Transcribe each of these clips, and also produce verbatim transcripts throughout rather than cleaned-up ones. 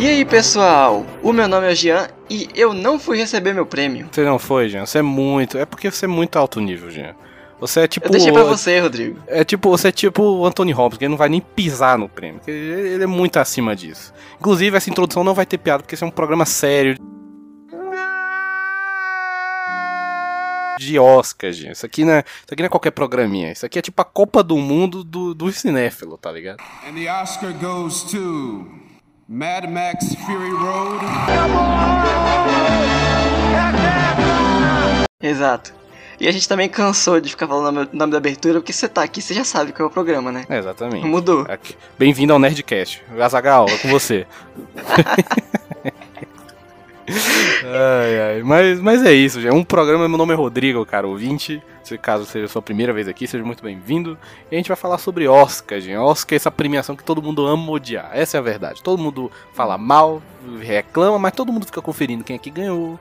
E aí pessoal, o meu nome é Jean e eu não fui receber meu prêmio. Você não foi, Jean, você é muito, é porque você é muito alto nível, Jean. Você é tipo... Eu deixei pra você, Rodrigo. É tipo, você é tipo o Anthony Hopkins, que ele não vai nem pisar no prêmio. Ele é muito acima disso. Inclusive, essa introdução não vai ter piada, porque esse é um programa sério. De Oscar, gente. Isso aqui não é, isso aqui não é qualquer programinha. Isso aqui é tipo a Copa do Mundo do, do cinéfilo, tá ligado? And the Oscar goes to Mad Max Fury Road. Exato. E a gente também cansou de ficar falando o nome da abertura, porque você tá aqui, você já sabe qual é o programa, né? É, exatamente. Mudou. Aqui. Bem-vindo ao Nerdcast. Azaghal, é com você. Ai, ai. Mas, mas é isso, gente. É um programa, meu nome é Rodrigo, cara, ouvinte. Se caso seja a sua primeira vez aqui, seja muito bem-vindo. E a gente vai falar sobre Oscar, gente. Oscar é essa premiação que todo mundo ama odiar. Essa é a verdade. Todo mundo fala mal, reclama, mas todo mundo fica conferindo quem é que ganhou,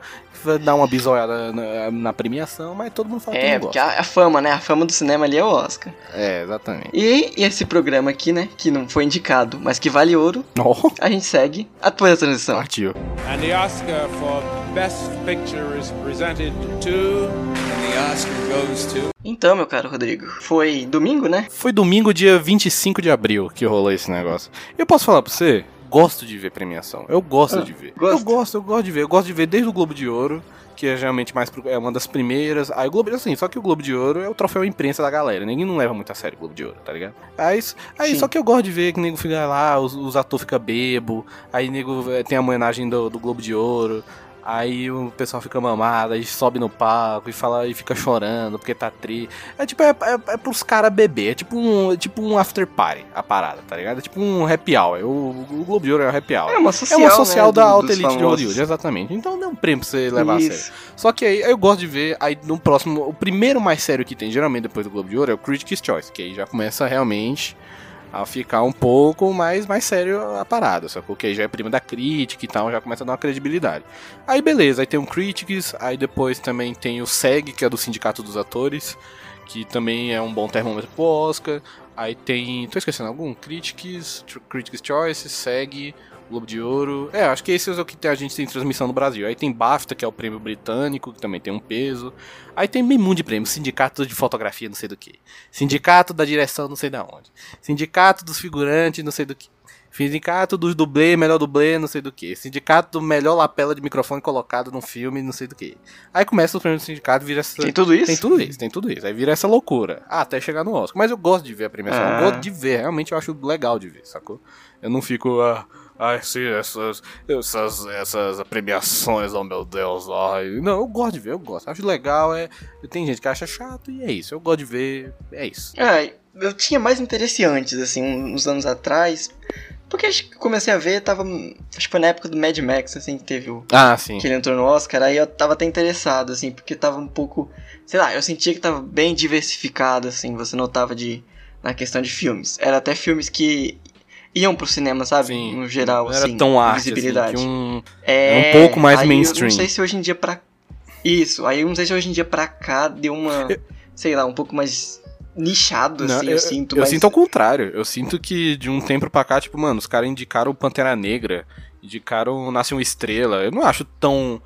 dá uma bisoiada na, na premiação, mas todo mundo fala é, que não gosta. É, porque a fama, né? A fama do cinema ali é o Oscar. É, exatamente. E, e esse programa aqui, né? Que não foi indicado, mas que vale ouro. Oh. A gente segue após a transição. Partiu. And the Oscar for Best Picture is presented to... And the Oscar goes to... Então, meu caro Rodrigo, foi domingo, né? Foi domingo, dia vinte e cinco de abril, que rolou esse negócio. Eu posso falar pra você... Gosto de ver premiação, eu gosto ah, de ver gosto. Eu gosto, eu gosto de ver, eu gosto de ver desde o Globo de Ouro, que é geralmente mais pro, é uma das primeiras. Aí o Globo de Ouro, assim, só que o Globo de Ouro é o troféu imprensa da galera, ninguém não leva muito a sério o Globo de Ouro, tá ligado? Aí, aí só que eu gosto de ver que o nego fica lá, os, os atores ficam bebo, aí o nego tem a homenagem do, do Globo de Ouro. Aí o pessoal fica mamado, aí sobe no palco e fala e fica chorando porque tá triste. É tipo, é, é, é pros caras beber, é tipo um, é tipo um after party, a parada, tá ligado? É tipo um happy hour, o, o Globo de Ouro é um happy hour. É uma social, é uma social né, da do, alta elite famosos de Hollywood, exatamente. Então não é um prêmio pra você levar isso a sério. Só que aí eu gosto de ver, aí no próximo, o primeiro mais sério que tem, geralmente depois do Globo de Ouro, é o Critics' Choice, que aí já começa realmente... a ficar um pouco mais, mais sério a parada, só que aí já é prima da crítica e tal, já começa a dar uma credibilidade. Aí beleza, aí tem o Critics, aí depois também tem o S A G, que é do Sindicato dos Atores, que também é um bom termômetro pro Oscar. Aí tem, tô esquecendo algum? Critics, Critics' Choice, S A G, Globo de Ouro. É, acho que esses é o que a gente tem transmissão no Brasil. Aí tem BAFTA, que é o prêmio britânico, que também tem um peso. Aí tem meio mundo de prêmios. Sindicato de fotografia, não sei do que. Sindicato da direção, não sei da onde. Sindicato dos figurantes, não sei do que. Sindicato dos dublê, melhor dublê, não sei do que. Sindicato do melhor lapela de microfone colocado num filme, não sei do que. Aí começa o prêmio do sindicato, vira essa... Tem tudo isso? Tem tudo isso, tem tudo isso. Aí vira essa loucura. Ah, até chegar no Oscar. Mas eu gosto de ver a premiação. Ah. Eu gosto de ver, realmente eu acho legal de ver, sacou? Eu não fico... Uh... Ai, sim, essas, essas, essas premiações, oh meu Deus, ai. Não, eu gosto de ver, eu gosto, acho legal, é... Tem gente que acha chato e é isso, eu gosto de ver, é isso. É, eu tinha mais interesse antes, assim, uns anos atrás, porque acho que comecei a ver, tava, acho que foi na época do Mad Max, assim, que teve o... Ah, sim. Que ele entrou no Oscar, aí eu tava até interessado, assim, porque tava um pouco, sei lá, eu sentia que tava bem diversificado, assim, você notava de... na questão de filmes, era até filmes que... iam pro cinema, sabe? Sim, no geral, não era assim, tão arte, visibilidade. Assim, um, é, é um pouco mais aí mainstream. Eu não sei se hoje em dia pra... Isso, aí eu não sei se hoje em dia pra cá deu uma, eu... sei lá, um pouco mais nichado, não, assim, eu, eu sinto. Eu mas... sinto ao contrário, eu sinto que de um tempo pra cá, tipo, mano, os caras indicaram o Pantera Negra, indicaram Nasce uma Estrela, eu não acho tão...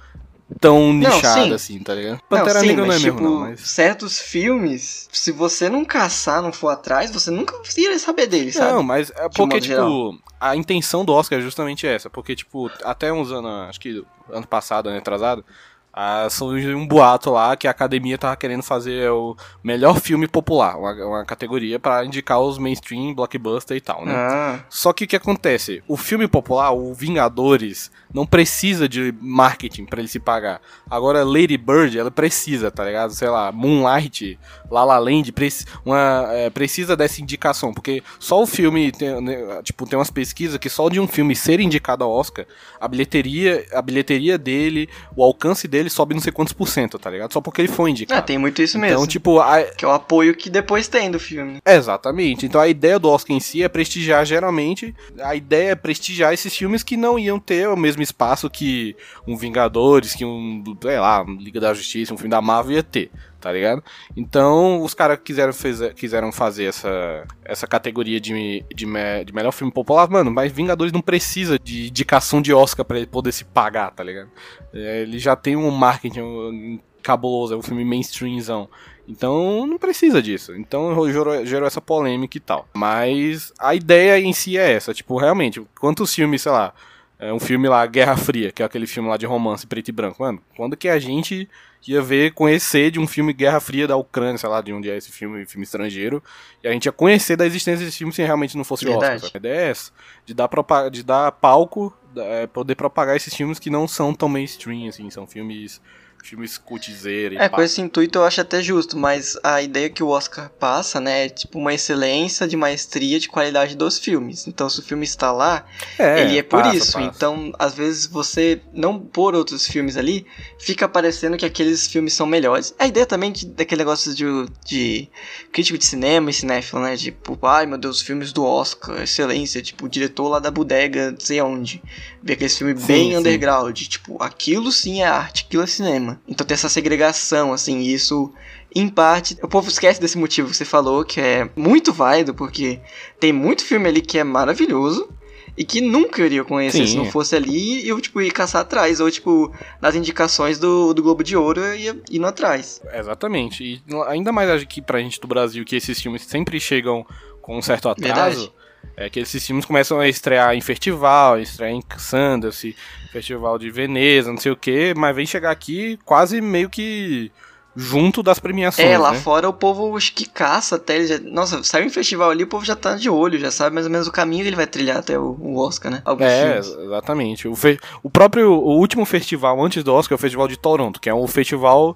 tão nichado não, assim, tá ligado? Pantera não, sim, Negra não é tipo, mesmo, não, mas... certos filmes, se você não caçar, não for atrás, você nunca iria saber deles, sabe? Não, mas é porque, tipo, geral. A intenção do Oscar é justamente essa, porque, tipo, até uns anos, acho que ano passado, ano atrasado, ah, surgiu um boato lá que a academia tava querendo fazer o melhor filme popular, uma, uma categoria pra indicar os mainstream, blockbuster e tal, né? Ah. Só que o que acontece? O filme popular, o Vingadores, não precisa de marketing pra ele se pagar. Agora Lady Bird, ela precisa, tá ligado? Sei lá, Moonlight, La La Land, preci- uma, é, precisa dessa indicação, porque só o filme, tem, né, tipo, tem umas pesquisas que só de um filme ser indicado ao Oscar, a bilheteria, a bilheteria dele, o alcance dele, ele sobe não sei quantos por cento, tá ligado? Só porque ele foi indicado. Ah, tem muito isso mesmo. Então, tipo... A... que é o apoio que depois tem do filme. Exatamente. Então, a ideia do Oscar em si é prestigiar, geralmente, a ideia é prestigiar esses filmes que não iam ter o mesmo espaço que um Vingadores, que um, sei lá, um Liga da Justiça, um filme da Marvel ia ter. tá ligado? Então, os caras quiseram, quiseram fazer essa, essa categoria de, de, me, de melhor filme popular, mano, mas Vingadores não precisa de indicação de Oscar pra ele poder se pagar, tá ligado? Ele já tem um marketing cabuloso, é um filme mainstreamzão. Então, não precisa disso. Então, gerou, gerou essa polêmica e tal. Mas a ideia em si é essa. Tipo, realmente, quantos filmes, sei lá... É um filme lá, Guerra Fria, que é aquele filme lá de romance preto e branco. Mano, quando que a gente ia ver, conhecer de um filme Guerra Fria da Ucrânia, sei lá, de onde é esse filme, filme estrangeiro, e a gente ia conhecer da existência desse filme se realmente não fosse o Oscar. A ideia é essa, de dar, propa- de dar palco, é, poder propagar esses filmes que não são tão mainstream, assim, são filmes... filmes cutizeira e É, pá. Com esse intuito eu acho até justo, mas a ideia que o Oscar passa, né, é tipo uma excelência de maestria, de qualidade dos filmes. Então, se o filme está lá, é, ele é passa, por isso. Passa. Então, às vezes, você não pôr outros filmes ali, fica parecendo que aqueles filmes são melhores. A ideia também de, daquele negócio de, de crítico de cinema e cinéfilo, né, tipo, ai meu Deus, filmes do Oscar, excelência, tipo, o diretor lá da bodega, não sei onde, ver aquele filme sim, bem sim. underground, tipo, aquilo sim é arte, aquilo é cinema. Então tem essa segregação, assim, e isso, em parte, o povo esquece desse motivo que você falou, que é muito válido, porque tem muito filme ali que é maravilhoso, e que nunca eu iria conhecer. Sim. Se não fosse ali, eu, tipo, ia caçar atrás, ou, tipo, nas indicações do, do Globo de Ouro, eu ia indo atrás. Exatamente, e ainda mais aqui pra gente do Brasil, que esses filmes sempre chegam com um certo atraso... Verdade. É que esses filmes começam a estrear em festival, a estrear em Sundance, festival de Veneza, não sei o que, mas vem chegar aqui quase meio que junto das premiações. É, lá né? fora o povo que caça até ele já... Nossa, saiu em festival ali, o povo já tá de olho, já sabe mais ou menos o caminho que ele vai trilhar até o, o Oscar, né? Alguns é, filmes. Exatamente. O, fe... o próprio, o último festival antes do Oscar é o festival de Toronto, que é um festival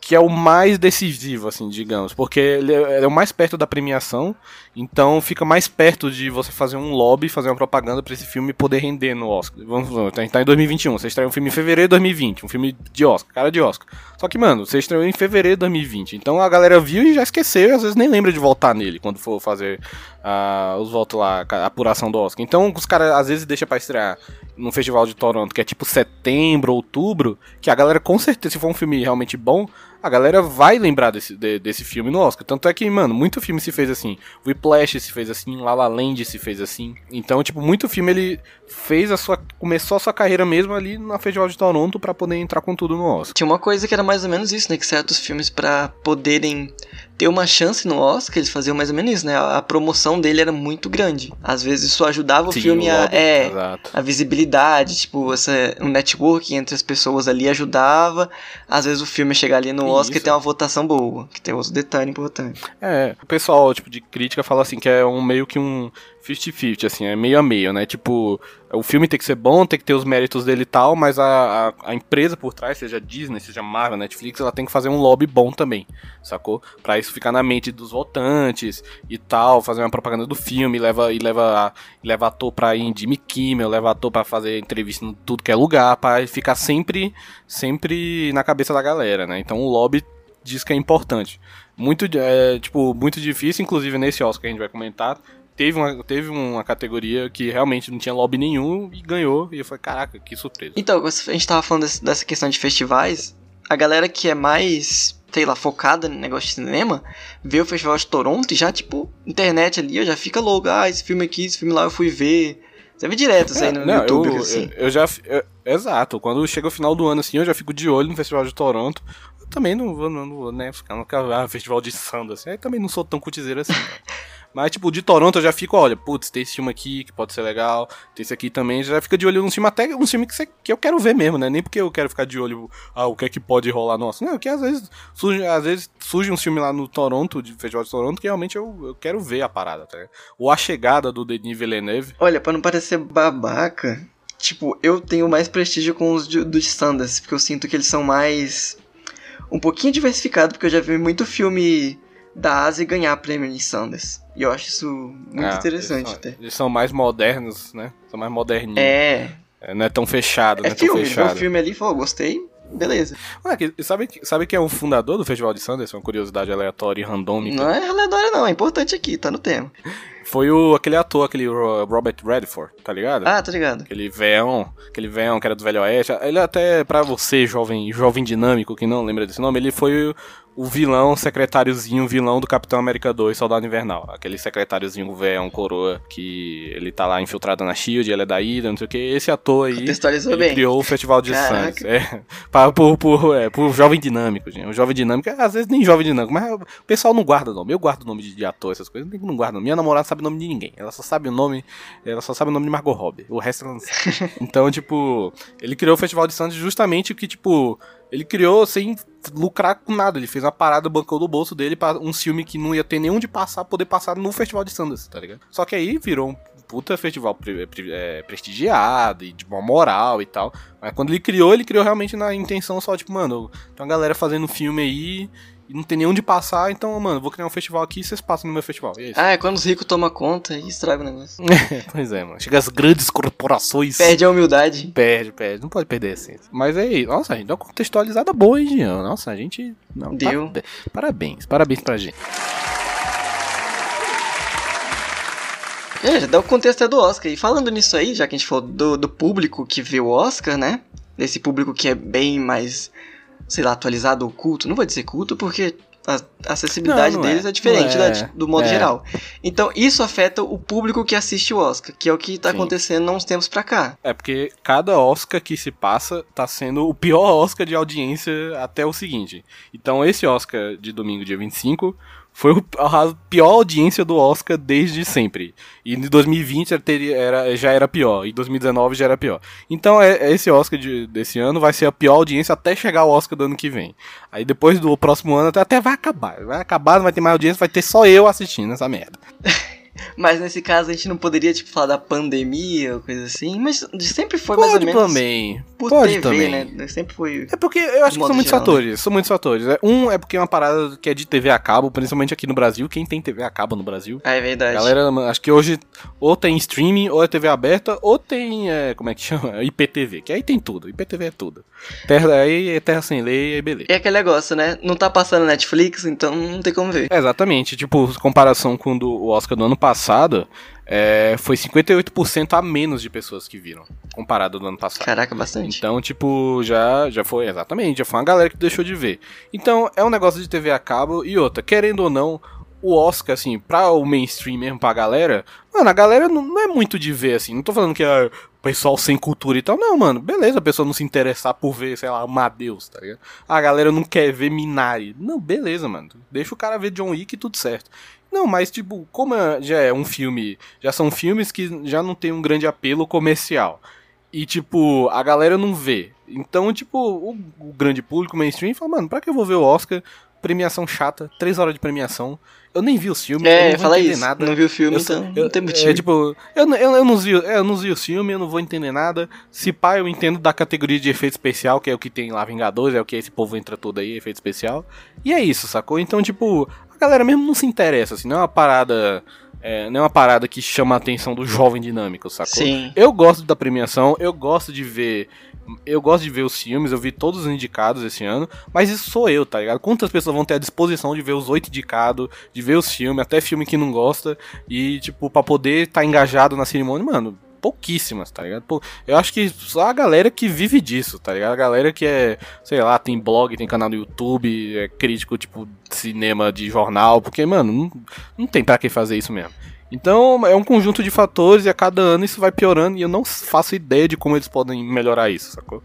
que é o mais decisivo, assim, digamos, porque ele é o mais perto da premiação, então fica mais perto de você fazer um lobby, fazer uma propaganda pra esse filme poder render no Oscar. Vamos, a gente tá em dois mil e vinte e um, você estreou um filme em fevereiro de dois mil e vinte, um filme de Oscar, cara de Oscar. Só que, mano, você estreou em fevereiro de dois mil e vinte, então a galera viu e já esqueceu, e às vezes nem lembra de voltar nele quando for fazer uh, os votos lá, a apuração do Oscar. Então os caras às vezes deixam pra estrear num festival de Toronto, que é tipo setembro, outubro, que a galera com certeza, se for um filme realmente bom, a galera vai lembrar desse, de, desse filme no Oscar. Tanto é que, mano, muito filme se fez assim. Whiplash se fez assim, La La Land se fez assim. Então, tipo, muito filme ele fez a sua... Começou a sua carreira mesmo ali na Festival de Toronto pra poder entrar com tudo no Oscar. Tinha uma coisa que era mais ou menos isso, né? Que certos filmes pra poderem ter uma chance no Oscar, eles faziam mais ou menos isso, né? A promoção dele era muito grande. Às vezes isso ajudava o Sim, filme o a... É, a visibilidade, tipo, essa, um networking entre as pessoas ali ajudava. Às vezes o filme chegar ali no Oscar... que tem uma votação boa, que tem outro detalhe importante. É, o pessoal, tipo, de crítica fala assim, que é um meio que um cinquenta cinquenta, assim, é meio a meio, né? Tipo, o filme tem que ser bom, tem que ter os méritos dele e tal, mas a, a, a empresa por trás, seja Disney, seja Marvel, Netflix, ela tem que fazer um lobby bom também, sacou? Pra isso ficar na mente dos votantes e tal, fazer uma propaganda do filme, leva, e leva, leva ator pra ir em Jimmy Kimmel, leva ator pra fazer entrevista em tudo que é lugar, pra ficar sempre, sempre na cabeça da galera, né? Então o lobby diz que é importante. Muito, é, tipo, muito difícil, inclusive nesse Oscar que a gente vai comentar, Teve uma, teve uma categoria que realmente não tinha lobby nenhum e ganhou. E eu falei, caraca, que surpresa. Então, a gente tava falando desse, dessa questão de festivais. A galera que é mais, sei lá, focada no negócio de cinema, vê o Festival de Toronto e já, tipo, internet ali, já fica louco. Ah, esse filme aqui, esse filme lá eu fui ver. Você vê direto isso aí é, no não, YouTube, eu, assim. Eu, eu já... Eu, exato. Quando chega o final do ano, assim, eu já fico de olho no Festival de Toronto. Eu também não vou, não vou né, ficar no ah, Festival de Sundance. Assim. Aí também não sou tão cutizeiro assim, mas, tipo, de Toronto eu já fico, olha, putz, tem esse filme aqui que pode ser legal, tem esse aqui também, já fica de olho num filme, até um filme que, você, que eu quero ver mesmo, né? Nem porque eu quero ficar de olho, ah, o que é que pode rolar, nossa. Não, porque às vezes surge, às vezes surge um filme lá no Toronto, de Festival de Toronto, que realmente eu, eu quero ver a parada, tá? Ou A Chegada, do Denis Villeneuve. Olha, pra não parecer babaca, tipo, eu tenho mais prestígio com os de, dos Sundance, porque eu sinto que eles são mais... um pouquinho diversificados, porque eu já vi muito filme... da Ásia ganhar prêmio em Sundance. E eu acho isso muito ah, interessante eles são, até. Eles são mais modernos, né? São mais moderninhos. É. é não é tão fechado, é né? Filme, o filme ali falou, gostei, beleza. Ué, que, sabe, sabe quem é o fundador do Festival de Sundance? Uma curiosidade aleatória e randômica. Não é aleatória não, é importante aqui, tá no tema. foi o, aquele ator, aquele Robert Redford, tá ligado? Ah, tô ligado. Aquele véão, aquele véão que era do Velho Oeste. Ele até, pra você, jovem, jovem dinâmico, que não lembra desse nome, ele foi o vilão, secretáriozinho, vilão do Capitão América dois, Soldado Invernal. Aquele secretáriozinho véão, coroa, que ele tá lá infiltrado na shield, ele é da Ida, não sei o que. Esse ator aí, ele bem. criou o Festival de Sundance. É, por, por, é, por jovem dinâmico, gente. O jovem dinâmico, às vezes nem jovem dinâmico, mas o pessoal não guarda nome. Eu guardo o nome de, de ator, essas coisas, não guardo. Minha namorada sabe o nome de ninguém. Ela só sabe o nome, ela só sabe o nome de Margot Robbie. O resto ela não sabe. Então, tipo, ele criou o Festival de Sundance justamente que, tipo... Ele criou sem lucrar com nada, ele fez uma parada, bancou do bolso dele pra um filme que não ia ter nenhum de passar, poder passar no Festival de Sundance, tá ligado? Só que aí virou um puta festival pre- pre- é, prestigiado e de boa moral e tal. Mas quando ele criou, ele criou realmente na intenção só, tipo, mano, tem uma galera fazendo filme aí... E não tem nenhum de passar, então, mano, vou criar um festival aqui e vocês passam no meu festival. E é isso. Ah, é quando os ricos tomam conta e estragam o negócio. Pois é, mano. Chega as grandes corporações. Perde a humildade. Perde, perde. Não pode perder a essência. Mas é isso. Nossa, a gente deu uma contextualizada boa, hein, Jean? Nossa, a gente. Não, deu. Par... Parabéns, parabéns pra gente. É, já dá o contexto é do Oscar. E falando nisso aí, já que a gente falou do, do público que vê o Oscar, né? Desse público que é bem mais. Sei lá, atualizado ou culto. Não vou dizer culto porque a acessibilidade não, não deles é, é diferente é. Da, do modo é. geral. Então isso afeta o público que assiste o Oscar, que é o que tá Sim. acontecendo há uns tempos pra cá. É porque cada Oscar que se passa tá sendo o pior Oscar de audiência até o seguinte. Então esse Oscar de domingo, dia vinte e cinco... Foi a pior audiência do Oscar desde sempre. E em dois mil e vinte era, já era pior. E em dois mil e dezenove já era pior. Então é, esse Oscar de, desse ano vai ser a pior audiência até chegar ao Oscar do ano que vem. Aí depois do próximo ano até, até vai acabar. Vai acabar, não vai ter mais audiência, vai ter só eu assistindo essa merda. Mas nesse caso a gente não poderia, tipo, falar da pandemia ou coisa assim, mas sempre foi pode mais ou menos... Também. Por pode T V, também. Né? Sempre foi... É porque eu acho que são muitos geral, fatores, né? são muitos fatores. Um é porque é uma parada que é de T V a cabo, principalmente aqui no Brasil, quem tem T V a cabo no Brasil... Ah, é verdade. Galera, acho que hoje ou tem streaming, ou é T V aberta, ou tem, é, como é que chama? I P T V, que aí tem tudo, I P T V é tudo. Terra, aí é terra sem lei, aí beleza. É aquele negócio, né? Não tá passando Netflix, então não tem como ver. É, exatamente, tipo, comparação com o Oscar do ano passado, passado, é, foi cinquenta e oito por cento a menos de pessoas que viram, comparado do ano passado. Caraca, bastante. Então, tipo, já, já foi, exatamente, já foi uma galera que deixou de ver. Então, é um negócio de T V a cabo e outra, querendo ou não, o Oscar, assim, pra o mainstream mesmo, pra galera, mano, a galera não, não é muito de ver, assim, não tô falando que é pessoal sem cultura e tal, não, mano, beleza, a pessoa não se interessar por ver, sei lá, o Amadeus, tá ligado? A galera não quer ver Minari, não, beleza, mano, deixa o cara ver John Wick e tudo certo. Não, mas tipo, como já é um filme, já são filmes que já não tem um grande apelo comercial. E tipo, a galera não vê. Então, tipo, o, o grande público, o mainstream, fala, mano, pra que eu vou ver o Oscar? Premiação chata, três horas de premiação. Eu nem vi os filmes, é, eu não fala vou entender isso. nada. Não vi o filme, eu, então eu, não tem motivo. É, tipo, eu, eu, eu, não vi, eu não vi os filmes, eu não vou entender nada. Se pá, eu entendo da categoria de efeito especial, que é o que tem lá Vingadores, é o que esse povo entra todo aí, efeito especial. E é isso, sacou? Então, tipo... A galera mesmo não se interessa, assim, não é uma parada, é, não é uma parada que chama a atenção do jovem dinâmico, sacou? Sim. Eu gosto da premiação, eu gosto de ver, eu gosto de ver os filmes, eu vi todos os indicados esse ano, mas isso sou eu, tá ligado? Quantas pessoas vão ter a disposição de ver os oito indicados, de ver os filmes, até filme que não gosta, e, tipo, pra poder estar tá engajado na cerimônia, mano... Pouquíssimas, tá ligado? Pô, eu acho que só a galera que vive disso, tá ligado? A galera que é, sei lá, tem blog, tem canal no YouTube, é crítico, tipo, de cinema, de jornal, porque, mano, não, não tem pra que fazer isso mesmo. Então, é um conjunto de fatores e a cada ano isso vai piorando e eu não faço ideia de como eles podem melhorar isso, sacou?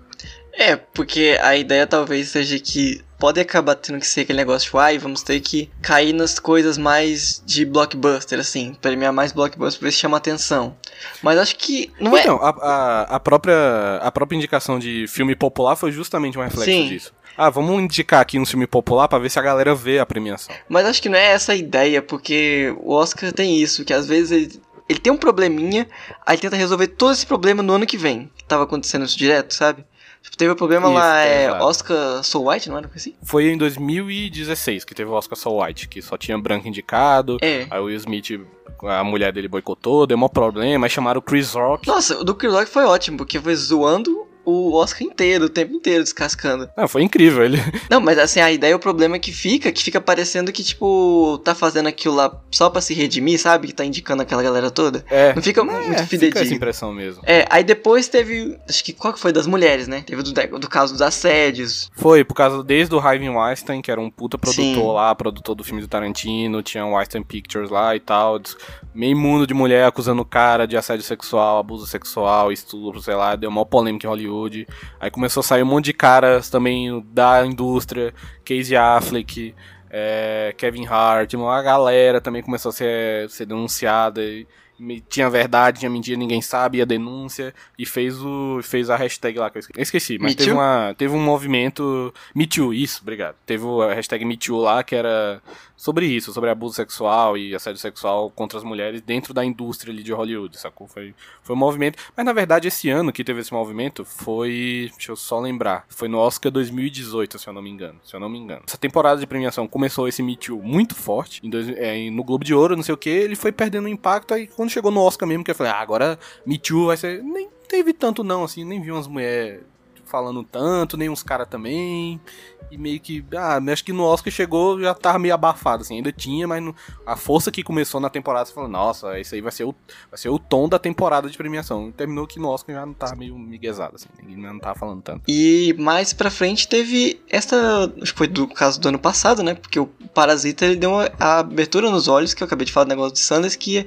É, porque a ideia talvez seja que pode acabar tendo que ser aquele negócio tipo, ai, ah, vamos ter que cair nas coisas mais de blockbuster, assim, premiar mais blockbuster pra ver se chama atenção. Mas acho que não então, é... Então, a, a, própria, a própria indicação de filme popular foi justamente um reflexo Sim. disso. Ah, vamos indicar aqui um filme popular pra ver se a galera vê a premiação. Mas acho que não é essa a ideia, porque o Oscar tem isso, que às vezes ele... Ele tem um probleminha, aí tenta resolver todo esse problema no ano que vem. Tava acontecendo isso direto, sabe? Tipo, teve o um problema isso, lá, é, é Oscar Soul White, não era coisa assim? Foi em dois mil e dezesseis que teve o Oscar Soul White, que só tinha branco indicado, é. Aí o Will Smith, a mulher dele boicotou, deu maior problema, aí chamaram o Chris Rock. Nossa, o do Chris Rock foi ótimo, porque foi zoando o Oscar inteiro, o tempo inteiro descascando. Não, foi incrível ele. Não, mas assim, a ideia, o problema que fica, que fica parecendo que, tipo, tá fazendo aquilo lá só pra se redimir, sabe? Que tá indicando aquela galera toda. É. Não fica é, muito fidedigno. Fica essa impressão mesmo. É, aí depois teve, acho que qual que foi das mulheres, né? Teve do, do caso dos assédios. Foi, por causa desde o Harvey Weinstein, que era um puta produtor Sim. lá, produtor do filme do Tarantino, tinha o Weinstein Pictures lá e tal, meio mundo de mulher acusando o cara de assédio sexual, abuso sexual, estupro, sei lá, deu uma polêmica em Hollywood. Aí começou a sair um monte de caras também da indústria, Casey Affleck, é, Kevin Hart, uma galera também começou a ser, ser denunciada, e, e tinha verdade, tinha mentira, ninguém sabe, e a denúncia, e fez, o, fez a hashtag lá, que eu esqueci, eu esqueci mas teve, uma, teve um movimento, Me Too, isso, obrigado, teve a hashtag Me Too lá, que era sobre isso, sobre abuso sexual e assédio sexual contra as mulheres dentro da indústria ali de Hollywood, sacou? Foi, foi um movimento, mas na verdade esse ano que teve esse movimento foi, deixa eu só lembrar, foi no Oscar dois mil e dezoito, se eu não me engano, se eu não me engano. Essa temporada de premiação começou esse Me Too muito forte, em dois, é, no Globo de Ouro, não sei o que, ele foi perdendo impacto, aí quando chegou no Oscar mesmo, que eu falei, ah, agora Me Too vai ser, nem teve tanto não, assim, nem vi umas mulheres falando tanto, nem uns caras também, e meio que, ah, acho que no Oscar chegou, já tava meio abafado, assim, ainda tinha, mas no, a força que começou na temporada, você falou, nossa, isso aí vai ser o, vai ser o tom da temporada de premiação, e terminou que no Oscar já não tava meio miguezado, assim, ninguém não tava falando tanto. E mais pra frente teve essa, acho que foi do caso do ano passado, né, porque o Parasita, ele deu uma, a abertura nos olhos, que eu acabei de falar do negócio de Sundance, que ia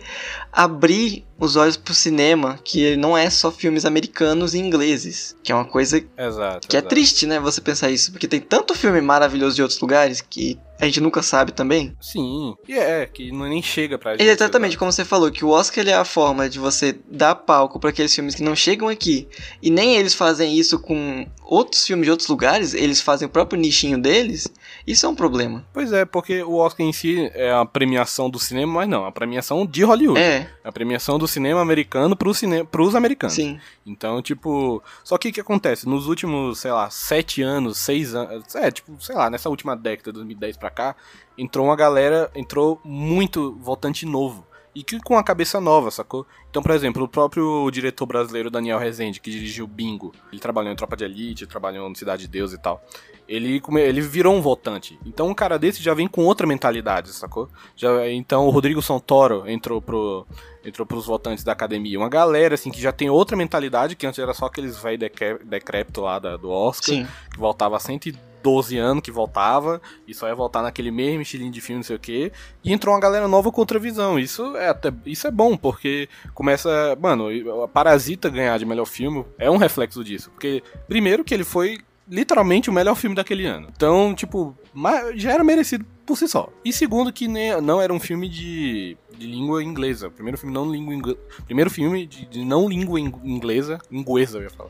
abrir os olhos pro cinema, que não é só filmes americanos e ingleses, que é uma coisa exato, que exato. É triste, né, você pensar isso, porque tem tanto filme maravilhoso de outros lugares que a gente nunca sabe também. Sim, e é, que nem chega pra gente. Exatamente, exato. Como você falou, que o Oscar ele é a forma de você dar palco pra aqueles filmes que não chegam aqui, e nem eles fazem isso com outros filmes de outros lugares, eles fazem o próprio nichinho deles, isso é um problema. Pois é, porque o Oscar em si é a premiação do cinema, mas não, a premiação de Hollywood. É. A premiação do cinema americano pro cine... pros americanos. Sim. Então, tipo, só que o que acontece? Nos últimos, sei lá, sete anos, seis anos, é, tipo, sei lá, nessa última década, dois mil e dez pra cá, entrou uma galera, entrou muito votante novo. E que com a cabeça nova, sacou? Então, por exemplo, o próprio diretor brasileiro Daniel Rezende, que dirigiu Bingo, ele trabalhou em Tropa de Elite, trabalhou em Cidade de Deus e tal, ele, ele virou um votante. Então, um cara desse já vem com outra mentalidade, sacou? Já, então, o Rodrigo Santoro entrou pro... entrou pros votantes da academia, uma galera assim que já tem outra mentalidade, que antes era só aqueles velho decrépito lá da, do Oscar, Sim. que voltava há cento e doze anos, que voltava, e só ia voltar naquele mesmo estilinho de filme, não sei o quê, e entrou uma galera nova com outra visão, isso é, até, isso é bom, porque começa, mano, a Parasita ganhar de melhor filme é um reflexo disso, porque primeiro que ele foi literalmente o melhor filme daquele ano, então tipo, já era merecido por si só, e segundo que nem, não era um filme de... de língua inglesa, primeiro filme não língua inglesa, primeiro filme de, de não língua inglesa, inglesa eu ia falar,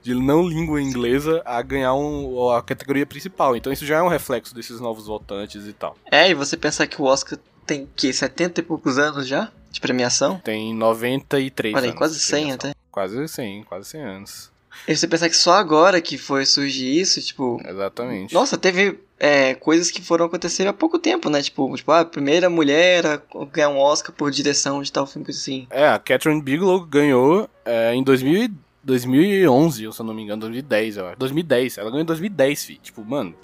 de não língua inglesa a ganhar um, a categoria principal, então isso já é um reflexo desses novos votantes e tal. É, e você pensar que o Oscar tem que setenta e poucos anos já de premiação? Tem noventa e três. Olha, anos. Quase cem até. Quase cem, quase cem anos. E você pensar que só agora que foi surgir isso, tipo... Exatamente. Nossa, teve é, coisas que foram acontecer há pouco tempo, né? Tipo, tipo ah, a primeira mulher a ganhar um Oscar por direção de tal filme assim. É, a Catherine Bigelow ganhou é, em dois mil e onze, se eu não me engano, dois mil e dez, eu acho. dois mil e dez, ela ganhou em dois mil e dez, fi. Tipo, mano,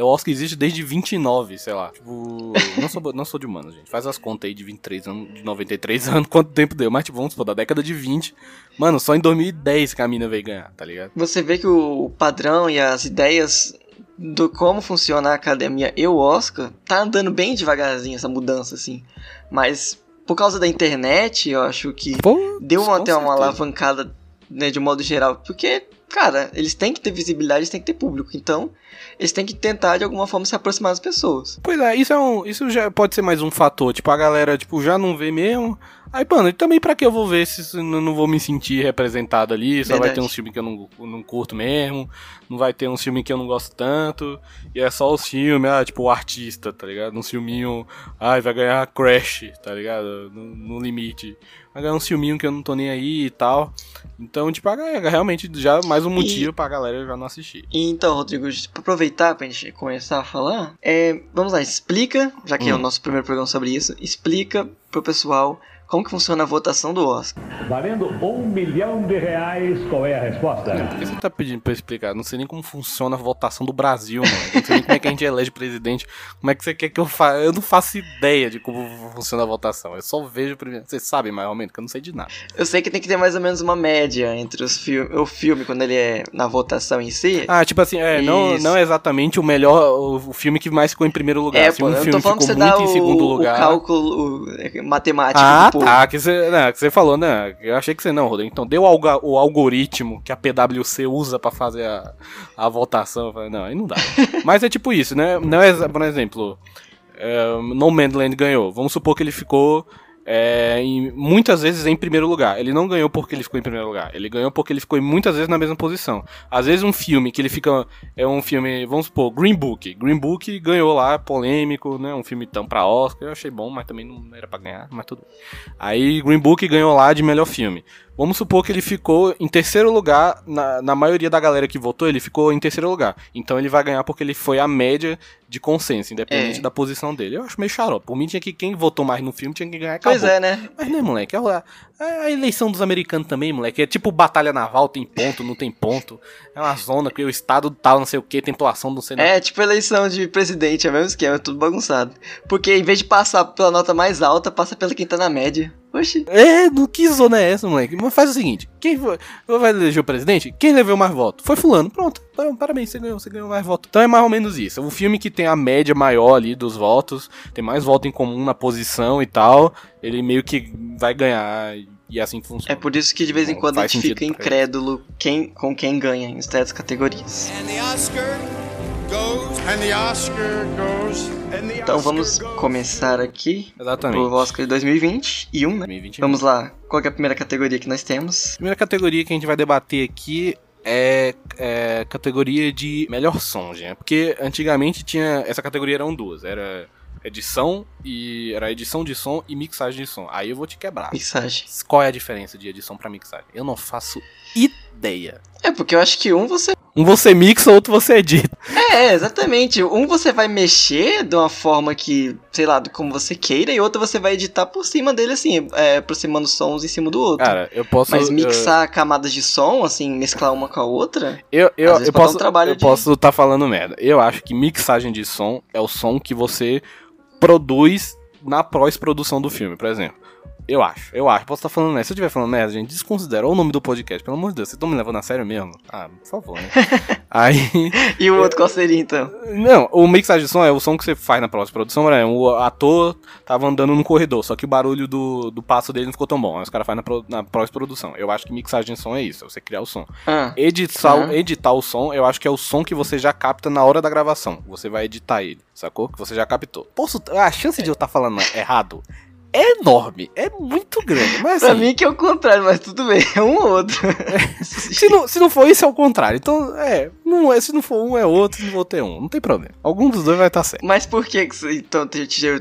o Oscar existe desde vinte e nove, sei lá. Tipo, não sou, não sou de humano, gente. Faz as contas aí de vinte e três anos, de noventa e três anos, quanto tempo deu. Mas, tipo, vamos supor, da década de vinte. Mano, só em dois mil e dez que a mina veio ganhar, tá ligado? Você vê que o padrão e as ideias do como funciona a academia e o Oscar tá andando bem devagarzinho, essa mudança, assim. Mas, por causa da internet, eu acho que Pô, deu uma, até uma alavancada... Né, de um modo geral, porque, cara, eles têm que ter visibilidade, eles têm que ter público, então eles têm que tentar de alguma forma se aproximar das pessoas. Pois é, isso, é um, isso já pode ser mais um fator, tipo, a galera tipo, já não vê mesmo, aí, mano, também pra que eu vou ver se não vou me sentir representado ali, só Verdade. Vai ter uns filmes que eu não, não curto mesmo, não vai ter uns filmes que eu não gosto tanto, e é só os filmes, ah, tipo, o artista, tá ligado? Um filminho, ai, vai ganhar Crash, tá ligado? No, no limite. Vai ganhar um filminho que eu não tô nem aí e tal. Então, tipo, realmente já mais um motivo e... pra galera já não assistir. Então, Rodrigo, pra aproveitar pra gente começar a falar, é, vamos lá, explica, já que hum. é o nosso primeiro programa sobre isso, explica pro pessoal como que funciona a votação do Oscar. Valendo um milhão de reais, qual é a resposta? Não, por que você tá pedindo pra eu explicar? Não sei nem como funciona a votação do Brasil, mano. Não sei nem como é que a gente elege presidente. Como é que você quer que eu faça? Eu não faço ideia de como funciona a votação. Eu só vejo primeiro. Vocês sabem mais ou menos, que eu não sei de nada. Eu sei que tem que ter mais ou menos uma média entre os fil... o filme, quando ele é na votação em si. Ah, tipo assim, é, não, não é exatamente o melhor, o filme que mais ficou em primeiro lugar. É, assim, pô, um eu filme tô falando que você dá o, o cálculo o matemático. Ah, do tá, que você, não, que você falou, né? Eu achei que você não, Rodrigo. Então, deu algo, o algoritmo que a P W C usa pra fazer a, a votação. Não, aí não dá. Mas é tipo isso, né? Não é, por exemplo, é, Nomadland ganhou. Vamos supor que ele ficou... É, em, muitas vezes em primeiro lugar. Ele não ganhou porque ele ficou em primeiro lugar. Ele ganhou porque ele ficou muitas vezes na mesma posição. Às vezes um filme que ele fica... É um filme, vamos supor, Green Book. Green Book ganhou lá, polêmico, né? Um filme tão pra Oscar. Eu achei bom, mas também não era pra ganhar, mas tudo bem. Aí Green Book ganhou lá de melhor filme. Vamos supor que ele ficou em terceiro lugar, na, na maioria da galera que votou, ele ficou em terceiro lugar. Então ele vai ganhar porque ele foi a média de consenso, independente é. da posição dele. Eu acho meio xarope. Por mim, tinha que quem votou mais no filme tinha que ganhar, acabou. Pois é, né? Mas né, moleque, é a, a eleição dos americanos também, moleque. É tipo batalha naval, tem ponto, não tem ponto. É uma zona que o estado tal, não sei o que, tem pontuação, não sei... Não. É, tipo eleição de presidente, é o mesmo esquema, é tudo bagunçado. Porque em vez de passar pela nota mais alta, passa pela quem tá na média. Oxi. É, do que zona é essa, moleque? Mas faz o seguinte, quem foi, vai eleger o presidente, quem levou mais voto? Foi fulano, pronto, parabéns, você ganhou, você ganhou mais voto. Então é mais ou menos isso, o filme que tem a média maior ali dos votos, tem mais voto em comum na posição e tal, ele meio que vai ganhar e assim funciona. É por isso que de vez em quando a gente fica incrédulo quem, com quem ganha em certas categorias. And the Oscar goes, and the Oscar goes... Então vamos começar aqui. Exatamente. Pro Oscar de dois mil e vinte e um, né? dois mil e vinte e um. Vamos lá, qual que é a primeira categoria que nós temos? A primeira categoria que a gente vai debater aqui é, é categoria de melhor som, gente. Porque antigamente tinha, essa categoria eram duas, era edição e era edição de som e mixagem de som. Aí eu vou te quebrar. Mixagem. Qual é a diferença de edição pra mixagem? Eu não faço ideia. É porque eu acho que um você... Um você mixa, outro você edita. É, exatamente. Um você vai mexer de uma forma que, sei lá, como você queira, e outro você vai editar por cima dele, assim, é, aproximando sons em cima do outro. Cara, eu posso... Mas mixar eu... camadas de som, assim, mesclar uma com a outra... Eu, eu, às vezes eu posso estar um eu de... posso tá falando merda. Eu acho que mixagem de som é o som que você produz na pós-produção do filme, por exemplo. Eu acho, eu acho. Posso estar falando, né? Se eu estiver falando, né, gente, desconsidera o nome do podcast, pelo amor de Deus. Vocês estão me levando a sério mesmo? Ah, por favor, né? Aí... E o outro qual seria, então? Não, o mixagem de som é o som que você faz na próxima produção, né? O ator tava andando no corredor, só que o barulho do, do passo dele não ficou tão bom. Aí os caras fazem na, na próxima produção. Eu acho que mixagem de som é isso, é você criar o som. Ah. Editar, uhum. editar o som, eu acho que é o som que você já capta na hora da gravação. Você vai editar ele, sacou? Que você já captou. Posso... A chance de eu estar tá falando errado... É enorme, é muito grande. Mas, pra assim, mim que é o contrário, mas tudo bem, é um ou outro. se, não, se não for isso, é o contrário. Então, é, não é, se não for um, é outro, se não for ter um, não tem problema. Algum dos dois vai estar certo. Mas por que então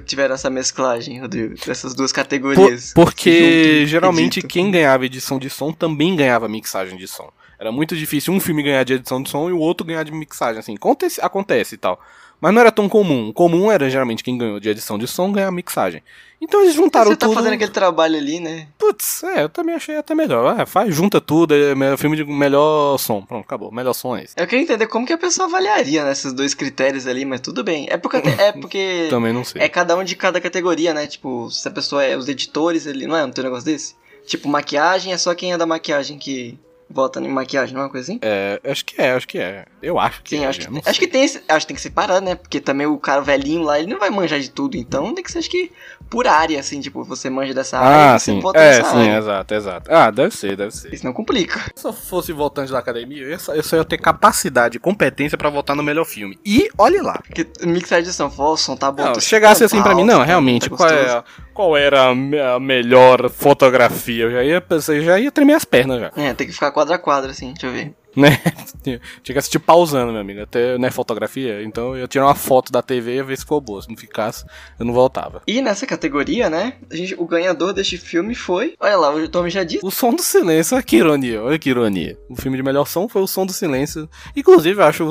tiveram essa mesclagem, Rodrigo, dessas duas categorias? Por, porque junto, geralmente edito. Quem ganhava edição de som também ganhava mixagem de som. Era muito difícil um filme ganhar de edição de som e o outro ganhar de mixagem, assim, acontece, acontece e tal. Mas não era tão comum. O comum era, geralmente, quem ganhou de edição de som ganhar mixagem. Então eles juntaram tudo... Você tá tudo... fazendo aquele trabalho ali, né? Putz, é, eu também achei até melhor. Ah, faz, junta tudo, é filme de melhor som. Pronto, acabou. Melhor som é esse. Eu queria entender como que a pessoa avaliaria, né, esses dois critérios ali, mas tudo bem. É porque... É porque também não sei. É cada um de cada categoria, né? Tipo, se a pessoa é... Os editores ali... Não é? Não tem um negócio desse? Tipo, maquiagem é só quem é da maquiagem que... Bota em maquiagem, não é uma coisa assim? É, acho que é, acho que é. Eu acho que Sim, é. Acho que, acho que tem esse, acho que tem que separar, né? Porque também o cara velhinho lá, ele não vai manjar de tudo, então tem que ser, acho que, por área, assim, tipo, você manja dessa ah, área, sim. você volta é, dessa sim, área. Ah, sim, exato, exato. Ah, deve ser, deve ser. Isso não complica. Se eu fosse voltante da academia, eu só, eu só ia ter capacidade e competência pra votar no melhor filme. E, olha lá. Porque mixagem de São Paulo, som tá bom. Não, chegasse assim pra mim, não, realmente, tá qual, é, qual era a melhor fotografia? Eu já ia, eu já ia tremer as pernas, já. É, tem que ficar com quadra a quadra, assim, deixa eu ver. Né? Tinha que assistir pausando, meu amigo. Até, né, fotografia. Então eu tirar uma foto da T V e ia ver se ficou boa. Se não ficasse, eu não voltava. E nessa categoria, né? A gente, o ganhador deste filme foi. Olha lá, o Tom já disse. O Som do Silêncio. Olha que ironia. Olha que ironia. O filme de melhor som foi O Som do Silêncio. Inclusive, eu acho,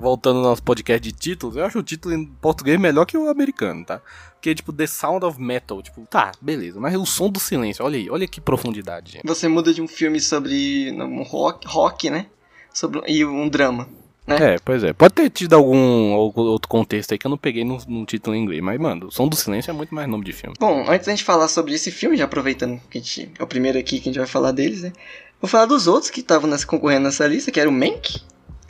voltando ao nosso podcast de títulos, eu acho o título em português melhor que o americano, tá? Porque, tipo, The Sound of Metal, tipo, tá, beleza, mas o Som do Silêncio, olha aí, olha que profundidade. Gente. Você muda de um filme sobre um rock, rock, né? Sobre, e um drama. Né? É, pois é. Pode ter tido algum outro contexto aí que eu não peguei no, no título em inglês. Mas, mano, o Som do Silêncio é muito mais nome de filme. Bom, antes da gente falar sobre esse filme, já aproveitando que a gente, é o primeiro aqui que a gente vai falar deles, né? Vou falar dos outros que estavam nessa, concorrendo nessa lista, que era o Mank.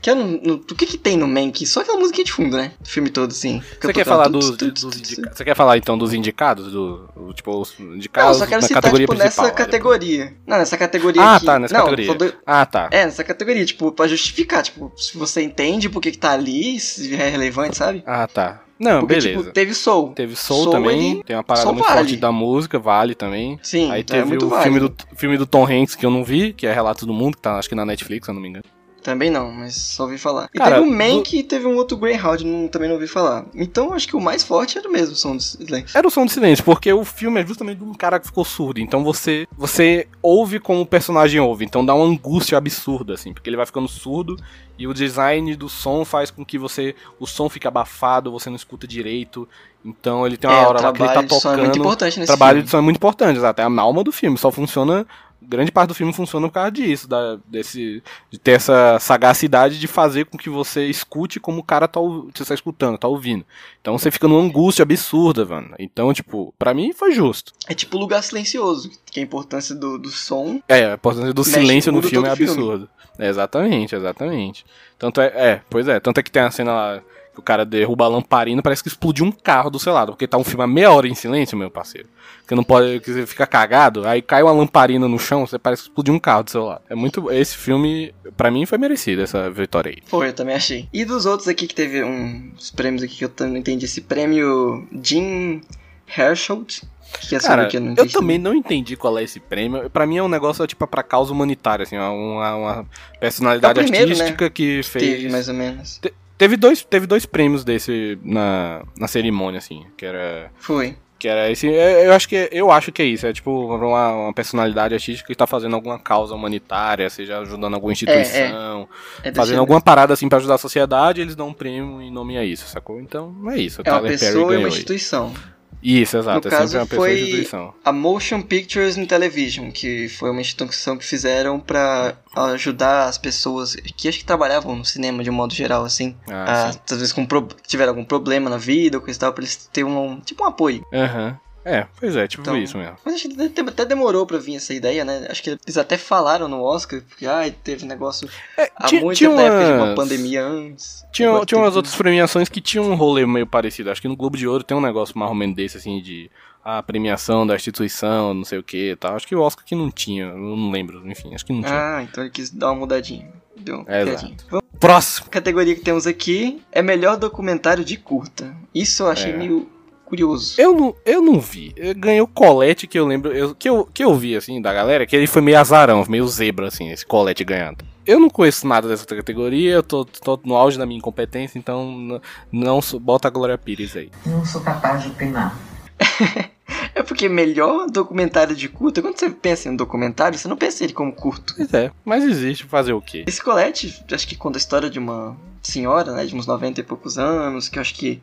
Que era no, no, o que que tem no Mank? Só aquela musiquinha de fundo, né? O filme todo, assim. Você quer falar dos, dos indicados? Você quer falar, então, dos indicados? Do, do, tipo, os indicados na categoria principal. Não, só quero citar, tipo, nessa categoria. Não, nessa categoria aqui. Ah, tá, nessa categoria. Ah, tá. É, nessa categoria, tipo, pra justificar, tipo, se você entende por que que tá ali, se é relevante, sabe? Ah, tá. Não, porque, beleza. Tipo, teve Soul. Teve Soul, Soul também. Ele... Tem uma parada Soul muito vale. forte da música, vale também. Sim, aí teve é muito o vale. filme, do, filme do Tom Hanks, que eu não vi, que é Relatos do Mundo, que tá, acho que na Netflix, se eu não me engano. Também não, mas só ouvi falar. E cara, teve o Mank do... e teve um outro Greyhound, não, também não ouvi falar. Então acho que o mais forte era o mesmo Som do Silêncio. Era o Som do Silêncio, porque o filme é justamente de um cara que ficou surdo. Então você, você ouve como o personagem ouve. Então dá uma angústia absurda, assim, porque ele vai ficando surdo e o design do som faz com que você... O som fica abafado, você não escuta direito. Então ele tem uma é, hora lá que ele tá tocando. O trabalho de som é muito importante nesse filme. O trabalho de som é muito importante, exato. É a alma do filme, só funciona... Grande parte do filme funciona por causa disso, da, desse, de ter essa sagacidade de fazer com que você escute como o cara tá, você tá escutando, tá ouvindo. Então você fica numa angústia absurda, mano. Então, tipo, pra mim foi justo. É tipo Lugar Silencioso, que a importância do, do som... É, a importância do silêncio no filme é absurda. É, exatamente, exatamente. Tanto é, é, pois é, tanto é que tem a cena lá... Que o cara derruba a lamparina, parece que explodiu um carro do seu lado. Porque tá um filme a meia hora em silêncio, meu parceiro. Você não pode, que você fica cagado, aí cai uma lamparina no chão, você parece que explodiu um carro do seu lado. É muito, esse filme, pra mim, foi merecido essa vitória aí. Foi, eu também achei. E dos outros aqui que teve uns prêmios aqui que eu também não entendi. Esse prêmio Jim Hersholt. Que é cara, que eu, não eu também não entendi qual é esse prêmio. Pra mim é um negócio tipo pra causa humanitária, assim, uma, uma personalidade é primeiro, artística né? que, que fez. Teve, mais ou menos. Te... Teve dois, teve dois prêmios desse na, na cerimônia, assim, que era... Foi. Que era esse... Eu acho que, eu acho que é isso, é tipo uma, uma personalidade artística que tá fazendo alguma causa humanitária, seja ajudando alguma instituição, é, é. É fazendo alguma parada, assim, pra ajudar a sociedade, eles dão um prêmio em nome a isso, sacou? Então, é isso. É uma pessoa e uma instituição. Isso, exato. No é caso, uma foi a Motion Pictures and Television, que foi uma instituição que fizeram pra ajudar as pessoas que acho que trabalhavam no cinema de um modo geral, assim. Ah, a, às vezes com pro, tiveram algum problema na vida ou coisa e tal, pra eles terem um, tipo um apoio. Aham. Uhum. É, pois é, tipo então, isso mesmo. Mas acho que até demorou pra vir essa ideia, né? Acho que eles até falaram no Oscar, porque ai, teve negócio é, há tinha, muito tinha tempo umas... de uma pandemia antes. Tinha, tinha umas outras premiações que tinham um rolê meio parecido. Acho que no Globo de Ouro tem um negócio mais ou menos desse, assim, de a ah, premiação da instituição, não sei o que e tal. Acho que o Oscar que não tinha, eu não lembro, enfim, acho que não tinha. Ah, então ele quis dar uma mudadinha. Deu uma é, mudadinha. Vamos... Próximo! A categoria que temos aqui é melhor documentário de curta. Isso eu achei é. meio... curioso. Eu não, eu não vi. Ganhei o Colette que eu lembro. Eu, que, eu, que eu vi, assim, da galera, que ele foi meio azarão, meio zebra, assim, esse Colette ganhando. Eu não conheço nada dessa categoria, eu tô, tô no auge da minha incompetência, então não, não bota a Glória Pires aí. Não sou capaz de opinar. É porque melhor documentário de curta, quando você pensa em um documentário, você não pensa ele como curto. Pois é, mas existe, fazer o quê? Esse Colette, acho que conta a história de uma senhora, né, de uns noventa e poucos anos, que eu acho que,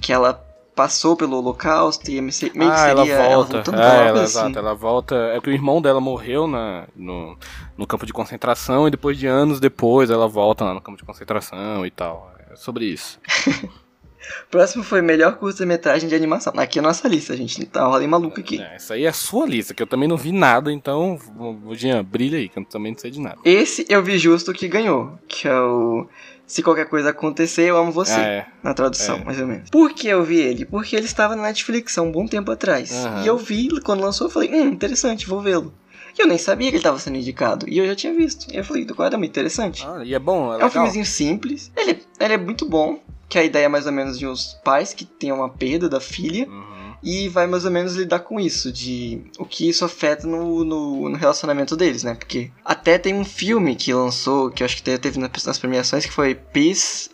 que ela... passou pelo Holocausto e meio que seria... Ah, ela volta. Ela, ah, ela, assim. Exato, ela volta... É porque o irmão dela morreu na, no, no campo de concentração e depois de anos depois ela volta lá no campo de concentração e tal. É sobre isso. Próximo foi melhor curta-metragem de animação. Aqui é a nossa lista, gente. Tá uma rolê maluca aqui. É, essa aí é a sua lista, que eu também não vi nada, então... Jean, brilha aí, que eu também não sei de nada. Esse eu vi justo que ganhou, que é o... Se qualquer coisa acontecer, eu amo você. Ah, é. Na tradução, é. mais ou menos. Por que eu vi ele? Porque ele estava na Netflix há um bom tempo atrás. Uhum. E eu vi, quando lançou, eu falei, hum, interessante, vou vê-lo. E eu nem sabia que ele estava sendo indicado. E eu já tinha visto. E eu falei, do caramba, interessante. Ah, e é bom, é legal. É um filmezinho simples. Ele, ele é muito bom. Que a ideia é mais ou menos de uns pais que têm uma perda da filha. Uhum. E vai mais ou menos lidar com isso. De o que isso afeta no, no, no relacionamento deles, né? Porque até tem um filme que lançou, que eu acho que teve nas premiações, que foi Peace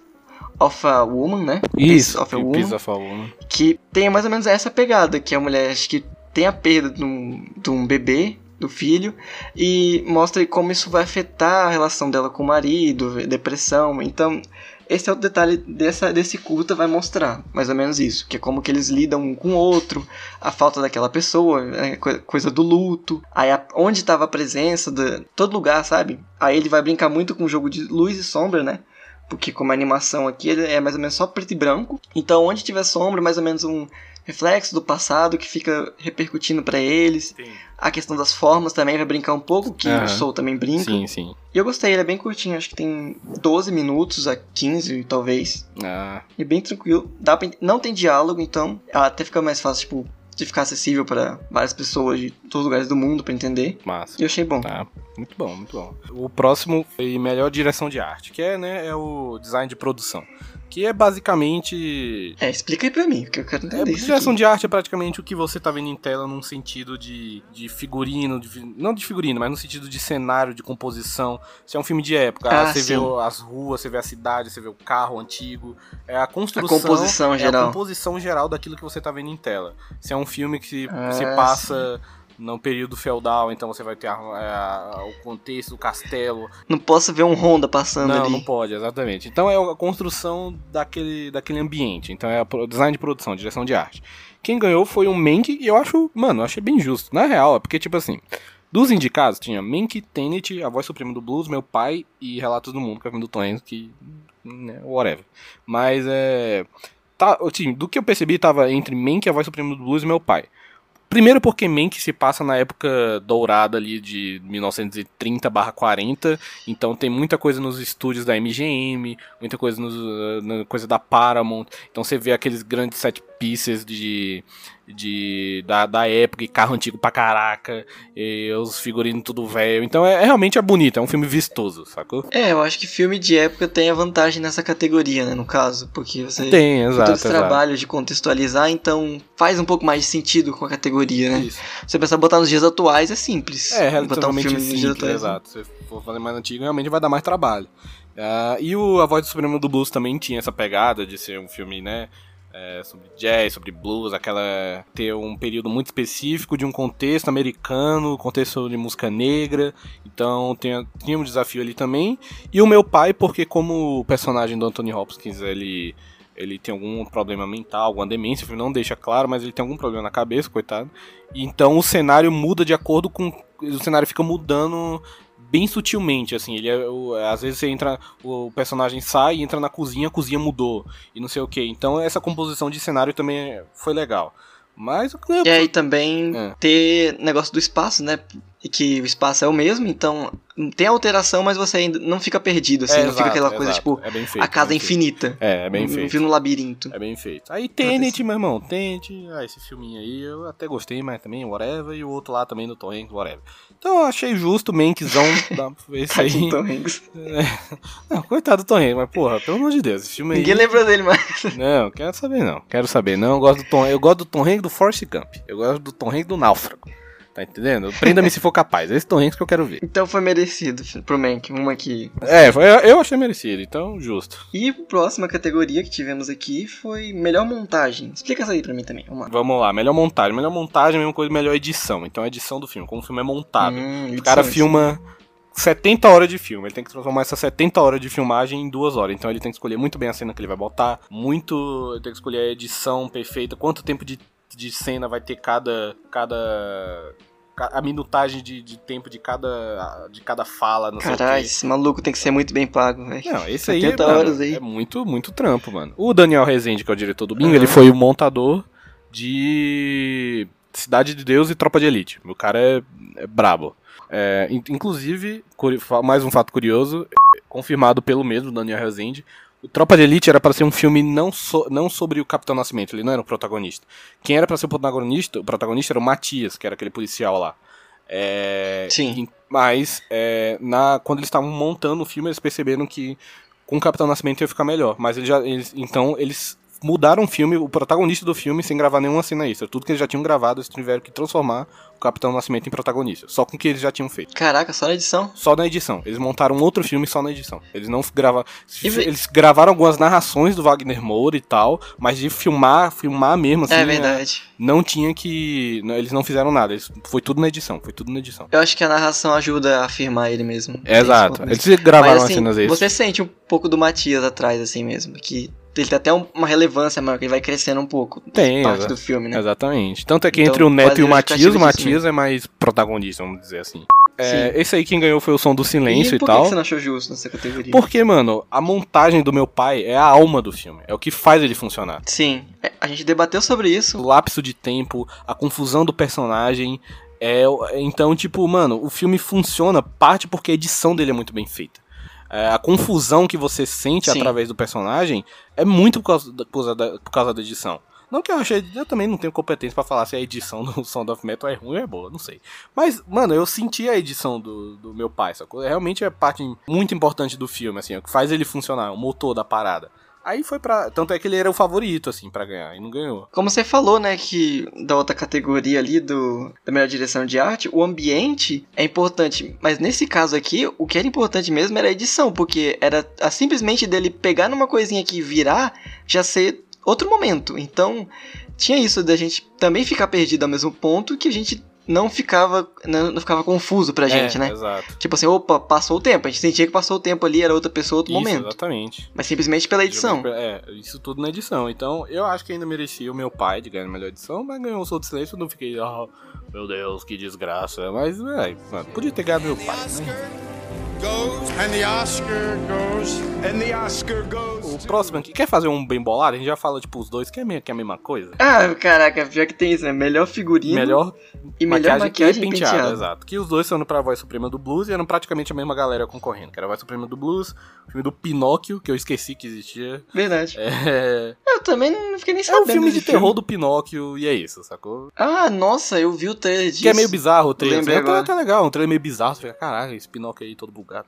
of a Woman, né? Isso, Peace of a Woman. Peace of a Woman. Que tem mais ou menos essa pegada. Que a mulher acho que tem a perda de um, de um bebê, do filho. E mostra como isso vai afetar a relação dela com o marido, depressão. Então... Esse é o detalhe dessa, desse culto, vai mostrar mais ou menos isso, que é como que eles lidam um com o outro, a falta daquela pessoa, coisa do luto, aí a, onde estava a presença, de, todo lugar, sabe? Aí ele vai brincar muito com o jogo de luz e sombra, né? Porque como a animação aqui é mais ou menos só preto e branco, então onde tiver sombra, mais ou menos um reflexo do passado que fica repercutindo pra eles. Sim. A questão das formas também vai brincar um pouco, que uhum. o Soul também brinca. Sim, sim. E eu gostei, ele é bem curtinho, acho que tem doze minutos a quinze, talvez. Ah. E bem tranquilo, dá pra... não tem diálogo, então até fica mais fácil, tipo, de ficar acessível pra várias pessoas de todos os lugares do mundo pra entender. Massa. E eu achei bom. Tá. Muito bom, muito bom. O próximo foi melhor direção de arte, que é, né, é o design de produção. Que é basicamente... É, explica aí pra mim, porque eu quero entender isso. É, direção de arte é praticamente o que você tá vendo em tela num sentido de, de figurino, de, não de figurino, mas no sentido de cenário, de composição. Se é um filme de época, ah, você sim. vê as ruas, você vê a cidade, você vê o carro antigo. É a construção, a composição é geral. A composição geral daquilo que você tá vendo em tela. Se é um filme que se, ah, se passa... Sim. No período feudal, então você vai ter a, a, o contexto do castelo. Não posso ver um Honda passando não, ali. Não, não pode, exatamente. Então é a construção daquele, daquele ambiente. Então é o design de produção, direção de arte. Quem ganhou foi um Mank, e eu acho, mano, eu achei bem justo. Na real, é porque, tipo assim, dos indicados tinha Mank, Tenet, A Voz Suprema do Blues, Meu Pai e Relatos do Mundo, que é o filme do Tom Hanks, que, né, whatever. Mas é... Tá, assim, do que eu percebi, tava entre Mank, A Voz Suprema do Blues e Meu Pai. Primeiro porque Mank se passa na época dourada ali de mil novecentos e trinta barra quarenta, então tem muita coisa nos estúdios da M G M, muita coisa nos, na coisa da Paramount, então você vê aqueles grandes set pieces de, de, da, da época, e carro antigo pra caraca, e os figurinos tudo velho, então é, é realmente é bonito, é um filme vistoso, sacou? É, eu acho que filme de época tem a vantagem nessa categoria, né, no caso, porque você tem exato, todo esse exato. trabalho de contextualizar, então faz um pouco mais de sentido com a categoria. Né? Isso. Se você pensar botar nos dias atuais é simples. É, relativamente um simples, exato. Se for fazer mais antigo, realmente vai dar mais trabalho. Uh, e o A Voz Suprema do Blues também tinha essa pegada de ser um filme, né? É, sobre jazz, sobre blues, aquela ter um período muito específico de um contexto americano, contexto de música negra, então tinha, tinha um desafio ali também. E o Meu Pai, porque como o personagem do Anthony Hopkins, ele... Ele tem algum problema mental, alguma demência, o filme não deixa claro, mas ele tem algum problema na cabeça, coitado. Então o cenário muda de acordo com... O cenário fica mudando bem sutilmente, assim. Ele é, o, às vezes você entra... O personagem sai e entra na cozinha, a cozinha mudou, e não sei o quê. Então essa composição de cenário também foi legal. Mas... E aí também é. ter negócio do espaço, né? Que o espaço é o mesmo, então tem alteração, mas você ainda não fica perdido, assim, é, não exato, fica aquela coisa, exato. tipo, é bem feito, a casa bem infinita. Feito. É, é bem um, feito. Um filme no labirinto. É bem feito. Aí Tenet, meu irmão, Tenet, ah, esse filminho aí, eu até gostei, mas também, whatever, e o outro lá também do Tom Hanks, whatever. Então eu achei justo o Mankzão dar esse aí. Tom Hanks. Não, coitado do Tom Hanks, mas porra, pelo amor de Deus, esse filme aí... Ninguém lembra dele mais. Não, quero saber não, quero saber não, eu gosto do Tom, eu gosto do Tom Hanks do Forrest Gump, eu gosto do Tom Hanks do Náufrago. Tá entendendo? Prenda-me se for capaz. É esse Tom Hanks que eu quero ver. Então foi merecido pro Mank. Uma aqui. É, foi, eu achei merecido. Então, justo. E a próxima categoria que tivemos aqui foi melhor montagem. Explica essa aí pra mim também. Vamos lá. Vamos lá. Melhor montagem. Melhor montagem é a mesma coisa melhor edição. Então, a edição do filme. Como o filme é montado. Hum, o cara filma... setenta horas de filme, ele tem que transformar essas setenta horas de filmagem em duas horas, então ele tem que escolher muito bem a cena que ele vai botar, muito, ele tem que escolher a edição perfeita, quanto tempo de, de cena vai ter cada, cada, a minutagem de, de tempo de cada, de cada fala, não sei o que. Caralho, esse maluco tem que ser muito bem pago, velho. Não, esse aí, mano, aí é muito, muito trampo, mano. O Daniel Rezende, que é o diretor do Bingo, uhum. ele foi o montador de Cidade de Deus e Tropa de Elite, o cara é, é brabo. É, inclusive, mais um fato curioso, confirmado pelo mesmo Daniel Rezende, o Tropa de Elite era para ser um filme não, so, não sobre o Capitão Nascimento, ele não era o protagonista. Quem era para ser o protagonista, o protagonista era o Matias, que era aquele policial lá. É, Sim. Mas, é, na, quando eles estavam montando o filme, eles perceberam que com o Capitão Nascimento ia ficar melhor. Mas ele já, eles, então, eles mudaram o filme, o protagonista do filme, sem gravar nenhuma cena extra. Tudo que eles já tinham gravado, eles tiveram que transformar o Capitão Nascimento em protagonista. Só com o que eles já tinham feito. Caraca, só na edição? Só na edição. Eles montaram outro filme só na edição. Eles não gravaram... Eles gravaram algumas narrações do Wagner Moura e tal, mas de filmar, filmar mesmo, assim... É verdade. Não tinha que... Eles não fizeram nada. Eles... Foi tudo na edição. Foi tudo na edição. Eu acho que a narração ajuda a afirmar ele mesmo. Exato. Eles gravaram as cenas extras. Você sente um pouco do Matias atrás, assim mesmo, que... Ele tem até uma relevância maior, que ele vai crescendo um pouco. Tem, parte exa- do filme, né? Exatamente. Tanto é que então, entre o Neto e o Matias, o Matias é mais protagonista, vamos dizer assim. É, esse aí quem ganhou foi o Som do Silêncio e, e por tal. Por que você não achou justo nessa categoria? Porque, mano, a montagem do Meu Pai é a alma do filme. É o que faz ele funcionar. Sim. A gente debateu sobre isso. O lapso de tempo, a confusão do personagem. É... Então, tipo, mano, o filme funciona parte porque a edição dele é muito bem feita. É, a confusão que você sente Sim. através do personagem é muito por causa da, por causa da, por causa da edição. Não que eu achei... Eu também não tenho competência pra falar se a edição do Sound of Metal é ruim ou é boa, não sei. Mas, mano, eu senti a edição do, do Meu Pai, sacou? Realmente é parte muito importante do filme, assim, o que faz ele funcionar, o motor da parada. Aí foi pra... Tanto é que ele era o favorito, assim, pra ganhar, e não ganhou. Como você falou, né, que da outra categoria ali, do, da melhor direção de arte, o ambiente é importante. Mas nesse caso aqui, o que era importante mesmo era a edição, porque era a, simplesmente dele pegar numa coisinha aqui e virar, já ser outro momento. Então, tinha isso da gente também ficar perdido ao mesmo ponto que a gente... Não ficava, não ficava confuso pra gente, é, né? Exato. Tipo assim, opa, passou o tempo. A gente sentia que passou o tempo ali, era outra pessoa, outro isso, momento. Exatamente. Mas simplesmente pela edição. É, isso tudo na edição. Então, eu acho que ainda merecia o Meu Pai de ganhar a melhor edição, mas ganhou o Soul do Silêncio, eu não fiquei, oh, meu Deus, que desgraça. Mas, é, mano, podia ter ganhado Meu Pai, né? Goes, and the Oscar goes, and the Oscar goes o próximo aqui, quer fazer um bem bolado? A gente já fala, tipo, os dois, que é, meio, que é a mesma coisa. Ah, caraca, pior que tem isso, né? Melhor figurino melhor e melhor maquiagem, maquiagem e penteado, penteado. Exato. Que os dois são pra Voz Suprema do Blues e eram praticamente a mesma galera concorrendo. Que era a Voz Suprema do Blues, o filme do Pinóquio, que eu esqueci que existia. Verdade. É... Eu também não fiquei nem sabendo. É um filme de filme. terror do Pinóquio e é isso, sacou? Ah, nossa, eu vi o trailer disso. Que é meio bizarro o trailer. Lembrei agora. Tá legal, um trailer meio bizarro. Você fica, caraca, esse Pinóquio aí todo bugado.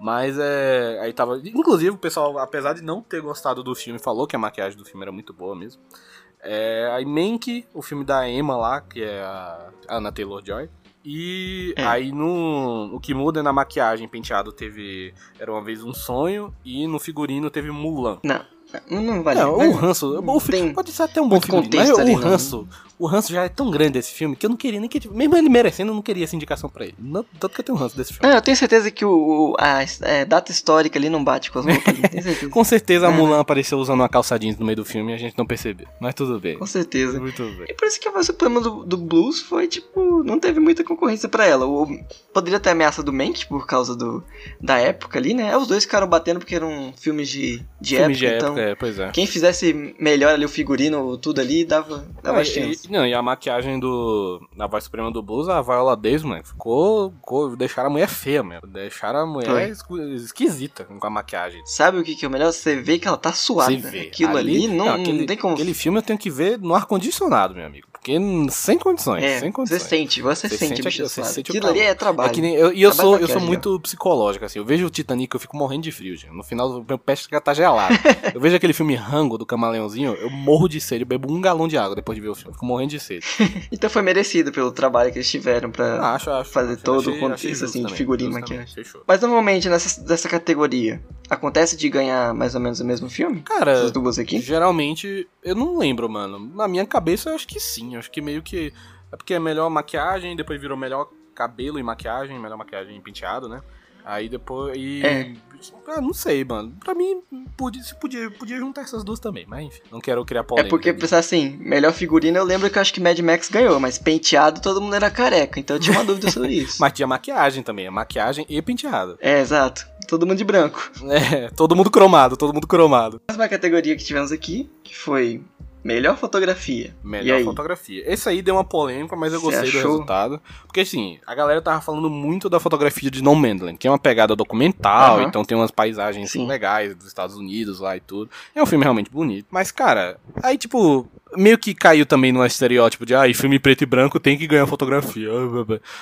Mas é. Aí tava. Inclusive, o pessoal, apesar de não ter gostado do filme, falou que a maquiagem do filme era muito boa mesmo. É, aí Mank, o filme da Emma lá, que é a Anna Taylor-Joy. E é. Aí no. O que muda é na maquiagem, penteado teve Era Uma Vez Um Sonho. E no figurino teve Mulan. Não, não vale. Não, o ranço. O filme, pode ser até um bom filme. Mas o ranço. O ranço já é tão grande esse filme que eu não queria nem que... Mesmo ele merecendo, eu não queria essa indicação pra ele. Não, tanto que eu tenho ranço desse filme. Não, eu tenho certeza que o, o, a é, data histórica ali não bate com as roupas. Tenho certeza. Com certeza a Mulan apareceu usando uma calça jeans no meio do filme e a gente não percebeu. Mas tudo bem. Com certeza. Muito bem. E por isso que a Voz Suprema do, do Blues foi, tipo... Não teve muita concorrência pra ela. O, poderia ter a ameaça do Mank por causa do, da época ali, né? Os dois ficaram batendo porque eram filmes de, de filme época. De então, época, é, pois é. Quem fizesse melhor ali o figurino, tudo ali, dava, dava é, chance. E... Não, e a maquiagem do da Voz Suprema do Blues, a Viola Davis, mano, ficou, ficou... Deixaram a mulher feia, mano. Deixaram a mulher é. esquisita com a maquiagem. Sabe o que que é o melhor? Você vê que ela tá suada. Vê. Aquilo ali, ali não, não, aquele, não tem como... Aquele filme eu tenho que ver no ar-condicionado, meu amigo. Porque sem condições, é, sem condições. Você sente, você, você sente, bicho, você sente. Aquilo ali é trabalho. É que nem, eu, e eu sou, eu sou muito psicológico, assim. Eu vejo o Titanic, eu fico morrendo de frio, gente. No final, meu pé já tá gelado. Eu vejo aquele filme Rango, do Camaleãozinho, eu morro de sede. Eu bebo um galão de água depois de ver o filme. Fico morrendo de sede. Então foi merecido pelo trabalho que eles tiveram pra acho, acho, fazer acho, todo achei, o contexto, assim, também, de figurino aqui. Mas normalmente, nessa, nessa categoria, acontece de ganhar mais ou menos o mesmo filme? Cara, essas duas aqui? Geralmente, eu não lembro, mano. Na minha cabeça, eu acho que sim. Eu acho que meio que... É porque é melhor maquiagem, depois virou melhor cabelo e maquiagem, melhor maquiagem e penteado, né? Aí depois... E... É. Ah, não sei, mano. Pra mim, podia, podia, podia juntar essas duas também, mas enfim. Não quero criar polêmica. É porque, pensar assim, melhor figurino eu lembro que eu acho que Mad Max ganhou, mas penteado todo mundo era careca, então eu tinha uma dúvida sobre isso. Mas tinha maquiagem também, a maquiagem e penteado. É, exato. Todo mundo de branco. É, todo mundo cromado, todo mundo cromado. Mais uma categoria que tivemos aqui, que foi... Melhor fotografia. Melhor fotografia. Esse aí deu uma polêmica, mas eu Cê gostei achou? do resultado. Porque, assim, a galera tava falando muito da fotografia de Nomadland, que é uma pegada documental, uh-huh. então tem umas paisagens assim, legais dos Estados Unidos lá e tudo. É um filme realmente bonito. Mas, cara, aí, tipo, meio que caiu também no estereótipo de, ah, e filme preto e branco tem que ganhar fotografia.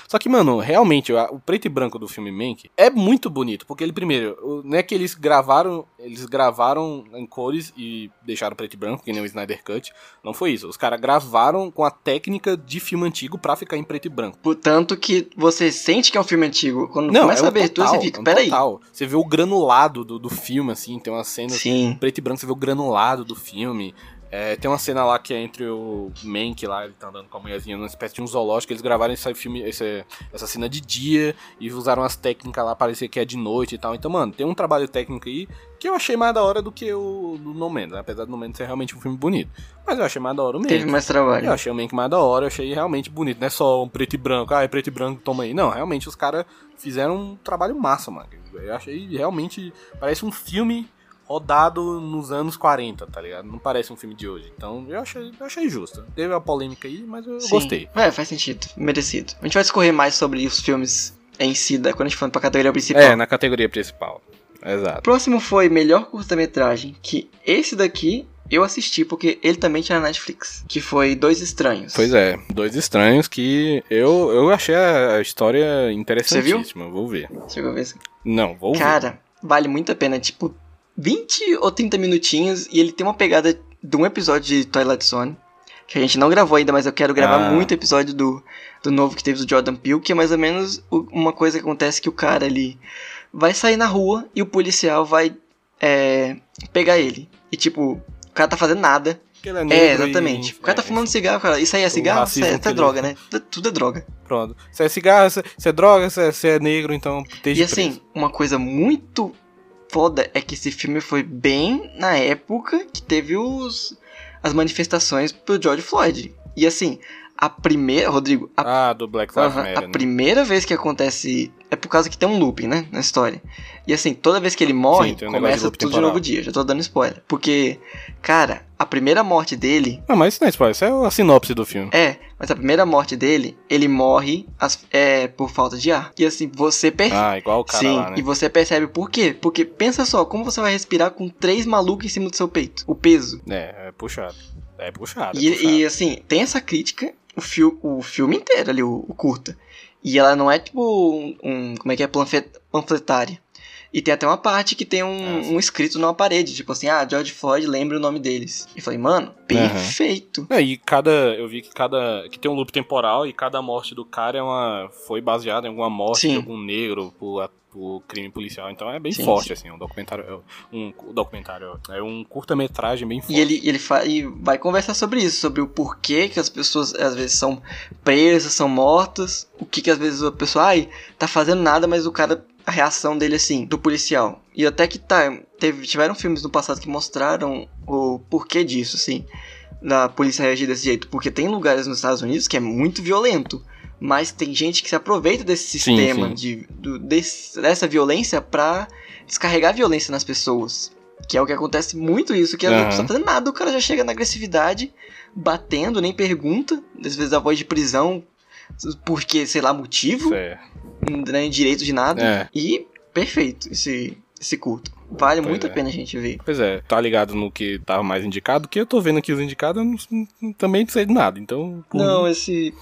Só que, mano, realmente, o preto e branco do filme Mank é muito bonito, porque ele, primeiro, não é que eles gravaram, eles gravaram em cores e deixaram preto e branco, que nem o Snyder Cut, não foi isso. Os caras gravaram com a técnica de filme antigo pra ficar em preto e branco. Portanto que você sente que é um filme antigo, quando não, começa é um a abertura total, você fica, é um peraí. Total. Você vê o granulado do, do filme, assim, tem uma cena em preto e branco, você vê o granulado do filme. É, tem uma cena lá que é entre o Mank lá, ele tá andando com a mulherzinha numa espécie de um zoológico, eles gravaram esse filme, esse, essa cena de dia e usaram as técnicas lá, parecia que é de noite e tal. Então, mano, tem um trabalho técnico aí que eu achei mais da hora do que o do Nomadland, né? Apesar do Nomadland ser realmente um filme bonito, mas eu achei mais da hora o Mank. Teve mais trabalho. Eu achei o Mank mais da hora, eu achei realmente bonito, não é só um preto e branco, ah, é preto e branco, toma aí. Não, realmente os caras fizeram um trabalho massa, mano. Eu achei realmente, parece um filme rodado nos anos quarenta, tá ligado? Não parece um filme de hoje. Então, eu achei, eu achei justo. Teve uma polêmica aí, mas eu Sim. gostei. É, faz sentido. Merecido. A gente vai discorrer mais sobre os filmes em si, da, quando a gente for pra categoria principal. É, na categoria principal. Exato. O próximo foi melhor curta-metragem, que esse daqui eu assisti, porque ele também tinha na Netflix, que foi Dois Estranhos. Pois é, Dois Estranhos, que eu, eu achei a história interessantíssima. Você viu? Vou ver. Você viu esse? Não, vou Cara, ver. Cara, vale muito a pena, tipo, vinte ou trinta minutinhos, e ele tem uma pegada de um episódio de Twilight Zone, que a gente não gravou ainda, mas eu quero gravar ah. muito episódio do, do novo que teve do Jordan Peele, que é mais ou menos uma coisa que acontece, que o cara ali vai sair na rua e o policial vai é, pegar ele. E tipo, o cara tá fazendo nada. Porque ele é, negro é, exatamente. E... o cara tá fumando cigarro, cara. Isso aí é cigarro? Isso é, isso é droga, né? Tudo é droga. Pronto. Se é cigarro, se é droga, se é, se é negro, então... E assim, preso. Uma coisa muito... foda é que esse filme foi bem na época que teve os, as manifestações pro George Floyd. E assim, a primeira... Rodrigo... A, ah, do Black Lives uh-huh, Matter. A né? primeira vez que acontece... É por causa que tem um looping, né? Na história. E assim, toda vez que ele morre, sim, um começa de tudo de novo dia. Já tô dando spoiler. Porque, cara, a primeira morte dele... Não, mas isso não é spoiler. Isso é a sinopse do filme. É, mas a primeira morte dele, ele morre as, é, por falta de ar. E assim, você percebe... Ah, igual o cara Sim, lá, né? E você percebe por quê? Porque pensa só, como você vai respirar com três malucos em cima do seu peito? O peso. É, é puxado. É puxado. E, é puxado. E assim, tem essa crítica, o, fio, o filme inteiro ali, o, o curta. E ela não é tipo um, um como é que é, panfletária. E tem até uma parte que tem um, um escrito numa parede, tipo assim, ah, George Floyd, lembra o nome deles. E falei, mano, perfeito. Uhum. É, e cada, eu vi que cada, que tem um loop temporal e cada morte do cara é uma, foi baseada em alguma morte Sim. de algum negro, por, por crime policial. Então é bem sim, forte, sim. assim, um documentário, um documentário, é um curta-metragem bem forte. E ele, ele fa- e vai conversar sobre isso, sobre o porquê que as pessoas às vezes são presas, são mortas, o que que às vezes a pessoa, ai, tá fazendo nada, mas o cara... a reação dele, assim, do policial. E até que tá, teve, tiveram filmes no passado que mostraram o porquê disso, assim, da polícia reagir desse jeito. Porque tem lugares nos Estados Unidos que é muito violento, mas tem gente que se aproveita desse sistema, sim, sim. De, do, desse, dessa violência pra descarregar a violência nas pessoas. Que é o que acontece muito isso, que a uhum. pessoa tá fazendo nada, o cara já chega na agressividade, batendo, nem pergunta, às vezes a voz de prisão, porque, sei lá, motivo... É. Nem direito de nada. É. E perfeito esse, esse curto. Vale pois muito é. a pena a gente ver. Pois é, tá ligado no que tava mais indicado, que eu tô vendo aqui os indicados, eu não, também não sei de nada, então... Pum. Não, esse...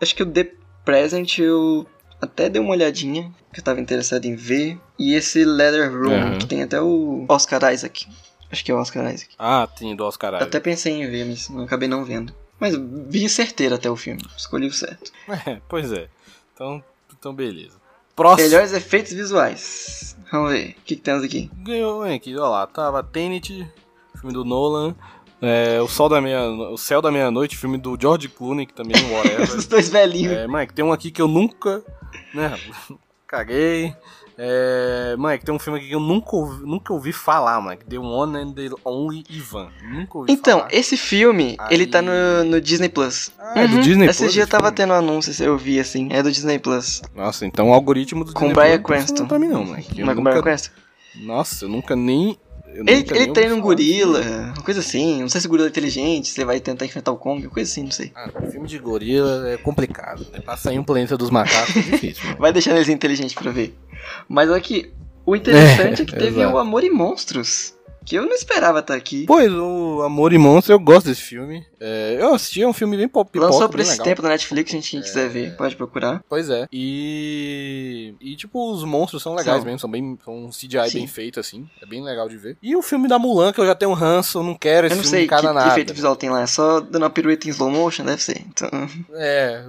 Acho que o The Present eu até dei uma olhadinha, que eu tava interessado em ver. E esse Leather Room, uhum. que tem até o Oscar Isaac. Acho que é o Oscar Isaac. Ah, tem do Oscar Isaac. Eu até pensei em ver, mas não, acabei não vendo. Mas vi certeiro até o filme, escolhi o certo. É, pois é. Então... Então, beleza. Próximo. Melhores efeitos visuais. Vamos ver. O que, que temos aqui? Ganhou, hein? Aqui, olha lá. Tava Tenet, filme do Nolan. É, o, Sol da Meia... o Céu da Meia-Noite, filme do George Clooney, que também é um whatever. Os dois velhinhos. É, Mike, tem um aqui que eu nunca... Né? Caguei. É, Mike, tem um filme aqui que eu nunca ouvi, nunca ouvi falar, Mike. The One and the Only Ivan. Nunca ouvi então, falar. Então, esse filme, aí... ele tá no, no Disney Plus. Ah, uhum. é do Disney Plus? Esse dia eu tava tendo um anúncio, eu vi assim. É do Disney Plus. Nossa, então o algoritmo do com Disney Brian Plus Cranston. Não tá pra mim não, Mike. Mas com nunca... Brian Cranston? Nossa, eu nunca nem... Eu ele nunca ele nem treina um gorila, assim. Uma coisa assim. Não sei se o gorila é inteligente, se ele vai tentar enfrentar o Kong, uma coisa assim, não sei. Ah, filme de gorila é complicado. É passar em um planeta dos macacos é difícil. Né? Vai deixando eles inteligentes pra ver. Mas aqui, o interessante é, é que teve exato. O Amor e Monstros. que eu não esperava estar aqui. Pois, o Amor e Monstro, eu gosto desse filme. É, eu assisti, é um filme bem pop. Lançou por esse legal. Tempo na Netflix, a gente, quem é... quiser ver, pode procurar. Pois é. E, e tipo, os monstros são legais Sim. mesmo, são bem são um C G I Sim. bem feito, assim. É bem legal de ver. E o filme da Mulan, que eu já tenho um ranço, eu não quero esse filme. Eu não sei filme, que, nada, que efeito visual tem lá, é só dando uma pirueta em slow motion, deve ser. Então... É,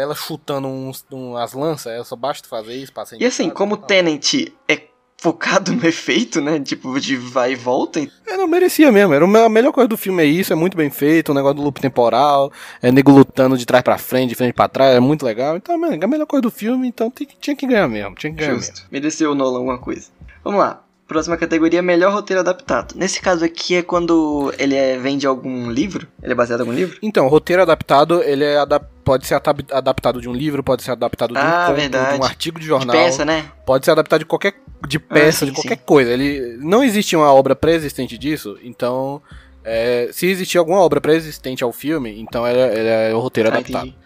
ela chutando uns, umas lanças, ela só basta fazer isso, passa em E assim, casa, como tá... Tenet é focado no efeito, né? Tipo, de vai e volta. É, não merecia mesmo. Era a melhor coisa do filme é isso, é muito bem feito, o um negócio do loop temporal, é nego lutando de trás pra frente, de frente pra trás, é muito legal. Então, mano, é a melhor coisa do filme, então tem, tinha que ganhar mesmo, tinha que ganhar Justo. mesmo. Mereceu o Nolan alguma coisa. Vamos lá. Próxima categoria, melhor roteiro adaptado. Nesse caso aqui é quando ele é, vem de algum livro? Ele é baseado em algum livro? Então, roteiro adaptado, ele é adap- pode ser adap- adaptado de um livro, pode ser adaptado de um, ah, conto, de um artigo de jornal. De peça, né? Pode ser adaptado de qualquer de peça, ah, sim, de qualquer sim. coisa. Ele, não existe uma obra pré-existente disso, então é, se existir alguma obra pré-existente ao filme, então ele, ele é o roteiro ah, adaptado. Entendi.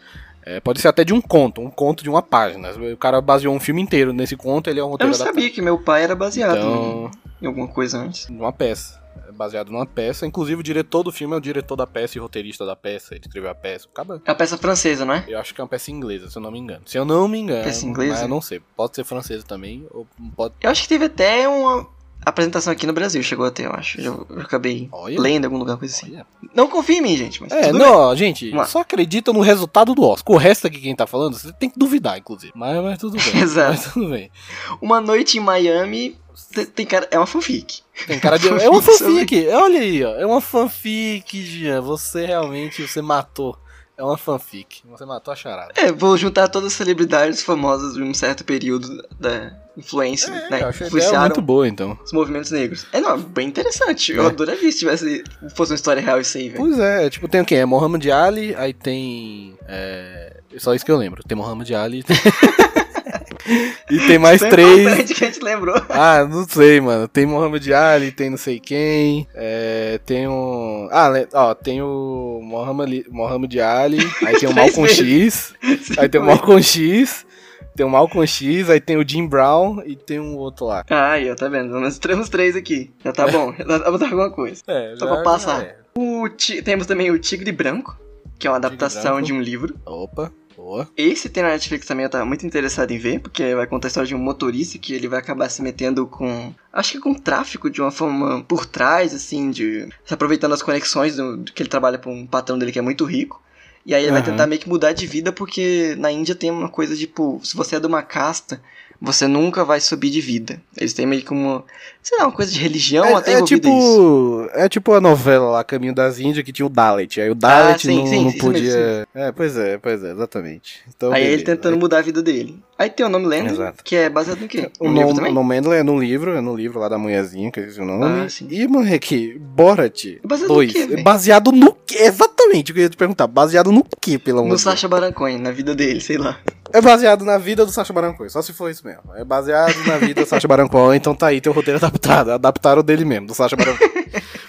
É, pode ser até de um conto, um conto de uma página. O cara baseou um filme inteiro nesse conto, ele é um roteiro adaptado. Eu não sabia que Meu Pai era baseado então, em alguma coisa antes. Numa peça. Baseado numa peça. Inclusive, o diretor do filme é o diretor da peça e roteirista da peça. Ele escreveu a peça. Acaba... É a peça francesa, não é? Eu acho que é uma peça inglesa, se eu não me engano. Se eu não me engano. Peça inglesa? Mas eu não sei. Pode ser francesa também. Ou pode... Eu acho que teve até uma... A apresentação aqui no Brasil chegou até, eu acho. Eu, eu acabei olha, lendo em algum lugar, coisa assim. Olha. Não confia em mim, gente. Mas é, não, bem. gente, só acredita no resultado do Oscar. O resto aqui, quem tá falando, você tem que duvidar, inclusive. Mas, mas tudo bem. Exato. Mas tudo bem. Uma Noite em Miami tem cara, é uma fanfic. Tem cara de. É uma fanfic. Olha aí, ó. É uma fanfic, Jean. Você realmente, você matou. É uma fanfic. Você matou a charada. É, vou juntar todas as celebridades famosas de um certo período da influência, é, né? Influenciaram muito boa, então. Os movimentos negros. É, não, é bem interessante. É. Eu adoraria se tivesse, fosse uma história real isso aí, velho. Pois é, tipo, tem o quê? É Mohamed Ali, aí tem... É... Só isso que eu lembro. Tem Mohamed Ali... Tem... E tem mais Isso três. É que a gente lembrou. Ah, não sei, mano. Tem Mohamed Ali, tem não sei quem. É, tem um. Ah, ó, tem o Mohamed, Mohamed Ali. Aí tem o Malcolm X. Aí tem o Malcolm X. Tem o Malcolm X, aí tem o Jim Brown e tem um outro lá. Ah, eu tá vendo. Nós temos três aqui. Já tá é. bom. Já dá pra dar alguma coisa. É, Só já, pra passar. É. O ti... Temos também o Tigre Branco, que é uma adaptação de um livro. Opa. Boa. Esse tem na Netflix também, eu tava muito interessado em ver, porque vai contar a história de um motorista que ele vai acabar se metendo com... Acho que com tráfico, de uma forma por trás, assim, de... Se aproveitando as conexões do, do que ele trabalha pra um patrão dele que é muito rico. E aí ele uhum. vai tentar meio que mudar de vida, porque na Índia tem uma coisa, tipo, se você é de uma casta, você nunca vai subir de vida. Eles têm meio que uma... Sei lá, uma coisa de religião é, até é envolvida tipo, isso. É tipo a novela lá, Caminho das Índias, que tinha o Dalit. Aí o Dalit ah, sim, não, sim, não podia... Mesmo, mesmo. É, pois é, pois é, exatamente. Então, aí beleza. Ele tentando aí... mudar a vida dele. Aí tem o Nomadland, que é baseado no quê? O Nomadland é no livro, é no livro lá da mulherzinha, que eu esqueci o nome. Ah, sim. E, mano, é que Borat baseado dois. No quê, baseado no quê? Exatamente o que eu ia te perguntar. Baseado no quê, pelo amor de Deus? No Sacha Baron Cohen, na vida dele, sei lá. É baseado na vida do Sacha Baron Cohen, só se for isso mesmo. É baseado na vida do Sacha Baron Cohen, então tá aí, tem o roteiro adaptado. Adaptaram o dele mesmo, do Sacha Baron Cohen.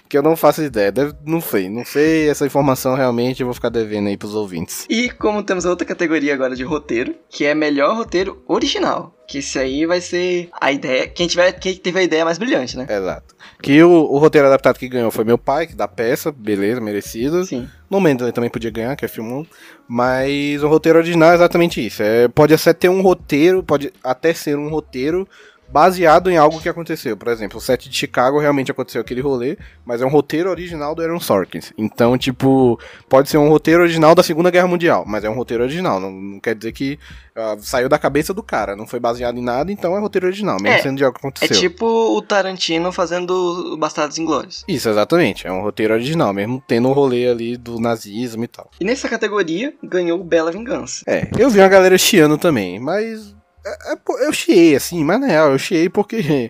Porque eu não faço ideia, deve, não sei, não sei essa informação realmente, eu vou ficar devendo aí pros ouvintes. E como temos a outra categoria agora de roteiro, que é melhor roteiro original. Que esse aí vai ser a ideia, quem, tiver, quem teve a ideia mais brilhante, né? Exato. Que o, o roteiro adaptado que ganhou foi Meu Pai, que da peça, beleza, merecido. Sim. No momento ele também podia ganhar, que é filmão. Mas o roteiro original é exatamente isso. É, pode até ter um roteiro, pode até ser um roteiro baseado em algo que aconteceu. Por exemplo, o set de Chicago realmente aconteceu aquele rolê, mas é um roteiro original do Aaron Sorkin. Então, tipo, pode ser um roteiro original da Segunda Guerra Mundial, mas é um roteiro original. Não, não quer dizer que uh, saiu da cabeça do cara, não foi baseado em nada, então é roteiro original, mesmo é, sendo de algo que aconteceu. É tipo o Tarantino fazendo Bastardos Inglórios. Isso, exatamente. É um roteiro original, mesmo tendo um rolê ali do nazismo e tal. E nessa categoria, ganhou Bela Vingança. É, eu vi uma galera chiando também, mas... Eu chiei, assim, mas na real, eu chiei porque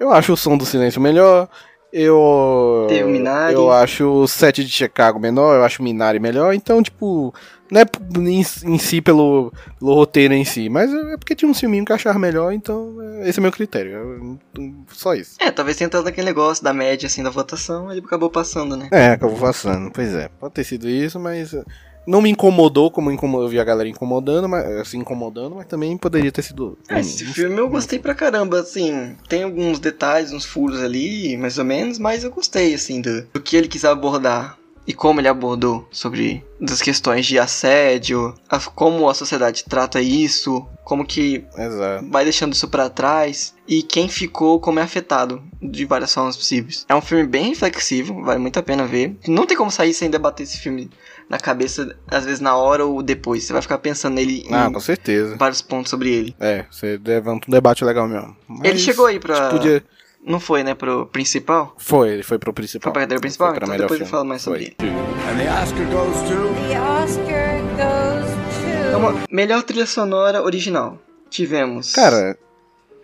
eu acho o Som do Silêncio melhor, eu Tem o Minari. Eu acho o set de Chicago menor, eu acho o Minari melhor, então, tipo, não é em, em si pelo, pelo roteiro em si, mas é porque tinha um filminho que eu achava melhor, então esse é o meu critério, só isso. É, talvez tentando aquele negócio da média, assim, da votação, ele acabou passando, né? É, acabou passando, pois é, pode ter sido isso, mas... Não me incomodou como eu vi a galera incomodando, mas, assim, incomodando, mas também poderia ter sido... É, esse filme eu gostei pra caramba, assim, tem alguns detalhes, uns furos ali, mais ou menos, mas eu gostei, assim, do, do que ele quis abordar e como ele abordou sobre das questões de assédio, a, como a sociedade trata isso, como que Exato. Vai deixando isso pra trás e quem ficou como é afetado de várias formas possíveis. É um filme bem reflexivo, vale muito a pena ver. Não tem como sair sem debater esse filme na cabeça, às vezes na hora ou depois. Você vai ficar pensando nele em ah, com certeza. Vários pontos sobre ele. É, você levanta um debate legal mesmo. Mas ele chegou aí pra... Podia... Não foi, né, pro principal? Foi, ele foi pro principal. Foi pra cadeira principal? Então depois filme. Eu falo mais sobre ele. And the Oscar goes to... The Oscar goes to... É uma melhor trilha sonora original. Tivemos... Cara...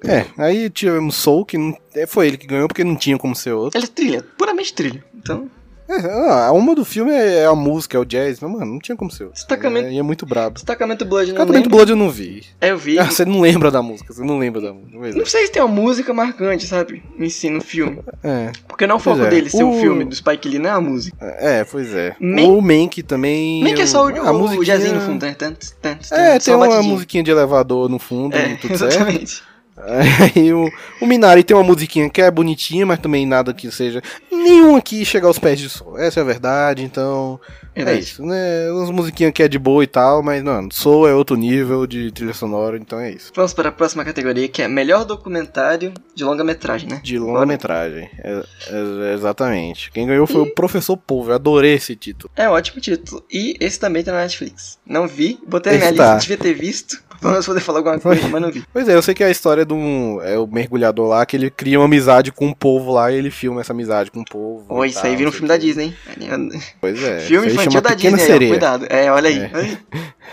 É, aí tivemos Soul, que não... foi ele que ganhou, porque não tinha como ser outro. Ele é trilha, puramente trilha, então... É, a alma do filme é a música, é o jazz, mas, mano, não tinha como ser. Destacamento... É, e é muito brabo. Destacamento Blood, não Destacamento lembra? Blood eu não vi. É, eu vi. Ah, você não lembra da música, você não lembra da música. Não sei se tem uma música marcante, sabe, em si, no filme. É. Porque não é o foco é. dele ser o... um filme do Spike Lee, não é a música. É, pois é. Man... Ou o Mank também... Mank é só o, a o, musiquinha... o jazzinho no fundo, né? Tanto, tanto, tanto, é, tem uma batidinha. Musiquinha de elevador no fundo, é, tudo exatamente. Certo. Aí o, o Minari tem uma musiquinha que é bonitinha, mas também nada que seja nenhum aqui chega aos pés de Soul. Essa é a verdade, então é, é isso, né? Umas musiquinhas que é de boa e tal, mas não, Soul é outro nível de trilha sonora, então é isso. Vamos para a próxima categoria, que é melhor documentário de longa-metragem, né? De longa-metragem, é, é, exatamente. Quem ganhou foi e... o Professor Polvo, eu adorei esse título. É um ótimo título, e esse também tá na Netflix. Não vi, botei na minha lista, devia ter visto. Vamos poder falar alguma coisa, mas não vi. Pois é, eu sei que é a história de um é, o mergulhador lá, que ele cria uma amizade com um povo lá e ele filma essa amizade com o povo. Oh, isso tal, aí vira um filme que... da Disney, hein? Pois é. Filme infantil da Disney, aí, cuidado. É, olha aí. É. Olha aí.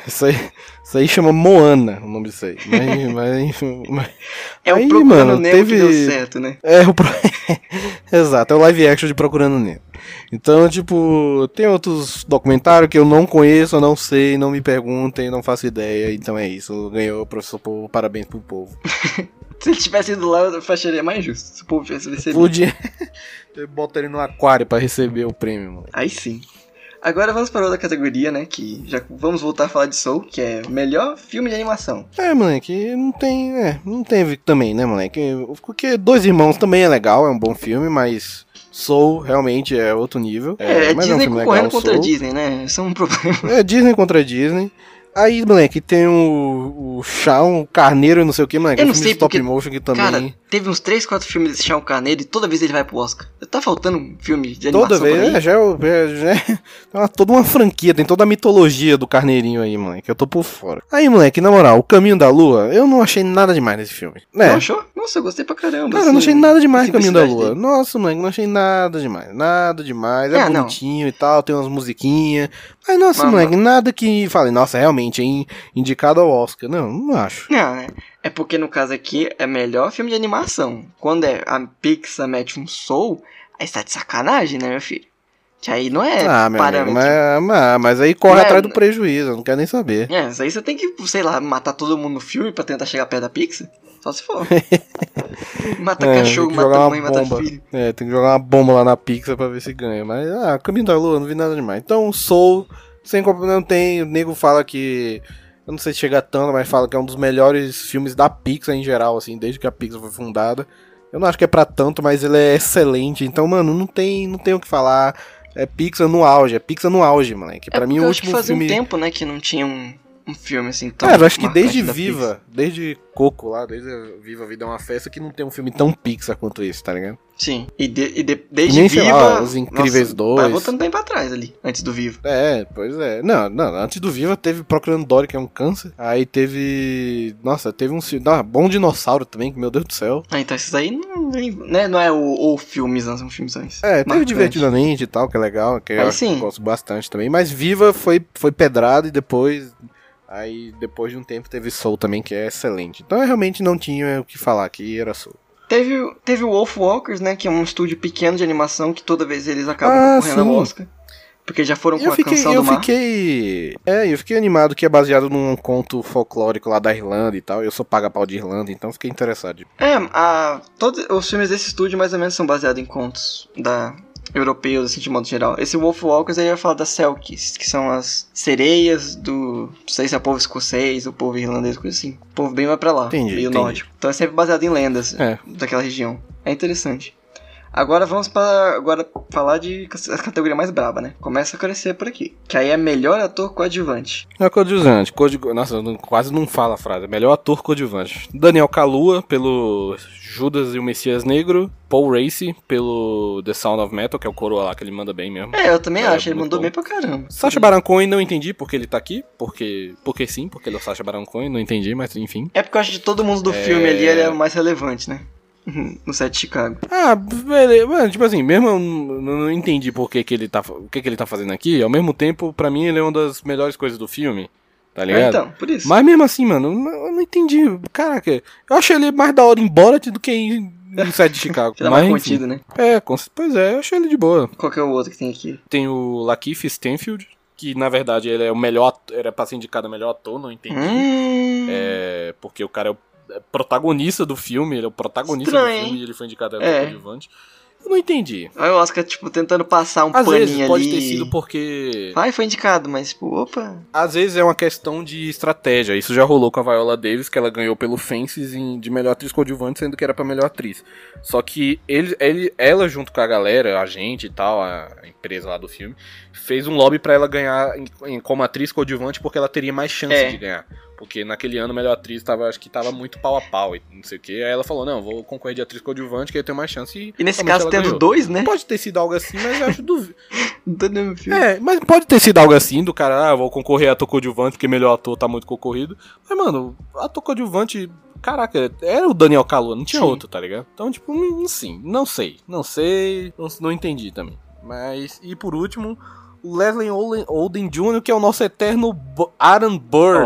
Isso aí. Isso aí chama Moana, o nome disso aí. Mas, mas, mas... É o aí, Procurando mano, Nemo teve... que deu certo, né? É o pro... Exato, é o live action de Procurando Nemo. Então, tipo, tem outros documentários que eu não conheço, não sei, não me perguntem, não faço ideia. Então é isso, ganhou o Professor Polvo, parabéns pro povo. Se ele tivesse ido lá, eu acharia mais justo. Se o povo tivesse recebido. Podia. Eu boto ele no aquário pra receber o prêmio, mano. Aí sim. Agora vamos para outra categoria, né, que já vamos voltar a falar de Soul, que é o melhor filme de animação. É, moleque, não tem, é, não tem também, né, moleque, porque Dois Irmãos também é legal, é um bom filme, mas Soul realmente é outro nível. É, é mas Disney é um filme concorrendo legal, contra Soul. Disney, né, isso é um problema. É, Disney contra Disney. Aí, moleque, tem o, o Chão Carneiro e não sei o que, moleque. Eu não sei porque, stop motion que também... Cara, teve uns três, quatro filmes desse Chão Carneiro e toda vez ele vai pro Oscar. Tá faltando um filme de animação toda vez, é, já é... Já é uma, toda uma franquia, tem toda a mitologia do Carneirinho aí, moleque. Eu tô por fora. Aí, moleque, na moral, O Caminho da Lua, eu não achei nada demais nesse filme. É. Não achou? Nossa, eu gostei pra caramba. Cara, assim, eu não achei nada demais no Caminho da Lua. Dele. Nossa, moleque, não achei nada demais. Nada demais, é, é bonitinho não. E tal, tem umas musiquinhas. Mas, nossa, não, moleque, não. Nada que... Falei, nossa, realmente... indicado ao Oscar, não, não acho. Não, é, é porque no caso aqui é melhor filme de animação. Quando é a Pixar mete um Soul, aí tá de sacanagem, né, meu filho? Que aí não é ah, parâmetro. Amigo, mas, mas aí corre é, atrás do prejuízo, não quero nem saber. É, isso aí você tem que, sei lá, matar todo mundo no filme pra tentar chegar perto da Pixar. Só se for. Mata é, cachorro, mata mãe, mata filho. É, tem que jogar uma bomba lá na Pixar pra ver se ganha. Mas, ah, Caminho da Lua, não vi nada demais. Então, Soul... Sem não tem, o nego fala que, eu não sei se chega tanto, mas fala que é um dos melhores filmes da Pixar em geral, assim, desde que a Pixar foi fundada. Eu não acho que é pra tanto, mas ele é excelente, então, mano, não tem, não tem o que falar. É Pixar no auge, é Pixar no auge, moleque. Pra é mim, o último fazia filme... fazia um tempo, né, que não tinha um, um filme assim tão... É, eu acho que desde Viva, desde Coco lá, desde Viva Vida é uma Festa, que não tem um filme tão Pixar quanto esse, tá ligado? Sim, e, de, e de, desde nem, Viva... Sei lá, Os Incríveis dois... Vai voltando bem pra trás ali, antes do Viva. É, pois é. Não, não, antes do Viva teve Procurando Dory, que é um câncer. Aí teve... Nossa, teve um filme... Ah, Bom Dinossauro também, que meu Deus do céu. Ah, então esses aí não, né, não é o, o filmes, não são filmes antes. É, teve Marcante. Divertidamente e tal, que é legal, que aí, eu sim. Gosto bastante também. Mas Viva foi, foi pedrado e depois... Aí depois de um tempo teve Soul também, que é excelente. Então eu realmente não tinha o que falar aqui, era Soul. Teve, teve o Wolf Walkers, né, que é um estúdio pequeno de animação que toda vez eles acabam ah, correndo sim. ao Oscar. Porque já foram eu com fiquei, a Canção eu do Mar. Fiquei, é, eu fiquei animado que é baseado num conto folclórico lá da Irlanda e tal. Eu sou paga-pau de Irlanda, então fiquei interessado. É, a, todos os filmes desse estúdio mais ou menos são baseados em contos da... europeus, assim, de modo geral. Esse Wolf Walkers aí vai falar das Selkies, que são as sereias do... Não sei se é o povo escocês ou povo irlandês, coisa assim. O povo bem vai pra lá, entendi, meio entendi. Nórdico. Então é sempre baseado em lendas é. daquela região. É interessante. Agora vamos para agora falar de a categoria mais braba, né? Começa a crescer por aqui. Que aí é melhor ator coadjuvante. É coadjuvante. Coadju... Nossa, não, quase não fala a frase. Melhor ator coadjuvante. Daniel Kaluuya, pelo Judas e o Messias Negro. Paul Raci, pelo The Sound of Metal, que é o coroa lá que ele manda bem mesmo. É, eu também é, acho. Ele mandou bom. bem pra caramba. Sacha Baron Cohen, não entendi porque ele tá aqui. Porque, porque sim, porque ele é o Sacha Baron Cohen. Não entendi, mas enfim. É porque eu acho que de todo mundo do é... filme ali, ele é o mais relevante, né? No set de Chicago. Ah, velho, mano, tipo assim, mesmo eu não, não entendi por que, que ele tá, o que, que ele tá fazendo aqui. Ao mesmo tempo, pra mim, ele é uma das melhores coisas do filme, tá ligado? É, então, por isso. Mas mesmo assim, mano, eu não entendi. Caraca, eu achei ele mais da hora em Borat do que em no set de Chicago. Mas, mais contido, enfim, né? É, pois é, eu achei ele de boa. Qual que é o outro que tem aqui? Tem o Lakeith Stanfield, que na verdade ele é o melhor, era pra ser indicado melhor ator, não entendi. Hum. É, porque o cara é o protagonista do filme, ele é o protagonista Estranho, do filme hein? E ele foi indicado a é. coadjuvante. Eu não entendi. Aí o Oscar, tipo, tentando passar um Às paninho vezes, ali. Às vezes pode ter sido porque... Ai, foi indicado, mas, tipo, opa... Às vezes é uma questão de estratégia. Isso já rolou com a Viola Davis, que ela ganhou pelo Fences de melhor atriz coadjuvante, sendo que era pra melhor atriz. Só que ele, ele, ela, junto com a galera, a gente e tal, a empresa lá do filme, fez um lobby pra ela ganhar em, em, como atriz coadjuvante, porque ela teria mais chance é. de ganhar. Porque naquele ano a melhor atriz tava, acho que tava muito pau a pau e não sei o que. Aí ela falou, não, vou concorrer de atriz coadjuvante que aí eu tenho mais chance. E, e nesse caso tendo ganhou. dois, né? Pode ter sido algo assim, mas eu acho duvido. É, mas pode ter sido algo assim do cara, ah, vou concorrer a ator coadjuvante porque melhor ator tá muito concorrido. Mas, mano, ator coadjuvante, caraca, era o Daniel Kaluuya, não tinha Sim. outro, tá ligado? Então, tipo, assim, não sei, não sei, não, não entendi também. Mas, e por último... O Leslie Odom Júnior, que é o nosso eterno Aaron Burr.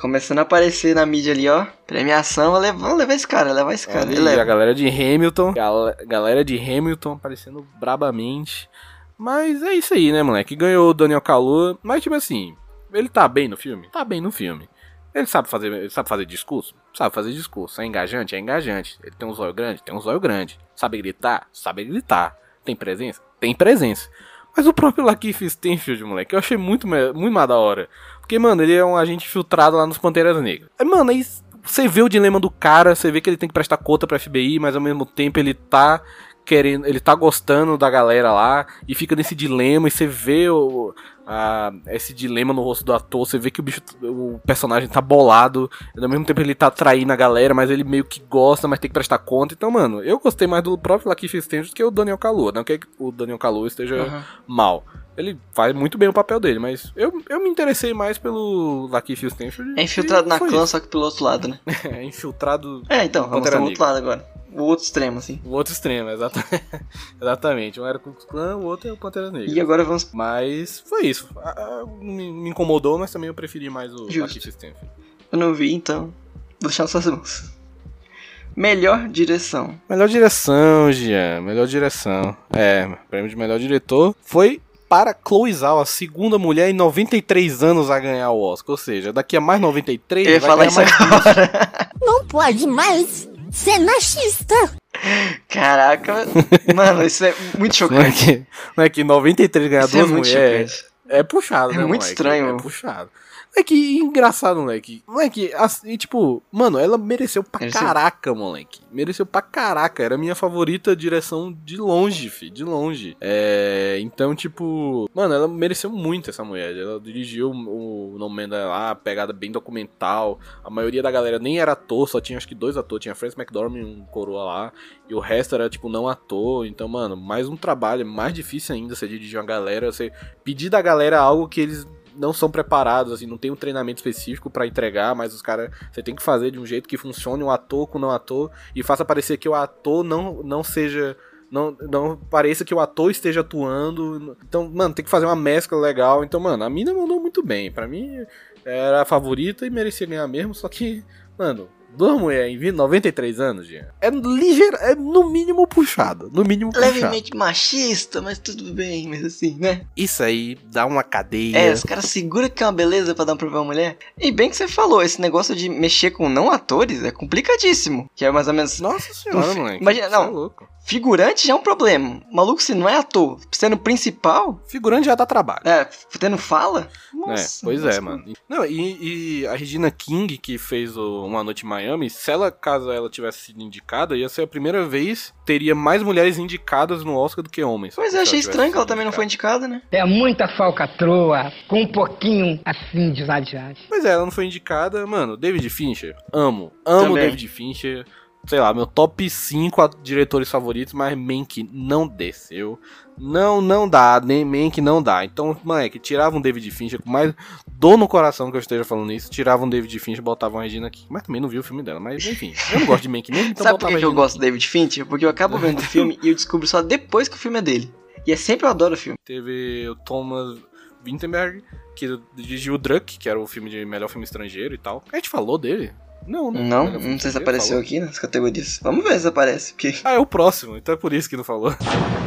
Começando a aparecer na mídia ali, ó. Premiação, vamos levar esse cara, levar esse cara. É, e a galera de Hamilton. Gal- galera de Hamilton aparecendo brabamente. Mas é isso aí, né, moleque? Ganhou o Daniel Kaluuya. Mas, tipo assim, ele tá bem no filme? Tá bem no filme. Ele sabe fazer, ele sabe fazer discurso? Sabe fazer discurso. É engajante? É engajante. Ele tem um zóio grande? Tem um zóio grande. Sabe gritar? Sabe gritar. Tem presença? Tem presença. Mas o próprio Lakeith Stanfield, moleque, eu achei muito, muito mais da hora. Porque, mano, ele é um agente filtrado lá nos Panteras Negras. Mano, aí você vê o dilema do cara, você vê que ele tem que prestar conta pra F B I, mas ao mesmo tempo ele tá querendo, ele tá gostando da galera lá, e fica nesse dilema, e você vê o, a, esse dilema no rosto do ator, você vê que o, bicho, o personagem tá bolado, e ao mesmo tempo ele tá traindo a galera, mas ele meio que gosta, mas tem que prestar conta. Então, mano, eu gostei mais do próprio Lakeith Stanfield do que o Daniel Kaluuya, não que o Daniel Kaluuya esteja uhum. mal. Ele faz muito bem o papel dele, mas eu, eu me interessei mais pelo Lakeith Stanfield. É infiltrado na clã, só que pelo outro lado, né? É, infiltrado... É, então, vamos pro outro lado agora. O outro extremo, assim. O outro extremo, exatamente. Exatamente. Um era o Ku Klux Klan, o outro é o Pantera Negra. E agora vamos... Mas foi isso. Me, me incomodou, mas também eu preferi mais o Lakeith Stanfield. Eu não vi, então vou deixar suas mãos. Melhor direção. Melhor direção, Jean. Melhor direção. É, prêmio de melhor diretor foi... para Chloe Zhao, a segunda mulher em noventa e três anos a ganhar o Oscar. Ou seja, daqui a mais noventa e três... Eu ia vai falar isso mais agora. Não pode mais ser machista. Caraca, mano, isso é muito chocante. Não é que noventa e três ganhar duas é mulheres é puxado, né, É muito moleque? estranho. É puxado. É que engraçado, moleque. Moleque, assim, tipo... Mano, ela mereceu pra mereceu. caraca, moleque. Mereceu pra caraca. Era a minha favorita direção de longe, fi. De longe. É... Então, tipo... Mano, ela mereceu muito essa mulher. Ela dirigiu o Nomadland lá, pegada bem documental. A maioria da galera nem era ator. Só tinha, acho que, dois atores. Tinha Frances McDormand e um coroa lá. E o resto era, tipo, não ator. Então, mano, mais um trabalho. Mais difícil ainda você dirigir uma galera. Você pedir da galera algo que eles... não são preparados, assim, não tem um treinamento específico pra entregar, mas os caras, você tem que fazer de um jeito que funcione o ator com o não ator e faça parecer que o ator não, não seja, não, não pareça que o ator esteja atuando. Então, mano, tem que fazer uma mescla legal. Então, mano, a mina mandou muito bem. Pra mim, era a favorita e merecia ganhar mesmo, só que, mano, duas mulheres em noventa e três anos, Jean, é ligeiro, é no mínimo puxado, no mínimo puxado. Levemente machista, mas tudo bem, mas assim, né? Isso aí dá uma cadeia. É, os caras seguram que é uma beleza pra dar um problema à mulher. E bem que você falou, esse negócio de mexer com não atores é complicadíssimo. Que é mais ou menos... Nossa senhora, moleque. Imagina, não, é louco. Figurante já é um problema. Maluco, se não é ator, sendo principal... Figurante já dá trabalho. É, tendo fala... Nossa, é, pois nossa, é, mano. Não, e, e a Regina King, que fez o Uma Noite em Miami, se ela, caso ela tivesse sido indicada, ia ser a primeira vez, teria mais mulheres indicadas no Oscar do que homens. Pois é, achei estranho que ela também indicada. Não foi indicada, né? É muita falcatrua, com um pouquinho assim de vadiagem. Pois é, ela não foi indicada, mano. David Fincher, amo. Amo também. David Fincher... Sei lá, meu top cinco diretores favoritos, mas Mank não desceu. Não, não dá, nem Mank não dá. Então, moleque, tirava um David Fincher, com mais dor no coração que eu esteja falando isso, tirava um David Fincher e botava uma Regina King. Mas também não vi o filme dela, mas enfim, eu não gosto de Mank mesmo, então. Sabe por que eu gosto do David Fincher? Porque eu acabo vendo o filme e eu descubro só depois que o filme é dele. E é sempre eu adoro o filme. Teve o Thomas Vinterberg, que dirigiu o Druk, que era o filme de melhor filme estrangeiro e tal. A gente falou dele. Não, não. Não, não, não sei se apareceu falou. Aqui nas categorias. Vamos ver se aparece. Porque... Ah, é o próximo, então é por isso que não falou.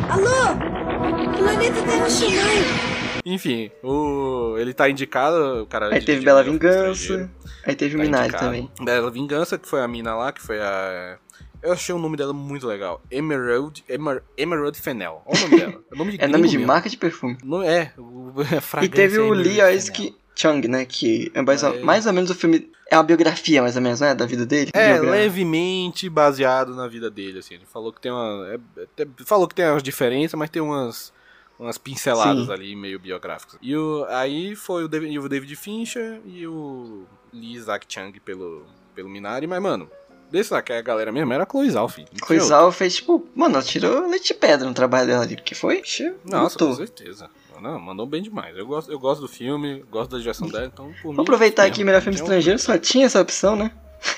Alô? O planeta Terra chegando. Enfim, o... ele tá indicado, o cara... Aí teve Bela Vingança, aí teve o Minari também. Bela Vingança, que foi a mina lá, que foi a... Eu achei o nome dela muito legal. Emerald, Emer, Emerald Fennell. Olha o nome dela. É nome de, é nome de marca de perfume. Não é, o, é fragrância. E teve o Lee Isaac Chung, né, que é mais, é. Ou, mais ou menos o filme... É uma biografia, mais ou menos, né? Da vida dele. É, biografia. Levemente baseado na vida dele, assim. Ele falou que tem uma... É, é, falou que tem umas diferenças, mas tem umas... Umas pinceladas. Sim. Ali, meio biográficas. E o, aí foi o David, o David Fincher e o Lee Isaac Chung pelo, pelo Minari. Mas, mano, desse lá que a galera mesmo era a Chloe Zhao, filho. Chloe Zhao fez, tipo... Mano, ela tirou leite de pedra no trabalho dela ali. Porque foi... Nossa, lutou. Com certeza. Não, mandou bem demais. Eu gosto, eu gosto do filme, gosto da direção dela, então... Por Vou mim, aproveitar aqui, melhor filme estrangeiro, só tinha essa opção, né?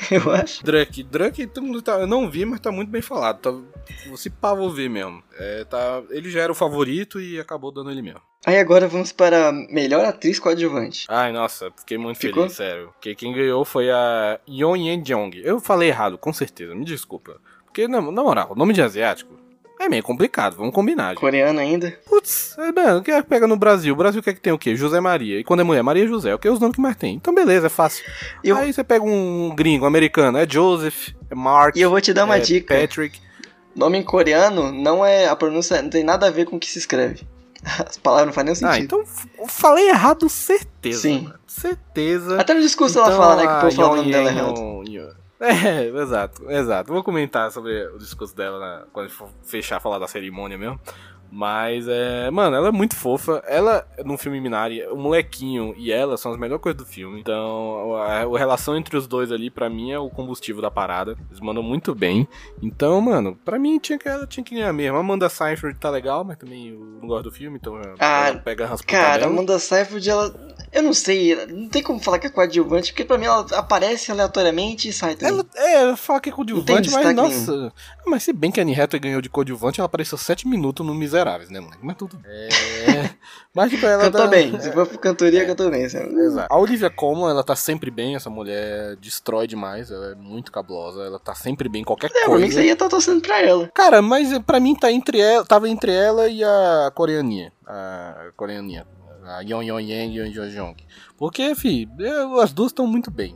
Eu acho. Drake, Drake, eu não vi, mas tá muito bem falado. Tá, se pá, vou ver mesmo. É, tá, ele já era o favorito e acabou dando ele mesmo. Aí agora vamos para melhor atriz coadjuvante. Ai, nossa, fiquei muito Ficou? feliz, sério. Porque quem ganhou foi a Yoon Ye-jung. Eu falei errado, com certeza, me desculpa. Porque, na, na moral, nome de asiático... É meio complicado, vamos combinar. Gente. Coreano ainda? Putz, é, mano, o que pega no Brasil? O Brasil quer que tem o quê? José Maria. E quando é mulher, Maria José. O que é os nomes que mais tem? Então beleza, é fácil. Eu... Aí você pega um gringo, um americano. É Joseph, é Mark. E eu vou te dar uma é dica. Patrick. Nome em coreano não é. A pronúncia não tem nada a ver com o que se escreve. As palavras não fazem nenhum sentido. Ah, então eu falei errado, certeza. Sim. Mano, certeza. Até no discurso então, ela fala, né? Que o povo fala o nome dela errado. É, exato, exato. Vou comentar sobre o discurso dela na, quando a gente for fechar, falar da cerimônia mesmo. Mas, é, mano, ela é muito fofa. Ela, no filme Minari, o molequinho e ela são as melhores coisas do filme. Então, a, a relação entre os dois ali, pra mim, é o combustível da parada. Eles mandam muito bem. Então, mano, pra mim, tinha que, ela tinha que ganhar mesmo. A Amanda Seyfried tá legal, mas também eu não gosto do filme, então ah, ela pega as putadas. Cara, a Amanda Seyfried, ela... Eu não sei, não tem como falar que é coadjuvante, porque pra mim ela aparece aleatoriamente e sai também. Ela, é, fala que é coadjuvante, mas nossa... Nenhum. Mas se bem que a Anne Hathaway ganhou de coadjuvante, ela apareceu sete minutos no Miseráveis, né, moleque? Mas tudo bem. É... Mas tipo, ela cantou dá... bem, se for por cantoria, é. Cantou bem. Sabe? Exato. A Olivia Colman, ela tá sempre bem, essa mulher destrói demais, ela é muito cablosa, ela tá sempre bem, qualquer é, coisa. É, isso aí eu tô torcendo pra ela. Cara, mas pra mim tá entre ela, tava entre ela e a coreaninha. A coreaninha. A Yon Yon Yang e Yon Yon Jong. Porque, fi, eu, as duas estão muito bem.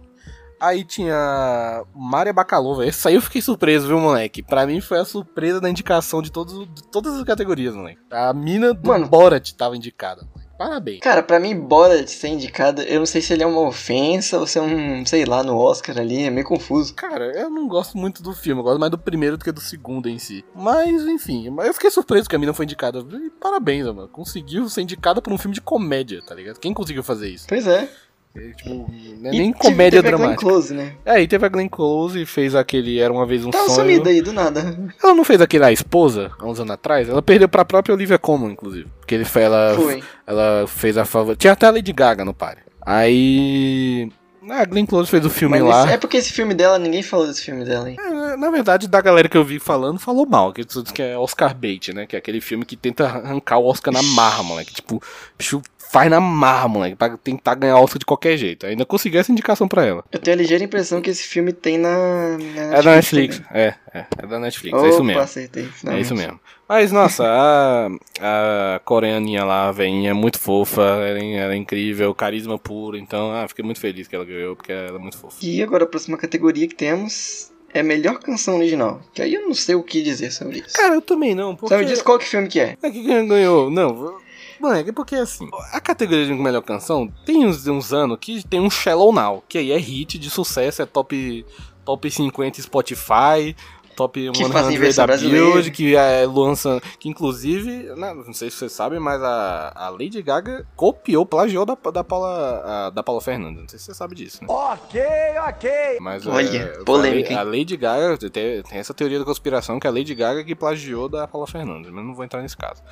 Aí tinha Maria Bakalova. Essa aí eu fiquei surpreso, viu, moleque? Pra mim foi a surpresa da indicação de, todos, de todas as categorias, moleque. A mina do Mano, Borat tava indicada, moleque. Parabéns. Cara, pra mim, Borat ser indicada, eu não sei se ele é uma ofensa ou se é um, sei lá, no Oscar ali, é meio confuso. Cara, eu não gosto muito do filme, eu gosto mais do primeiro do que do segundo em si. Mas, enfim, eu fiquei surpreso que a mina foi indicada. E parabéns, mano. Conseguiu ser indicada por um filme de comédia, tá ligado? Quem conseguiu fazer isso? Pois é. É, tipo, né, nem comédia teve dramática. A Glenn Close, né? É, e teve a Glenn Close e fez aquele Era Uma Vez um Sonho. Tá sumida aí, do nada. Ela não fez aquele A Esposa, há uns anos atrás? Ela perdeu pra própria Olivia Colman, inclusive. Porque ele foi, ela, foi. Ela fez a favor... Tinha até a Lady Gaga no par. Aí... Ah, a Glenn Close fez o filme Mas lá. Esse, é porque esse filme dela, ninguém falou desse filme dela, hein? É, na verdade, da galera que eu vi falando, falou mal. Que diz que é Oscar bait, né? Que é aquele filme que tenta arrancar o Oscar na marra, moleque. Tipo, bicho faz na marra, moleque. Pra tentar ganhar Oscar de qualquer jeito. Ainda consegui essa indicação pra ela. Eu tenho a ligeira impressão que esse filme tem na... na é da Netflix. Né? É, é, é da Netflix. Opa, é isso mesmo. Acertei, finalmente. É isso mesmo. Mas, nossa, a, a coreaninha lá, a velhinha, é muito fofa, ela é incrível, carisma puro, então, ah, fiquei muito feliz que ela ganhou, porque ela é muito fofa. E agora a próxima categoria que temos é melhor canção original. Que aí eu não sei o que dizer sobre isso. Cara, eu também não. Porque... Sabe, diz qual que filme que é? É que ganhou. Não, moleque, porque assim, a categoria de melhor canção tem uns, uns anos que tem um Shallow Now, que aí é hit de sucesso, é top, top cinquenta Spotify, top cem da Build, que é Luan San, que inclusive, não sei se vocês sabem, mas a, a Lady Gaga copiou, plagiou da, da, Paula, a, da Paula Fernanda, não sei se você sabe disso, né? Ok, ok! Mas, olha, é, polêmica. A, a Lady Gaga, tem, tem essa teoria da conspiração que a Lady Gaga que plagiou da Paula Fernanda, mas não vou entrar nesse caso.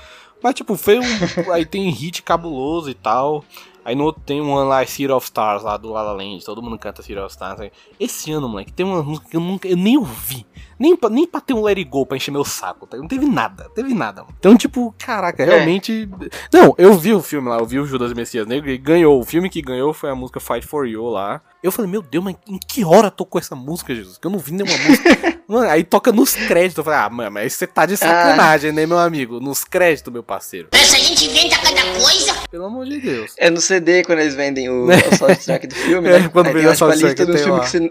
Mas tipo, foi um... aí tem hit cabuloso e tal. Aí no outro tem um ano lá, City of Stars, lá do La La Land. Todo mundo canta City of Stars. Aí. Esse ano, moleque, tem uma música que eu, nunca, eu nem ouvi. Nem pra, nem pra ter um Let It Go pra encher meu saco. Tá? Não teve nada, não teve nada. Mano. Então tipo, caraca, realmente... É. Não, eu vi o filme lá, eu vi o Judas e o Messias Negro e ganhou. O filme que ganhou foi a música Fight For You lá. Eu falei, meu Deus, mas em que hora tocou essa música, Jesus? Que eu não vi nenhuma música. Mano, aí toca nos créditos. Eu falei, ah, mano, mas você tá de sacanagem, ah. né, meu amigo? Nos créditos, meu parceiro. Essa gente inventa cada coisa. Pelo amor de Deus. É no C D quando eles vendem o, o soundtrack do filme, né? É, quando aí vende o soundtrack do filme que você...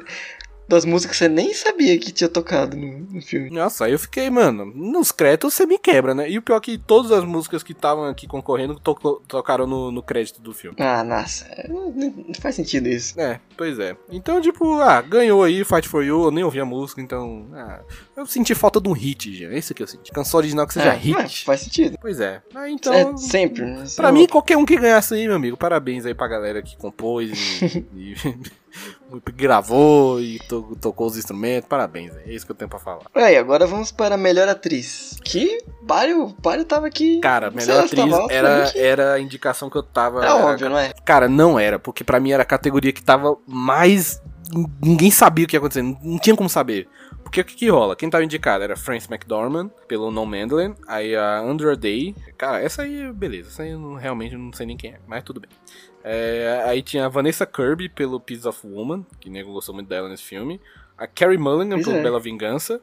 Das músicas que você nem sabia que tinha tocado no, no filme. Nossa, aí eu fiquei, mano, nos créditos você me quebra, né? E o pior é que todas as músicas que estavam aqui concorrendo to- tocaram no, no crédito do filme. Ah, nossa, não, não faz sentido isso. É, pois é. Então, tipo, ah, ganhou aí Fight For You, eu nem ouvi a música, então... Ah, eu senti falta de um hit, já, é isso que eu senti. Canção original que seja é, hit. Mas faz sentido. Pois é. Ah, então... É, sempre. Né? Pra mim, qualquer um que ganhasse aí, meu amigo, parabéns aí pra galera que compôs e... e... gravou e to- tocou os instrumentos. Parabéns, é isso que eu tenho pra falar. É, e agora vamos para a melhor atriz. Que Bário, Bário tava aqui. Cara, melhor atriz era, era a indicação que eu tava. É óbvio, era, não é? Cara, não era, porque pra mim era a categoria que tava mais. Ninguém sabia o que ia acontecer, não tinha como saber. Porque o que, que rola? Quem tava indicado era Frances McDormand, pelo Nomadland, aí a Andra Day. Cara, essa aí, beleza, essa aí eu não, realmente não sei nem quem é, mas tudo bem. É, aí tinha a Vanessa Kirby pelo Piece of Woman, que nego gostou muito dela nesse filme. A Carey Mulligan pelo é. Bela Vingança.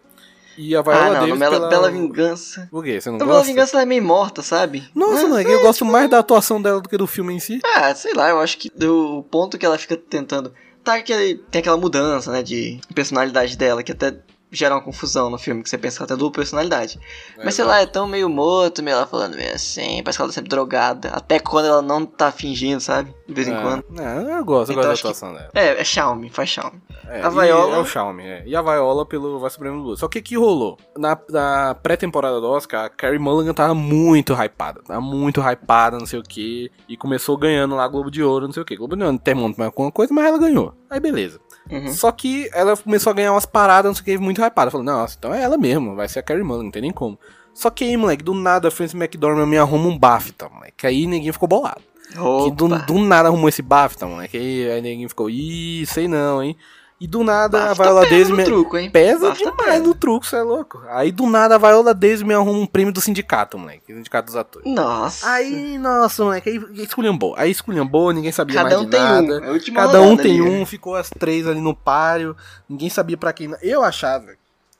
E a Viola ah, não, Davis Bela, pela... Bela Vingança. Por quê? Você não então, gosta? A Bela Vingança ela é meio morta, sabe? Nossa, moleque, eu gosto tipo... mais da atuação dela do que do filme em si. Ah, sei lá, eu acho que do ponto que ela fica tentando... Tá que tem aquela mudança, né, de personalidade dela, que até gera uma confusão no filme, que você pensa que ela tem dupla personalidade. É, mas, sei exatamente. Lá, é tão meio morto, meio ela falando meio assim, parece que ela tá sempre drogada. Até quando ela não tá fingindo, sabe? De vez é, em quando. É, eu gosto, então, eu gosto da atuação que, dela. É, é Xiaomi, faz Xiaomi. É, a Viola... É o Xiaomi, é. E a Viola pelo Voz Suprema do Blues. Só que o que rolou? Na, na pré-temporada do Oscar, a Carey Mulligan tava muito hypada. Tava muito hypada, não sei o que. E começou ganhando lá Globo de Ouro, não sei o que. Globo de Ouro não tem muito mais alguma coisa, mas ela ganhou. Aí, beleza. Uhum. Só que ela começou a ganhar umas paradas, não sei o que, muito hypada. Falou, nossa, então é ela mesmo, vai ser a Carey Mulligan, não tem nem como. Só que aí, moleque, do nada a Frances McDormand me arruma um BAFTA, moleque. Aí ninguém ficou bolado. Opa. Que do, do nada arrumou esse BAFTA, moleque. Aí, aí ninguém ficou, ih, sei não, hein. E do nada BAFTA a Viola Davis... Me... Truco, hein? Pesa BAFTA demais pesa. No truco, você é louco. Aí do nada a Viola Davis me arruma um prêmio do sindicato, moleque. O sindicato dos atores. Nossa. Aí, nossa, moleque. Aí esculhambou. Aí esculhambou, ninguém sabia Cada mais um de nada. Um. É Cada um tem ali. um. Ficou as três ali no páreo. Ninguém sabia pra quem... Eu achava...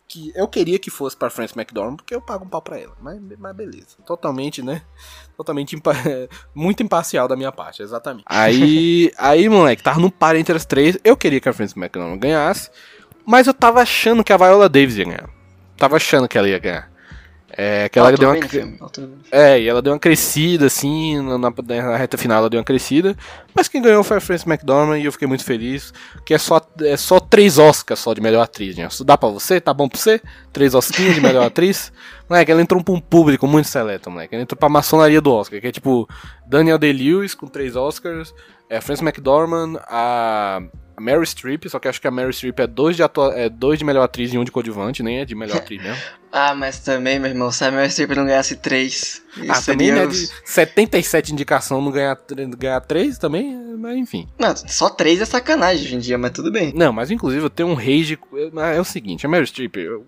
que eu queria que fosse pra Frances McDormand, porque eu pago um pau pra ela, mas, mas beleza. Totalmente, né? Totalmente, impa... muito imparcial da minha parte, exatamente. Aí, aí, moleque, tava no par entre as três, eu queria que a Frances McDormand ganhasse, mas eu tava achando que a Viola Davis ia ganhar. Tava achando que ela ia ganhar. É, que ela deu uma... é, e ela deu uma crescida, assim, na, na, na reta final ela deu uma crescida, mas quem ganhou foi a Frances McDormand e eu fiquei muito feliz, que é só, é só três Oscars só de melhor atriz, né? Dá pra você? Tá bom pra você? Três Oscars de melhor atriz? Moleque, ela entrou pra um público muito seleto, moleque, ela entrou pra maçonaria do Oscar, que é tipo Daniel Day-Lewis com três Oscars, é a Frances McDormand, a... A Meryl Streep, só que acho que a Meryl Streep é dois de, atua- é dois de melhor atriz e um de coadjuvante, nem é de melhor atriz mesmo. Ah, mas também, meu irmão, se a Meryl Streep não ganhasse três... Ah, também, né, de setenta e sete indicações não ganhar, ganhar três também, mas enfim. Não, só três é sacanagem hoje em dia, mas tudo bem. Não, mas inclusive eu tenho um rage... É o seguinte, a Meryl Streep, eu,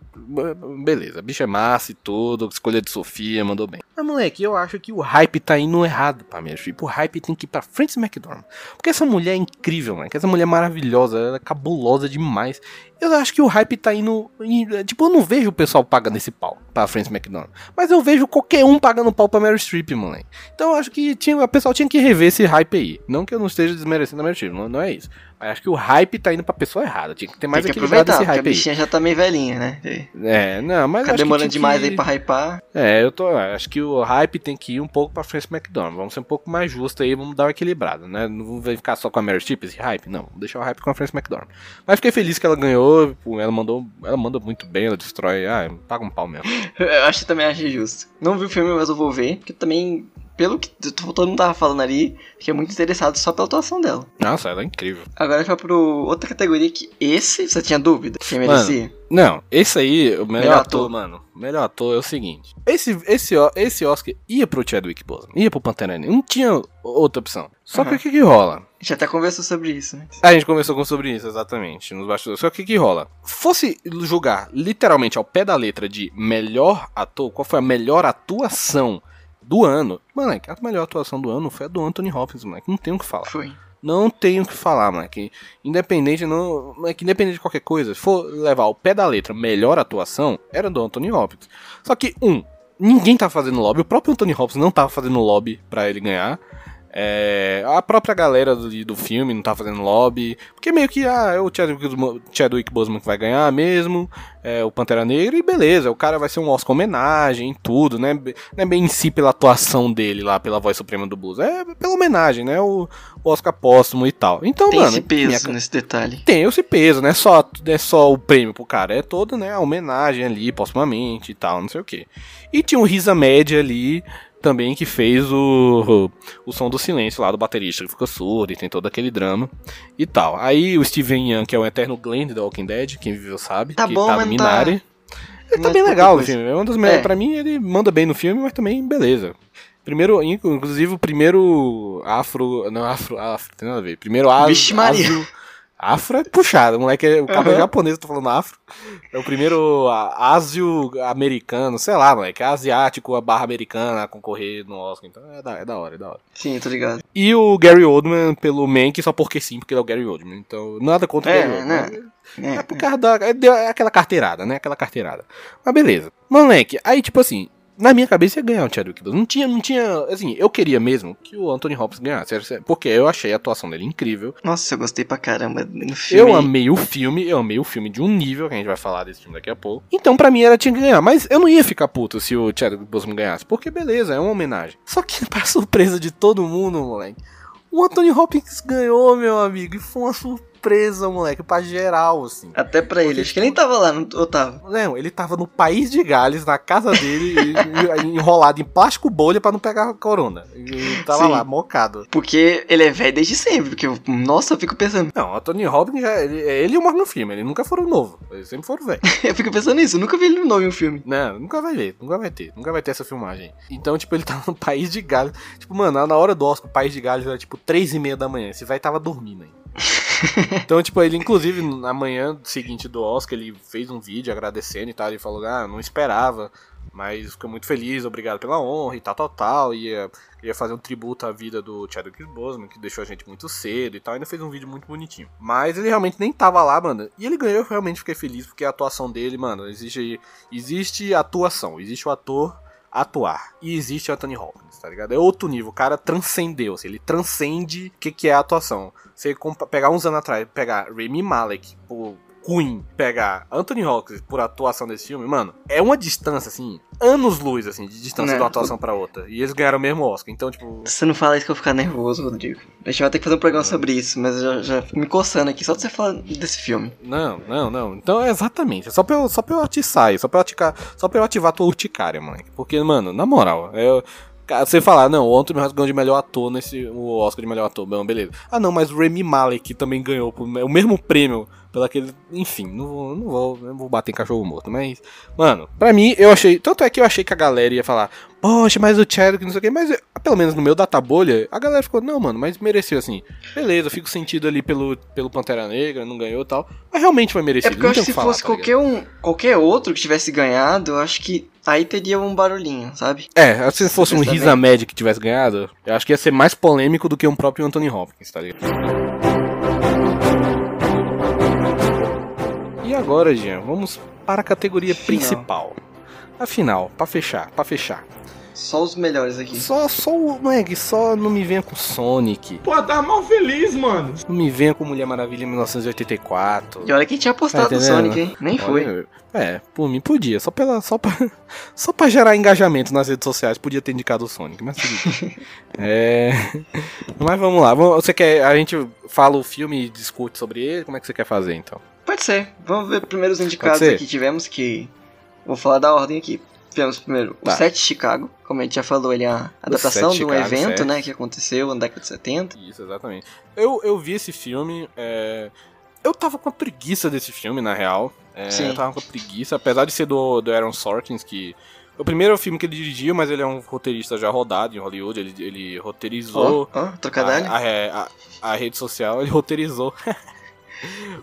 beleza, a bicha é massa e tudo, escolha de Sofia, mandou bem. Mas, moleque, eu acho que o hype tá indo errado pra Meryl Streep. O hype tem que ir pra Frances McDormand. Porque essa mulher é incrível, moleque, essa mulher é maravilhosa. Maravilhosa, ela é cabulosa demais. Eu acho que o hype tá indo... Tipo, eu não vejo o pessoal pagando esse pau pra Frances McDormand. Mas eu vejo qualquer um pagando pau pra Meryl Streep, moleque. Então eu acho que tinha, o pessoal tinha que rever esse hype aí. Não que eu não esteja desmerecendo a Meryl Streep, não, não é isso. Acho que o hype tá indo pra pessoa errada. Tinha que ter mais equilibrado esse hype aí. Tem que aproveitar, porque a bichinha já tá meio velhinha, né? É, não, mas... Tá demorando demais aí pra hypar. É, eu tô... Acho que o hype tem que ir um pouco pra Frances McDormand. Vamos ser um pouco mais justos aí, vamos dar uma equilibrada, né? Não vai ficar só com a Meryl Streep esse hype, não. Vamos deixar o hype com a Frances McDormand. Mas fiquei feliz que ela ganhou, ela mandou, ela mandou muito bem, ela destrói. Ah, paga um pau mesmo. Eu acho, também acho justo. Não vi o filme, mas eu vou ver, porque também... Pelo que todo mundo tava falando ali, fiquei muito interessado só pela atuação dela. Nossa, ela é incrível. Agora a gente vai pra outra categoria que esse, você tinha dúvida? Quem merecia? Mano, não, esse aí, o melhor, melhor ator, ator, mano. O melhor ator é o seguinte. Esse, esse, esse Oscar ia pro Chadwick Boseman, ia pro Pantera Negra. Não tinha outra opção. Só uhum. que o que que rola? A gente até conversou sobre isso, né? A gente conversou sobre isso, exatamente, nos bastidores. Só que o que que rola? Fosse julgar literalmente ao pé da letra de melhor ator, qual foi a melhor atuação do ano, moleque, a melhor atuação do ano foi a do Anthony Hopkins, moleque, não tem o que falar. Foi. Não tem o que falar, moleque. Independente, não, moleque, independente de qualquer coisa, se for levar ao pé da letra melhor atuação, era do Anthony Hopkins. Só que, um, ninguém tá fazendo lobby, o próprio Anthony Hopkins não tava fazendo lobby pra ele ganhar. É, a própria galera do, do filme não tá fazendo lobby, porque meio que, ah, é o Chadwick Boseman que vai ganhar mesmo, é o Pantera Negra, e beleza, o cara vai ser um Oscar homenagem, tudo, né, não é bem em si pela atuação dele lá, pela Voz Suprema do Blues, é pela homenagem, né, o, o Oscar póstumo e tal. Então, tem, mano, esse peso minha... nesse detalhe. Tem esse peso, né, só, é só o prêmio pro cara, é toda, né, a homenagem ali, póstumamente e tal, não sei o que. E tinha um Risa Média ali, também, que fez o, o Som do Silêncio lá do baterista que ficou surdo e tem todo aquele drama e tal. Aí o Steven Yeun, que é o eterno Glenn da Walking Dead, quem viveu sabe, tá que bom, tá no Minari. Tá... Ele tá bem legal o filme, é um dos melhores. Pra mim ele manda bem no filme, mas também beleza. Primeiro, inclusive o primeiro afro, não afro, afro, tem nada a ver, primeiro afro. Vixe Maria. Afro, afro é puxado, o moleque é, o cara uhum. é japonês, tô falando afro. É o primeiro ásio-americano, sei lá, moleque, asiático, a barra americana a concorrer no Oscar, então é da, é da hora, é da hora. Sim, tô ligado. E o Gary Oldman pelo Mank, só porque sim, porque ele é o Gary Oldman, então nada contra é, o Gary Oldman. Né? É, é por é. causa da... É aquela carteirada, né, aquela carteirada. Mas beleza. Moleque, aí tipo assim... Na minha cabeça ia ganhar o Chadwick Boseman. Não tinha, não tinha... Assim, eu queria mesmo que o Anthony Hopkins ganhasse. Porque eu achei a atuação dele incrível. Nossa, eu gostei pra caramba do filme. Eu amei o filme. Eu amei o filme de um nível, que a gente vai falar desse filme daqui a pouco. Então, pra mim, ela tinha que ganhar. Mas eu não ia ficar puto se o Chadwick Boseman ganhasse. Porque, beleza, é uma homenagem. Só que, pra surpresa de todo mundo, moleque, o Anthony Hopkins ganhou, meu amigo. E foi uma surpresa, moleque, pra geral, assim. Até pra ele. Acho que ele nem tava lá, não, ou tava? Não, ele tava no país de Gales, na casa dele, enrolado em plástico bolha pra não pegar a corona. Ele tava Sim. lá, mocado. Porque ele é velho desde sempre. Porque, eu, nossa, eu fico pensando... Não, o Anthony Hopkins, já, ele, ele e o Morgan Freeman, eles nunca foram novo. Eles sempre foram velho. Eu fico pensando nisso, eu nunca vi ele novo em um filme. Não, nunca vai ver, nunca vai ter. Nunca vai ter essa filmagem. Então, tipo, ele tava no país de Gales. Tipo, mano, na hora do Oscar, o país de Gales era, tipo, três e meia da manhã. Esse velho tava dormindo ainda. Então, tipo, ele, inclusive, na manhã seguinte do Oscar, ele fez um vídeo agradecendo e tal, ele falou, ah, não esperava, mas fico muito feliz, obrigado pela honra e tal, tal, tal, e ia, ia fazer um tributo à vida do Chadwick Boseman, que deixou a gente muito cedo e tal, ainda fez um vídeo muito bonitinho. Mas ele realmente nem tava lá, mano, e ele ganhou, eu realmente fiquei feliz, porque a atuação dele, mano, existe, existe atuação, existe o ator... atuar. E existe o Anthony Hopkins, tá ligado? É outro nível, o cara transcendeu, assim, ele transcende o que, que é a atuação. Você pegar uns anos atrás, pegar Rami Malek por Queen, pegar Anthony Hopkins por atuação desse filme, mano, é uma distância, assim, anos-luz, assim, de distância não. de uma atuação pra outra. E eles ganharam o mesmo Oscar, então, tipo... Você não fala isso que eu vou ficar nervoso, Rodrigo. A gente vai ter que fazer um programa não. sobre isso, mas eu já, já me coçando aqui, só de você falar desse filme. Não, não, não. Então, é exatamente. É só pra eu, só pra eu atiçar, só pra eu, aticar, só pra eu ativar a tua urticária, moleque. Porque, mano, na moral, eu... Você falar, não, o Anthony Hopkins ganhou de melhor ator nesse... O Oscar de melhor ator, bom, beleza. Ah, não, mas o Rami Malek também ganhou o mesmo prêmio pelaquele... Enfim, não vou, não vou, não vou bater em cachorro morto, mas... Mano, pra mim, eu achei... Tanto é que eu achei que a galera ia falar... Poxa, mas o Chadwick, não sei o quê. Mas pelo menos no meu databolha, a galera ficou... Não, mano, mas mereceu, assim. Beleza, eu fico sentido ali pelo, pelo Pantera Negra, não ganhou e tal. Mas realmente foi merecido. É porque eu acho que se falar, fosse tá qualquer, um, qualquer outro que tivesse ganhado, eu acho que... Aí teria um barulhinho, sabe? É, se fosse um Risa Média que tivesse ganhado, eu acho que ia ser mais polêmico do que um próprio Anthony Hopkins, tá ligado? E agora, Jean, vamos para a categoria Final. principal. Afinal, pra fechar, pra fechar. Só os melhores aqui. Só, só o Meg, só não me venha com Sonic. Pô, tá mal feliz, mano. Não me venha com Mulher Maravilha em mil novecentos e oitenta e quatro. E olha quem tinha apostado no Sonic, hein? Nem olha, foi. É, por mim podia. Só, pela, só, pra, só pra gerar engajamento nas redes sociais podia ter indicado o Sonic, mas é. Mas vamos lá. Você quer. A gente fala o filme e discute sobre ele? Como é que você quer fazer então? Pode ser. Vamos ver primeiro os indicados que tivemos, que. Vou falar da ordem aqui. Tivemos primeiro tá. o Sete de Chicago, como a gente já falou, ele é a adaptação de um Chicago, evento, né, que aconteceu na década de setenta. Isso, exatamente. Eu, eu vi esse filme, é... eu tava com a preguiça desse filme, na real. É, Sim. Eu tava com a preguiça, apesar de ser do, do Aaron Sorkin, que... O primeiro é o filme que ele dirigiu, mas ele é um roteirista já rodado em Hollywood, ele, ele roteirizou... Oh, oh, trocadilho. A, a, a, a rede social, ele roteirizou...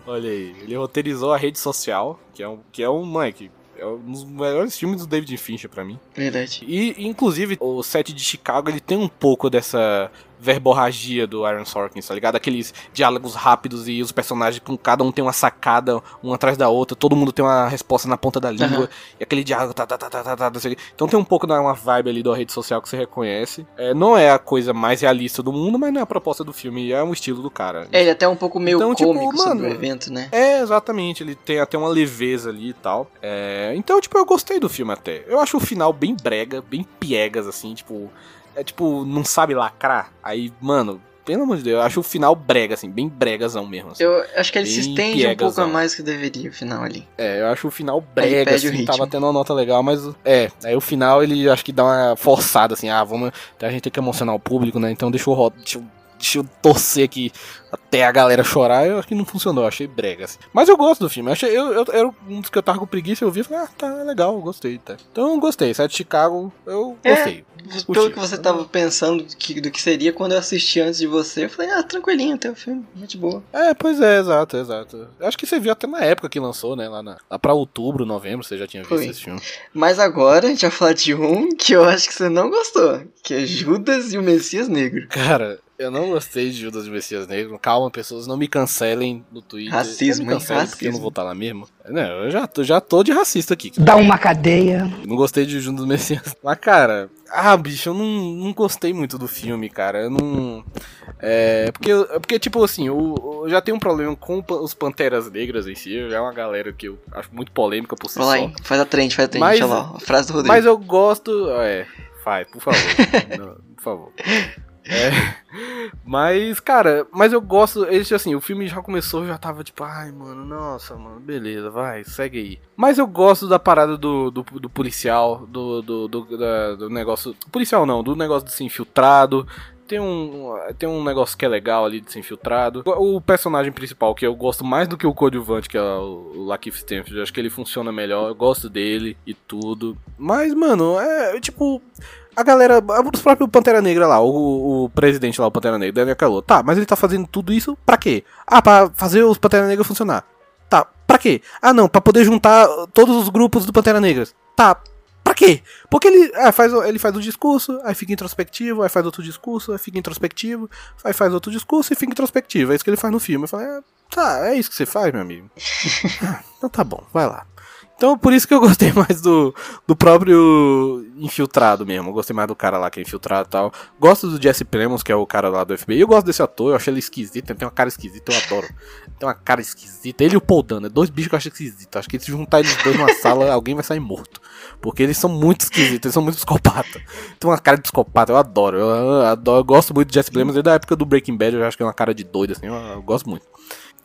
Olha aí, ele roteirizou A Rede Social, que é um... Que é um moleque, é um dos melhores filmes do David Fincher pra mim. Verdade. E, inclusive, o Sete de Chicago, ele tem um pouco dessa verborragia do Aaron Sorkin, tá ligado? Aqueles diálogos rápidos e os personagens com cada um tem uma sacada, um atrás da outra, todo mundo tem uma resposta na ponta da língua, uhum. e aquele diálogo, tá, tá, tá, tá, tá, tá, não sei o quê. Então tem um pouco da uma vibe ali da Rede Social que você reconhece. É, não é a coisa mais realista do mundo, mas não é a proposta do filme, é um estilo do cara. É, ele é até um pouco meio então, cômico tipo, mano, sobre o evento, né? É, exatamente, ele tem até uma leveza ali e tal. É, então, tipo, eu gostei do filme até. Eu acho o final bem brega, bem piegas, assim, tipo... É tipo, não sabe lacrar. Aí, mano, pelo amor de Deus, eu acho o final brega, assim, bem bregazão mesmo. Assim. Eu acho que ele bem se estende piegazão. Um pouco a mais que deveria, o final ali. É, eu acho o final brega, ele assim, o tava tendo uma nota legal, mas... É, aí o final ele acho que dá uma forçada, assim, ah, vamos... A gente tem que emocionar o público, né, então deixa eu... Deixa eu... Deixa eu torcer aqui até a galera chorar. Eu acho que não funcionou, eu achei brega assim. Mas eu gosto do filme, eu achei, eu, eu, era um dos que eu tava com preguiça, eu vi e falei, ah, tá legal, eu gostei, tá. Então eu gostei, Sete de Chicago, eu é, gostei. Pelo curti. Que você tava pensando do que, do que seria quando eu assisti antes de você, eu falei, ah, tranquilinho, tem o filme, muito boa. É, pois é, exato, exato. Eu acho que você viu até na época que lançou, né, lá, na, lá pra outubro, novembro, você já tinha visto Foi. Esse filme. Mas agora a gente vai falar de um que eu acho que você não gostou, que é Judas e o Messias Negro. Cara... Eu não gostei de Judas e o Messias Negro. Calma, pessoas, não me cancelem no Twitter. Racismo, hein? Racismo. Eu não vou estar lá mesmo. Não, eu já tô, já tô de racista aqui. Dá uma cadeia. Não gostei de Judas e o Messias. Mas, cara... Ah, bicho, eu não, não gostei muito do filme, cara. Eu não... É... Porque, porque tipo assim, eu, eu já tenho um problema com os Panteras Negras em si. Já é uma galera que eu acho muito polêmica por si Olá, só. Hein? Faz a trend, faz a trend. Mas, olha lá, a frase do Rodrigo. Mas eu gosto... É, faz, por favor. Não, por favor. É... Mas, cara, mas eu gosto, assim, o filme já começou, eu já tava tipo, ai, mano, nossa, mano, beleza, vai, segue aí. Mas eu gosto da parada do, do, do policial, do, do, do, da, do negócio, policial não, do negócio de ser infiltrado, tem um, tem um negócio que é legal ali de ser infiltrado. O, o personagem principal, que eu gosto mais do que o coadjuvante, que é o, o Lakeith Stanfield, eu acho que ele funciona melhor, eu gosto dele e tudo. Mas, mano, é, tipo... A galera, os próprios Pantera Negra lá, o, o presidente lá, o Pantera Negra, Daniel Calou. Tá, mas ele tá fazendo tudo isso pra quê? Ah, pra fazer os Pantera Negra funcionar. Tá, pra quê? Ah não, pra poder juntar todos os grupos do Pantera Negra. Tá, pra quê? Porque ele, é, faz, ele faz um discurso, aí fica introspectivo, aí faz outro discurso, aí fica introspectivo, aí faz outro discurso e fica introspectivo. É isso que ele faz no filme. Eu falei, ah, tá, é isso que você faz, meu amigo. Então tá bom, vai lá. Então, por isso que eu gostei mais do, do próprio infiltrado mesmo. Eu gostei mais do cara lá que é infiltrado e tal. Gosto do Jesse Plemons, que é o cara lá do F B I. Eu gosto desse ator, eu achei ele esquisito. Ele tem uma cara esquisita, eu adoro. Tem uma cara esquisita. Ele e o Paul Dano, dois bichos que eu acho esquisito. Acho que se juntar eles dois numa sala, alguém vai sair morto. Porque eles são muito esquisitos, eles são muito psicopatas. Tem uma cara de psicopata, eu adoro. Eu, eu, eu, adoro, eu gosto muito do Jesse Plemons. Desde a época do Breaking Bad, eu acho que é uma cara de doido, assim. Eu, eu gosto muito.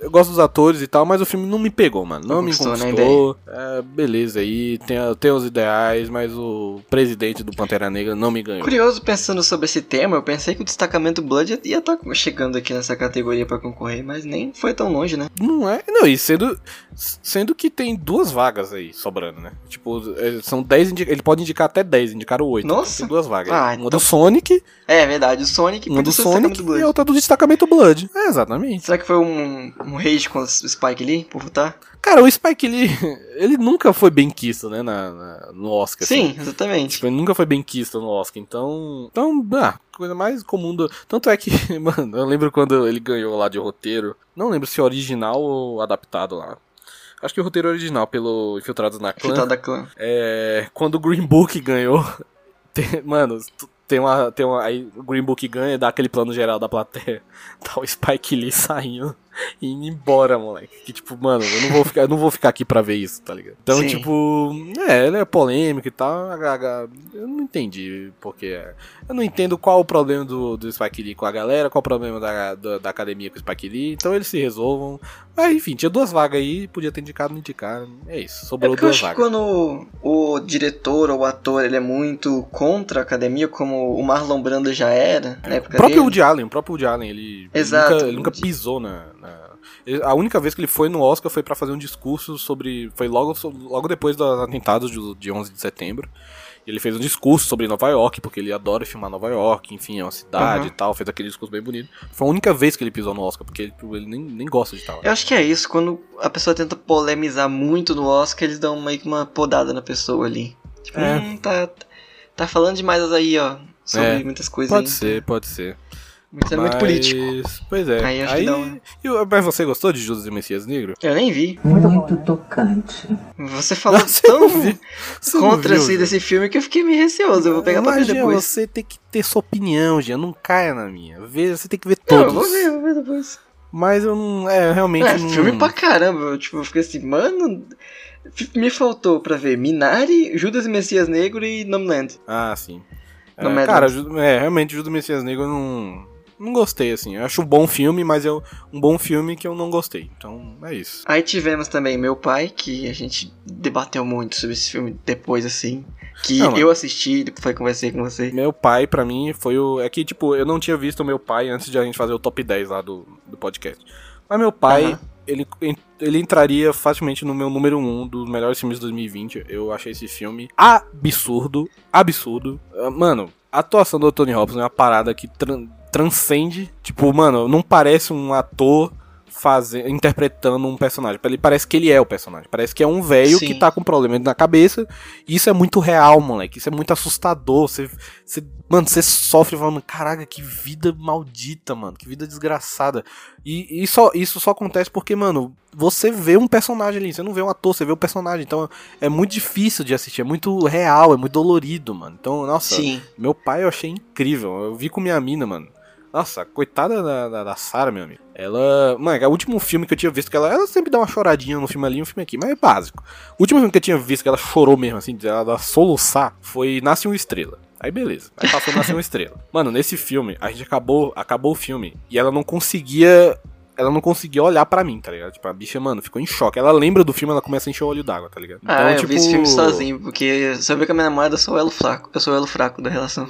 Eu gosto dos atores e tal, mas o filme não me pegou, mano. Não, não me conquistou. É, beleza aí, tem, tem os ideais, mas o presidente do Pantera Negra não me ganhou. Curioso, pensando sobre esse tema, eu pensei que o destacamento Blood ia estar chegando aqui nessa categoria pra concorrer, mas nem foi tão longe, né? Não é? Não, e sendo, sendo que tem duas vagas aí sobrando, né? Tipo, são dez, ele pode indicar até dez, indicaram oito. Nossa! Né? Tem duas vagas. Ah, então... Uma do Sonic. É, verdade, o Sonic. Uma do Sonic e outra do destacamento Blood. É, exatamente. Será que foi um... um rage com o Spike Lee, por votar? Cara, o Spike Lee, ele nunca foi bem quisto, né, na, na, no Oscar. Sim, assim. Exatamente. Tipo, ele nunca foi bem quisto no Oscar, então... Então, ah, coisa mais comum do... Tanto é que, mano, eu lembro quando ele ganhou lá de roteiro, não lembro se original ou adaptado lá. Acho que o roteiro original, pelo Infiltrados na Clã. Infiltrados na Clã. É... Quando o Green Book ganhou... Tem, mano, tem uma, tem uma, aí o Green Book ganha e dá aquele plano geral da plateia. Tá o Spike Lee saindo e indo embora, moleque. Que tipo, mano, eu não vou ficar, eu não vou ficar aqui pra ver isso, tá ligado? Então, sim, tipo, é, ele é polêmico e tal. Eu não entendi porque é. Eu não entendo qual o problema do, do Spike Lee com a galera, qual o problema da, da, da academia com o Spike Lee. Então eles se resolvam. Mas enfim, tinha duas vagas aí, podia ter indicado, não indicaram. É isso, sobrou é duas vagas. Eu acho que quando o diretor ou o ator ele é muito contra a academia, como o Marlon Brando já era na época dele. O próprio Woody Allen, o próprio Woody Allen, ele, Exato, nunca, ele nunca pisou na... A única vez que ele foi no Oscar foi pra fazer um discurso sobre... Foi logo, logo depois dos atentados de onze de setembro. Ele fez um discurso sobre Nova York, porque ele adora filmar Nova York, enfim, é uma cidade, uhum, e tal. Fez aquele discurso bem bonito. Foi a única vez que ele pisou no Oscar, porque ele, ele nem, nem gosta de tal. Eu acho que é isso. Quando a pessoa tenta polemizar muito no Oscar, eles dão meio que uma podada na pessoa ali. Tipo, é. hum, tá, tá falando demais aí, ó, sobre é, muitas coisas. Pode ainda. ser, pode ser. Mas é muito político. Pois é. Aí, acho aí... Que um... eu, mas você gostou de Judas e o Messias Negro? Eu nem vi. Muito, muito tocante. Você falou tão contra si desse filme que eu fiquei meio receoso. Eu vou pegar pra ver depois. Você tem que ter sua opinião, Jean. Não caia na minha. Você tem que ver todos. Eu vou ver, eu vou ver depois. Mas eu não... É, eu realmente... É, não... filme pra caramba. Eu, tipo, eu fiquei assim, mano... Me faltou pra ver Minari, Judas e o Messias Negro e Nomadland. Ah, sim. É, cara, é, realmente Judas e o Messias Negro não... Não gostei, assim. Eu acho um bom filme, mas é um bom filme que eu não gostei. Então, é isso. Aí tivemos também Meu Pai, que a gente debateu muito sobre esse filme depois, assim. Que não, eu assisti, depois foi conversei com você. Meu Pai, pra mim, foi o... É que, tipo, eu não tinha visto Meu Pai antes de a gente fazer o top dez lá do, do podcast. Mas Meu Pai, uh-huh. ele, ele entraria facilmente no meu número um dos melhores filmes de dois mil e vinte. Eu achei esse filme absurdo, absurdo. Mano, a atuação do Anthony Hopkins é uma parada que... Tran- transcende, tipo, mano, não parece um ator fazer, interpretando um personagem, ele parece que ele é o personagem, parece que é um velho que tá com um problema na cabeça, e isso é muito real, moleque, isso é muito assustador, você, você, mano, você sofre falando, caraca, que vida maldita, mano, que vida desgraçada, e, e só, isso só acontece porque, mano, você vê um personagem ali, você não vê um ator, você vê o um personagem, então é muito difícil de assistir, é muito real, é muito dolorido, mano, então, nossa, Sim. Meu Pai eu achei incrível, eu vi com minha mina, mano. Nossa, coitada da, da, da Sarah, meu amigo. Ela... Mano, é o último filme que eu tinha visto que ela... Ela sempre dá uma choradinha no filme ali e no filme aqui, mas é básico. O último filme que eu tinha visto que ela chorou mesmo, assim, ela soluçar, foi Nasce uma Estrela. Aí beleza, aí passou Nasce uma Estrela. Mano, nesse filme, a gente acabou, acabou o filme e ela não conseguia... Ela não conseguia olhar pra mim, tá ligado? Tipo, a bicha, mano, ficou em choque. Ela lembra do filme, ela começa a encher o olho d'água, tá ligado? Então, ah, tipo... eu vi esse filme sozinho, porque sabe que a minha namorada eu sou o elo fraco. Eu sou o elo fraco da relação.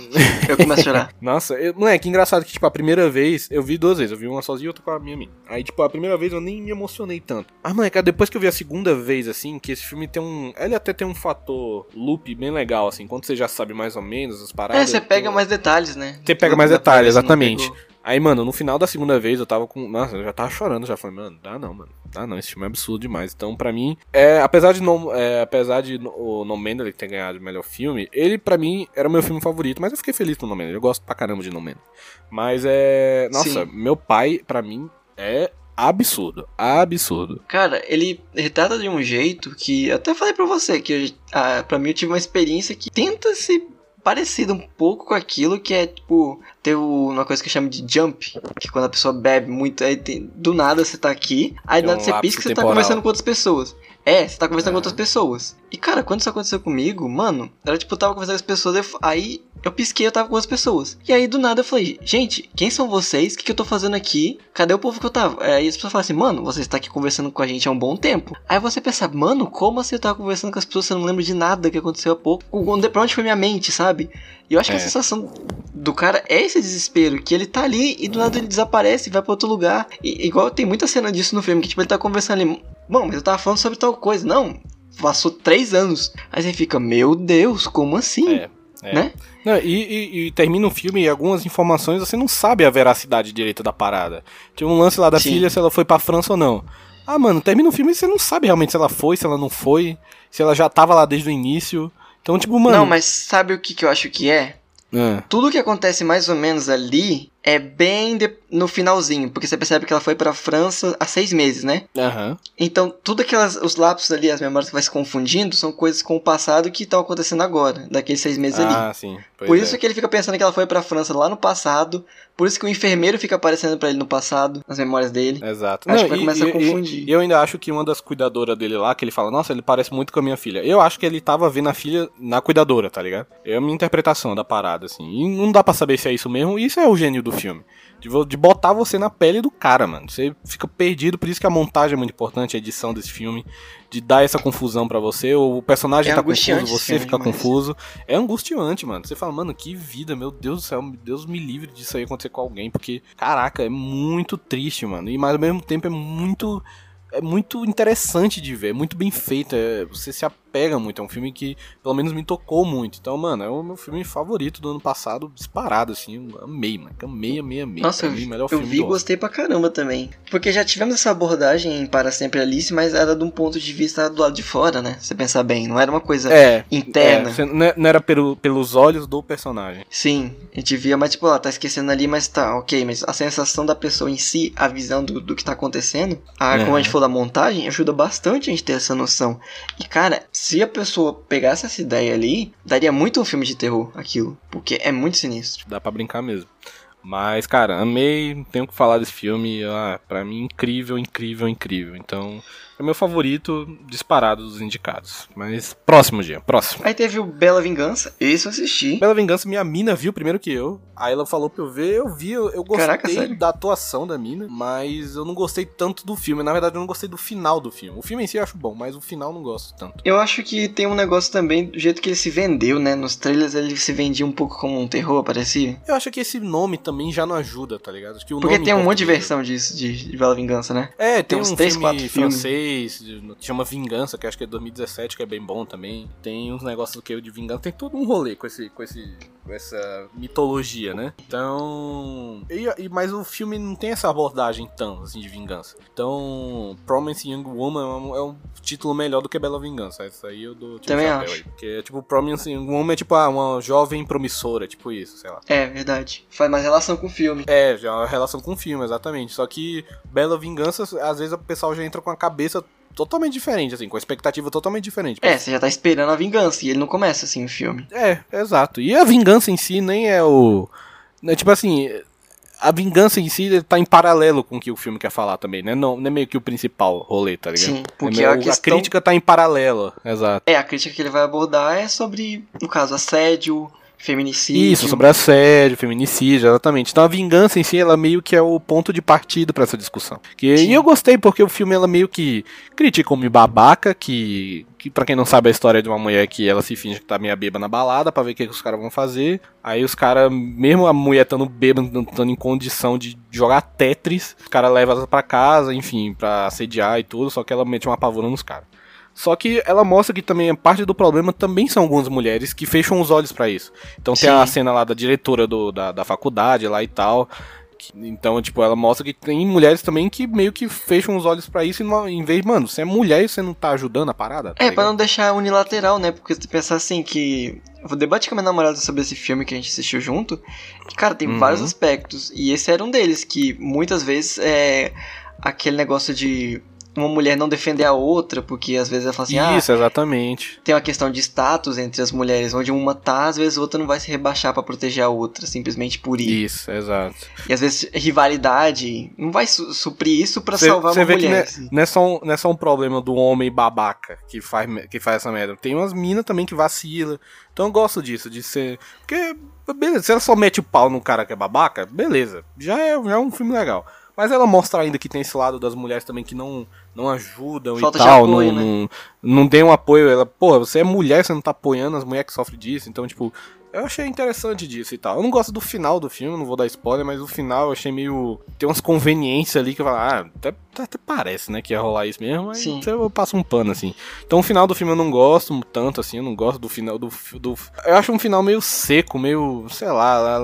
Eu começo a chorar. Nossa, eu... moleque, engraçado que, tipo, a primeira vez, eu vi duas vezes. Eu vi uma sozinha e outra com a minha amiga. Aí, tipo, a primeira vez eu nem me emocionei tanto. Ah, moleque, depois que eu vi a segunda vez, assim, que esse filme tem um... Ele até tem um fator loop bem legal, assim. Quando você já sabe mais ou menos as paradas... É, você pega tem... mais detalhes, né? Você pega mais detalhes, exatamente. Aí, mano, no final da segunda vez eu tava com... Nossa, eu já tava chorando, já falei, mano, dá não, mano. Dá não, esse filme é absurdo demais. Então, pra mim, é, apesar de, não, é, apesar de no, o Nomadland ter ganhado o melhor filme, ele, pra mim, era o meu filme favorito. Mas eu fiquei feliz com o Nomadland, eu gosto pra caramba de Nomadland. Mas é... Nossa, Sim. Meu Pai, pra mim, é absurdo. Absurdo. Cara, ele retrata de um jeito que... Eu até falei pra você que ah, pra mim eu tive uma experiência que tenta se... parecido um pouco com aquilo que é, tipo, tem uma coisa que eu chamo de jump, que quando a pessoa bebe muito, aí tem, do nada você tá aqui, aí do nada você pisca que você tá conversando com outras pessoas. É, você tá conversando é. com outras pessoas. E, cara, quando isso aconteceu comigo, mano, era tipo, eu tava conversando com as pessoas, eu, aí eu pisquei, eu tava com outras pessoas. E aí, do nada, eu falei, gente, quem são vocês? O que, que eu tô fazendo aqui? Cadê o povo que eu tava? Aí as pessoas falam assim, mano, você está aqui conversando com a gente há um bom tempo. Aí você pensa, mano, como assim eu tava conversando com as pessoas? Você não lembra de nada que aconteceu há pouco. Pra onde foi minha mente, sabe? E eu acho é. que a sensação do cara é esse desespero, que ele tá ali e do nada ele desaparece e vai pra outro lugar. E, igual tem muita cena disso no filme, que tipo, ele tá conversando ali, bom, mas eu tava falando sobre tal coisa. Não, passou três anos. Aí você fica, meu Deus, como assim? É, é. Né? Não, e, e, e termina o filme e algumas informações você não sabe a veracidade direita da parada. Tinha um lance lá da Sim. filha, se ela foi pra França ou não. Ah, mano, termina o filme e você não sabe realmente se ela foi, se ela não foi, se ela já tava lá desde o início. Então, tipo, mano... Não, mas sabe o que, que eu acho que é? é? Tudo que acontece mais ou menos ali é bem de... no finalzinho, porque você percebe que ela foi pra França há seis meses, né? Uhum. Então, tudo aquelas, os lapsos ali, as memórias que vai se confundindo, são coisas com o passado que estão acontecendo agora, daqueles seis meses ah, ali. Ah, sim. Pois por é. Isso que ele fica pensando que ela foi pra França lá no passado, por isso que o enfermeiro fica aparecendo pra ele no passado, nas memórias dele. Exato. Acho Não, que e, começa e, a confundir. E eu ainda acho que uma das cuidadoras dele lá, que ele fala, nossa, ele parece muito com a minha filha. Eu acho que ele tava vendo a filha na cuidadora, tá ligado? É a minha interpretação da parada, assim. E não dá pra saber se é isso mesmo, isso é o gênio do do filme, de, de botar você na pele do cara, mano, você fica perdido, por isso que a montagem é muito importante, a edição desse filme, de dar essa confusão pra você, o personagem é tá confuso, você fica demais. Confuso, é angustiante, mano, você fala, mano, que vida, meu Deus do céu, Deus me livre disso aí acontecer com alguém, porque, caraca, é muito triste, mano, e mas ao mesmo tempo é muito... É muito interessante de ver, muito bem feito, é, você se apega muito, é um filme que pelo menos me tocou muito. Então, mano, é o meu filme favorito do ano passado, disparado, assim, eu amei, mano, amei, amei, amei. Nossa, eu, mim, melhor eu filme vi e gostei pra caramba também, porque já tivemos essa abordagem em Para Sempre Alice, mas era de um ponto de vista do lado de fora, né, você pensar bem, não era uma coisa é, interna. É, não era pelo, pelos olhos do personagem. Sim, a gente via, mas tipo, ela tá esquecendo ali, mas tá, ok, mas a sensação da pessoa em si, a visão do, do que tá acontecendo, a, é. como a gente falou, da montagem, ajuda bastante a gente ter essa noção. E, cara, se a pessoa pegasse essa ideia ali, daria muito um filme de terror, aquilo. Porque é muito sinistro. Dá pra brincar mesmo. Mas, cara, amei, tenho que falar desse filme. Ah, pra mim, incrível, incrível, incrível. Então, é meu favorito disparado dos indicados. Mas, próximo dia, próximo. Aí teve o Bela Vingança, esse eu assisti. Bela Vingança, minha mina viu primeiro que eu. Aí ela falou pra eu ver, eu vi, eu, eu gostei. Caraca, sério? Da atuação da mina, mas eu não gostei tanto do filme. Na verdade, eu não gostei do final do filme. O filme em si eu acho bom, mas o final eu não gosto tanto. Eu acho que tem um negócio também do jeito que ele se vendeu, né? Nos trailers ele se vendia um pouco como um terror, parecia. Eu acho que esse nome também já não ajuda, tá ligado? Acho que o Porque nome tem um monte de versão disso, de, de Bela Vingança, né? É, tem, tem uns um três, filme quatro francês. Filme. Que chama Vingança, que acho que é dois mil e dezessete, que é bem bom também. Tem uns negócios do que de vingança. Tem todo um rolê com, esse, com, esse, com essa mitologia, né? Então... E, mas o filme não tem essa abordagem tão, assim, de vingança. Então, Promising Young Woman é um título melhor do que Bela Vingança. Isso aí eu dou... Tipo, também acho. Aí. Porque, tipo, Promising Young Woman é tipo ah, uma jovem promissora, tipo isso, sei lá. É, verdade. Faz mais relação com o filme. É, já é uma relação com o filme, exatamente. Só que Bela Vingança, às vezes o pessoal já entra com a cabeça totalmente diferente, assim, com a expectativa totalmente diferente. É, você já tá esperando a vingança e ele não começa assim o filme. É, exato. E a vingança em si nem é o... É, tipo assim, a vingança em si tá em paralelo com o que o filme quer falar também, né? Não, não é meio que o principal rolê, tá ligado? Sim, porque é meio, a, questão... a crítica tá em paralelo, exato. É, a crítica que ele vai abordar é sobre, no caso, assédio... Feminicídio. Isso, sobre assédio, feminicídio, exatamente. Então a vingança em si, ela meio que é o ponto de partida pra essa discussão. Que, e eu gostei porque o filme, ela meio que critica o homem babaca, que, que pra quem não sabe a história de uma mulher que ela se finge que tá meio bêbada na balada pra ver o que, que os caras vão fazer. Aí os caras, mesmo a mulher estando bêbada, estando em condição de jogar Tetris, os caras levam ela pra casa, enfim, pra assediar e tudo, só que ela mete uma apavorando nos caras. Só que ela mostra que também parte do problema também são algumas mulheres que fecham os olhos pra isso. Então Sim. tem a cena lá da diretora do, da, da faculdade lá e tal. Que, então, tipo, ela mostra que tem mulheres também que meio que fecham os olhos pra isso. E não, em vez, mano, você é mulher e você não tá ajudando a parada? Tá é, ligado? Pra não deixar unilateral, né? Porque se tu pensar assim que... Eu debati com a minha namorada sobre esse filme que a gente assistiu junto. E, cara, tem uhum. vários aspectos. E esse era um deles, que muitas vezes é aquele negócio de... uma mulher não defender a outra, porque às vezes ela fala assim... Isso, ah, exatamente. Tem uma questão de status entre as mulheres, onde uma tá, às vezes a outra não vai se rebaixar pra proteger a outra, simplesmente por ir. Isso, exato. E às vezes rivalidade não vai su- suprir isso pra cê, salvar cê uma mulher. Você vê que não é, não, é só um, não é só um problema do homem babaca que faz, que faz essa merda. Tem umas minas também que vacila. Então eu gosto disso, de ser... Porque, beleza, se ela só mete o pau num cara que é babaca, beleza, já é, já é um filme legal. Mas ela mostra ainda que tem esse lado das mulheres também que não, não ajudam Falta e tal, apoio, não, né? não, não dê um apoio. Ela, porra, você é mulher, você não tá apoiando as mulheres que sofrem disso, então, tipo, eu achei interessante disso e tal. Eu não gosto do final do filme, não vou dar spoiler, mas o final eu achei meio... Tem umas conveniências ali que eu falo, ah, até, até parece, né, que ia rolar isso mesmo, mas Sim. eu passo um pano, assim. Então o final do filme eu não gosto tanto, assim, eu não gosto do final do... do eu acho um final meio seco, meio, sei lá...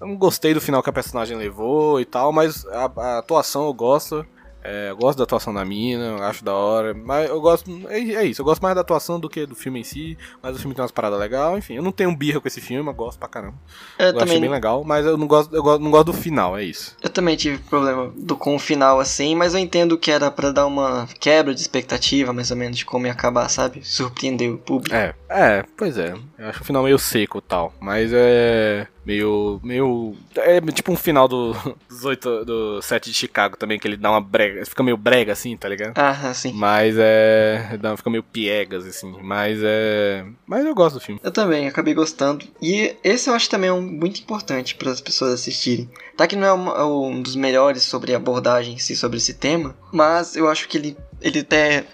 Eu não gostei do final que a personagem levou e tal, mas a, a atuação eu gosto. É, eu gosto da atuação da mina, acho da hora, mas eu gosto, é, é isso, eu gosto mais da atuação do que do filme em si, mas o filme tem umas paradas legais, enfim, eu não tenho birra com esse filme, mas gosto pra caramba. Eu, eu também achei bem legal, mas eu não gosto, eu gosto, não gosto do final, é isso. Eu também tive problema do, com o final assim, mas eu entendo que era pra dar uma quebra de expectativa, mais ou menos, de como ia acabar, sabe? Surpreender o público. É, é, pois é, eu acho o final meio seco e tal, mas é... Meio, meio... É tipo um final do, dos oito, do sete de Chicago também, que ele dá uma brega, fica meio brega assim, tá ligado? Ah, sim. Mas é... Dá, fica meio piegas assim, mas é... Mas eu gosto do filme. Eu também, acabei gostando. E esse eu acho também um, muito importante para as pessoas assistirem. Tá que não é uma, um dos melhores sobre abordagem em si, sobre esse tema, mas eu acho que ele, ele até...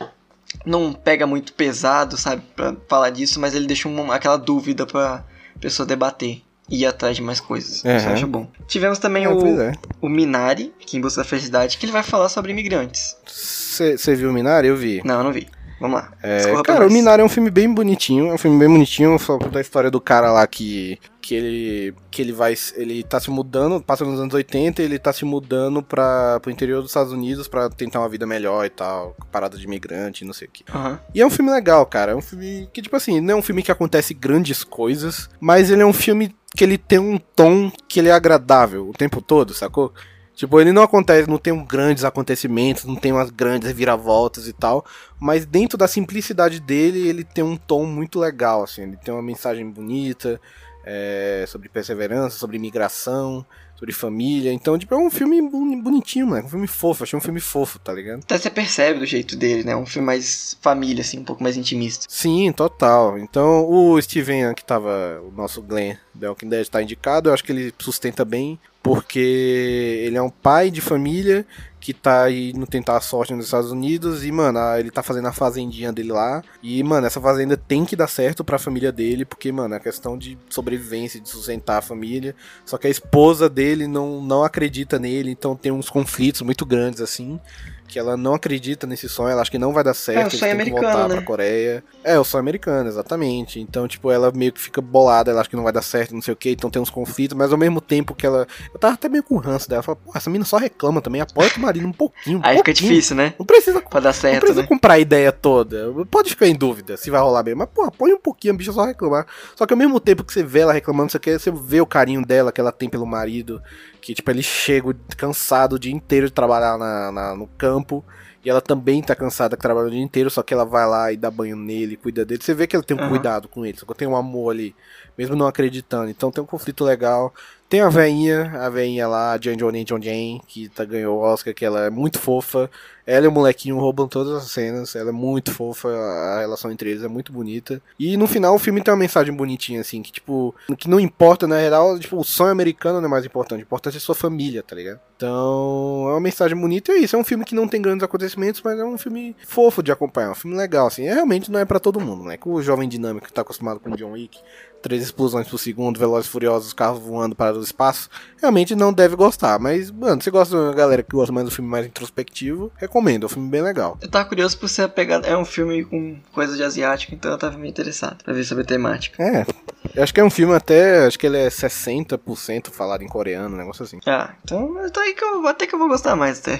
Não pega muito pesado, sabe, pra falar disso, mas ele deixa uma, aquela dúvida pra pessoa debater. E atrás de mais coisas, uhum. Isso eu acho bom. Tivemos também é, o, é. o Minari, que em Busca da Felicidade, que ele vai falar sobre imigrantes. Você viu o Minari? Eu vi. Não, eu não vi. Vamos lá. É, cara, o Minari é um filme bem bonitinho, é um filme bem bonitinho, só da história do cara lá que... Que ele, que ele vai, ele tá se mudando, passa nos anos oitenta, ele tá se mudando pra, pro interior dos Estados Unidos pra tentar uma vida melhor e tal, parada de imigrante, não sei o que. Uhum. E é um filme legal, cara, é um filme que, tipo assim, não é um filme que acontece grandes coisas, mas ele é um filme que ele tem um tom que ele é agradável o tempo todo, sacou? Tipo, ele não acontece, não tem grandes acontecimentos, não tem umas grandes reviravoltas e tal, mas dentro da simplicidade dele, ele tem um tom muito legal, assim, ele tem uma mensagem bonita, É, sobre perseverança, sobre imigração, sobre família. Então, tipo, é um filme bonitinho, mano. É um filme fofo, eu achei um filme fofo, tá ligado? Até você percebe do jeito dele, né? É um filme mais família, assim, um pouco mais intimista. Sim, total. Então, o Steven, que tava, o nosso Glenn The Walking Dead, tá indicado. Eu acho que ele sustenta bem, porque ele é um pai de família que tá aí no tentar a sorte nos Estados Unidos. E, mano, ele tá fazendo a fazendinha dele lá. E, mano, essa fazenda tem que dar certo pra família dele, porque, mano, é questão de sobrevivência, de sustentar a família. Só que a esposa dele não, não acredita nele, então tem uns conflitos muito grandes, assim, que ela não acredita nesse sonho, ela acha que não vai dar certo, é, eles têm que voltar, né, pra Coreia. É, eu sou americano, exatamente. Então, tipo, ela meio que fica bolada, ela acha que não vai dar certo, não sei o que, então tem uns conflitos, mas ao mesmo tempo que ela... Eu tava até meio com ranço dela, eu falava, pô, essa mina só reclama também, apoia o marido um pouquinho, um Aí pouquinho. Fica difícil, né? Não precisa, pra dar certo, não precisa, né, comprar a ideia toda, pode ficar em dúvida se vai rolar bem, mas, pô, apoia um pouquinho, a bicha só reclamar. Só que ao mesmo tempo que você vê ela reclamando, você, quer, você vê o carinho dela que ela tem pelo marido, que, tipo, ele chega cansado o dia inteiro de trabalhar na, na, no campo, e ela também tá cansada que trabalha o dia inteiro, só que ela vai lá e dá banho nele, cuida dele. Você vê que ela tem um uhum. cuidado com ele, só que tem um amor ali, mesmo não acreditando. Então tem um conflito legal. Tem a veinha, a veinha lá, a Jan Jonin John Jane, que tá, ganhou o Oscar, que ela é muito fofa. Ela e o molequinho roubam todas as cenas, ela é muito fofa, a relação entre eles é muito bonita. E no final o filme tem uma mensagem bonitinha, assim, que tipo, que não importa, na real, tipo, o sonho americano não é mais importante, o importante é sua família, tá ligado? Então, é uma mensagem bonita e é isso, é um filme que não tem grandes acontecimentos, mas é um filme fofo de acompanhar, um filme legal, assim, é, realmente não é pra todo mundo, né? Que o jovem dinâmico que tá acostumado com o John Wick, três explosões por segundo, Velozes e Furiosos, carros voando para o espaço, realmente não deve gostar, mas, mano, se você gosta da galera que gosta mais do filme mais introspectivo, recomendo, é um filme bem legal. Eu tava curioso por ser a pegada, é um filme com coisa de asiático, então eu tava meio interessado pra ver sobre a temática. É, eu acho que é um filme até, acho que ele é sessenta por cento falado em coreano, um negócio assim. Ah, então tá aí que eu, até que eu vou gostar mais até.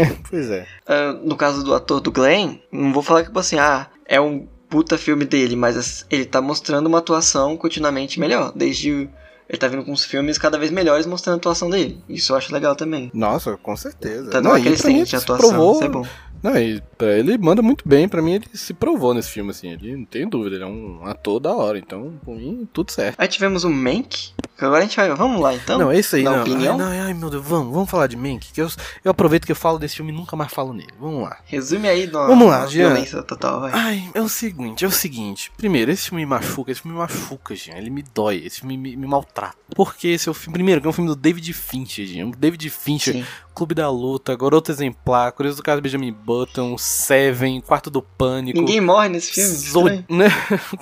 É, pois é. Uh, no caso do ator do Glenn, não vou falar que, tipo assim, ah, é um puta filme dele, mas ele tá mostrando uma atuação continuamente melhor, desde... Ele tá vindo com os filmes cada vez melhores mostrando a atuação dele. Isso eu acho legal também. Nossa, com certeza. Tá dando aquele sentido de atuação, provou... isso é bom. Não, ele, ele manda muito bem, pra mim ele se provou nesse filme, assim, ele não tem dúvida, ele é um ator da hora, então, pra mim, tudo certo. Aí tivemos o Mank, agora a gente vai, vamos lá então? Não, é isso aí, não, opinião? Ai, não, ai meu Deus, vamos, vamos falar de Mank, que eu, eu aproveito que eu falo desse filme e nunca mais falo nele, vamos lá. Resume aí, dona, vamos lá, Jean. Violência total, vai. Ai, é o seguinte, é o seguinte, primeiro, esse filme me machuca, esse filme me machuca, Jean, ele me dói, esse filme me, me maltrata, porque esse é o filme, primeiro, que é um filme do David Fincher, Jean, David Fincher... Sim. Clube da Luta, Garota Exemplar, Curioso do Caso de Benjamin Button, Seven, Quarto do Pânico... Ninguém morre nesse filme, né?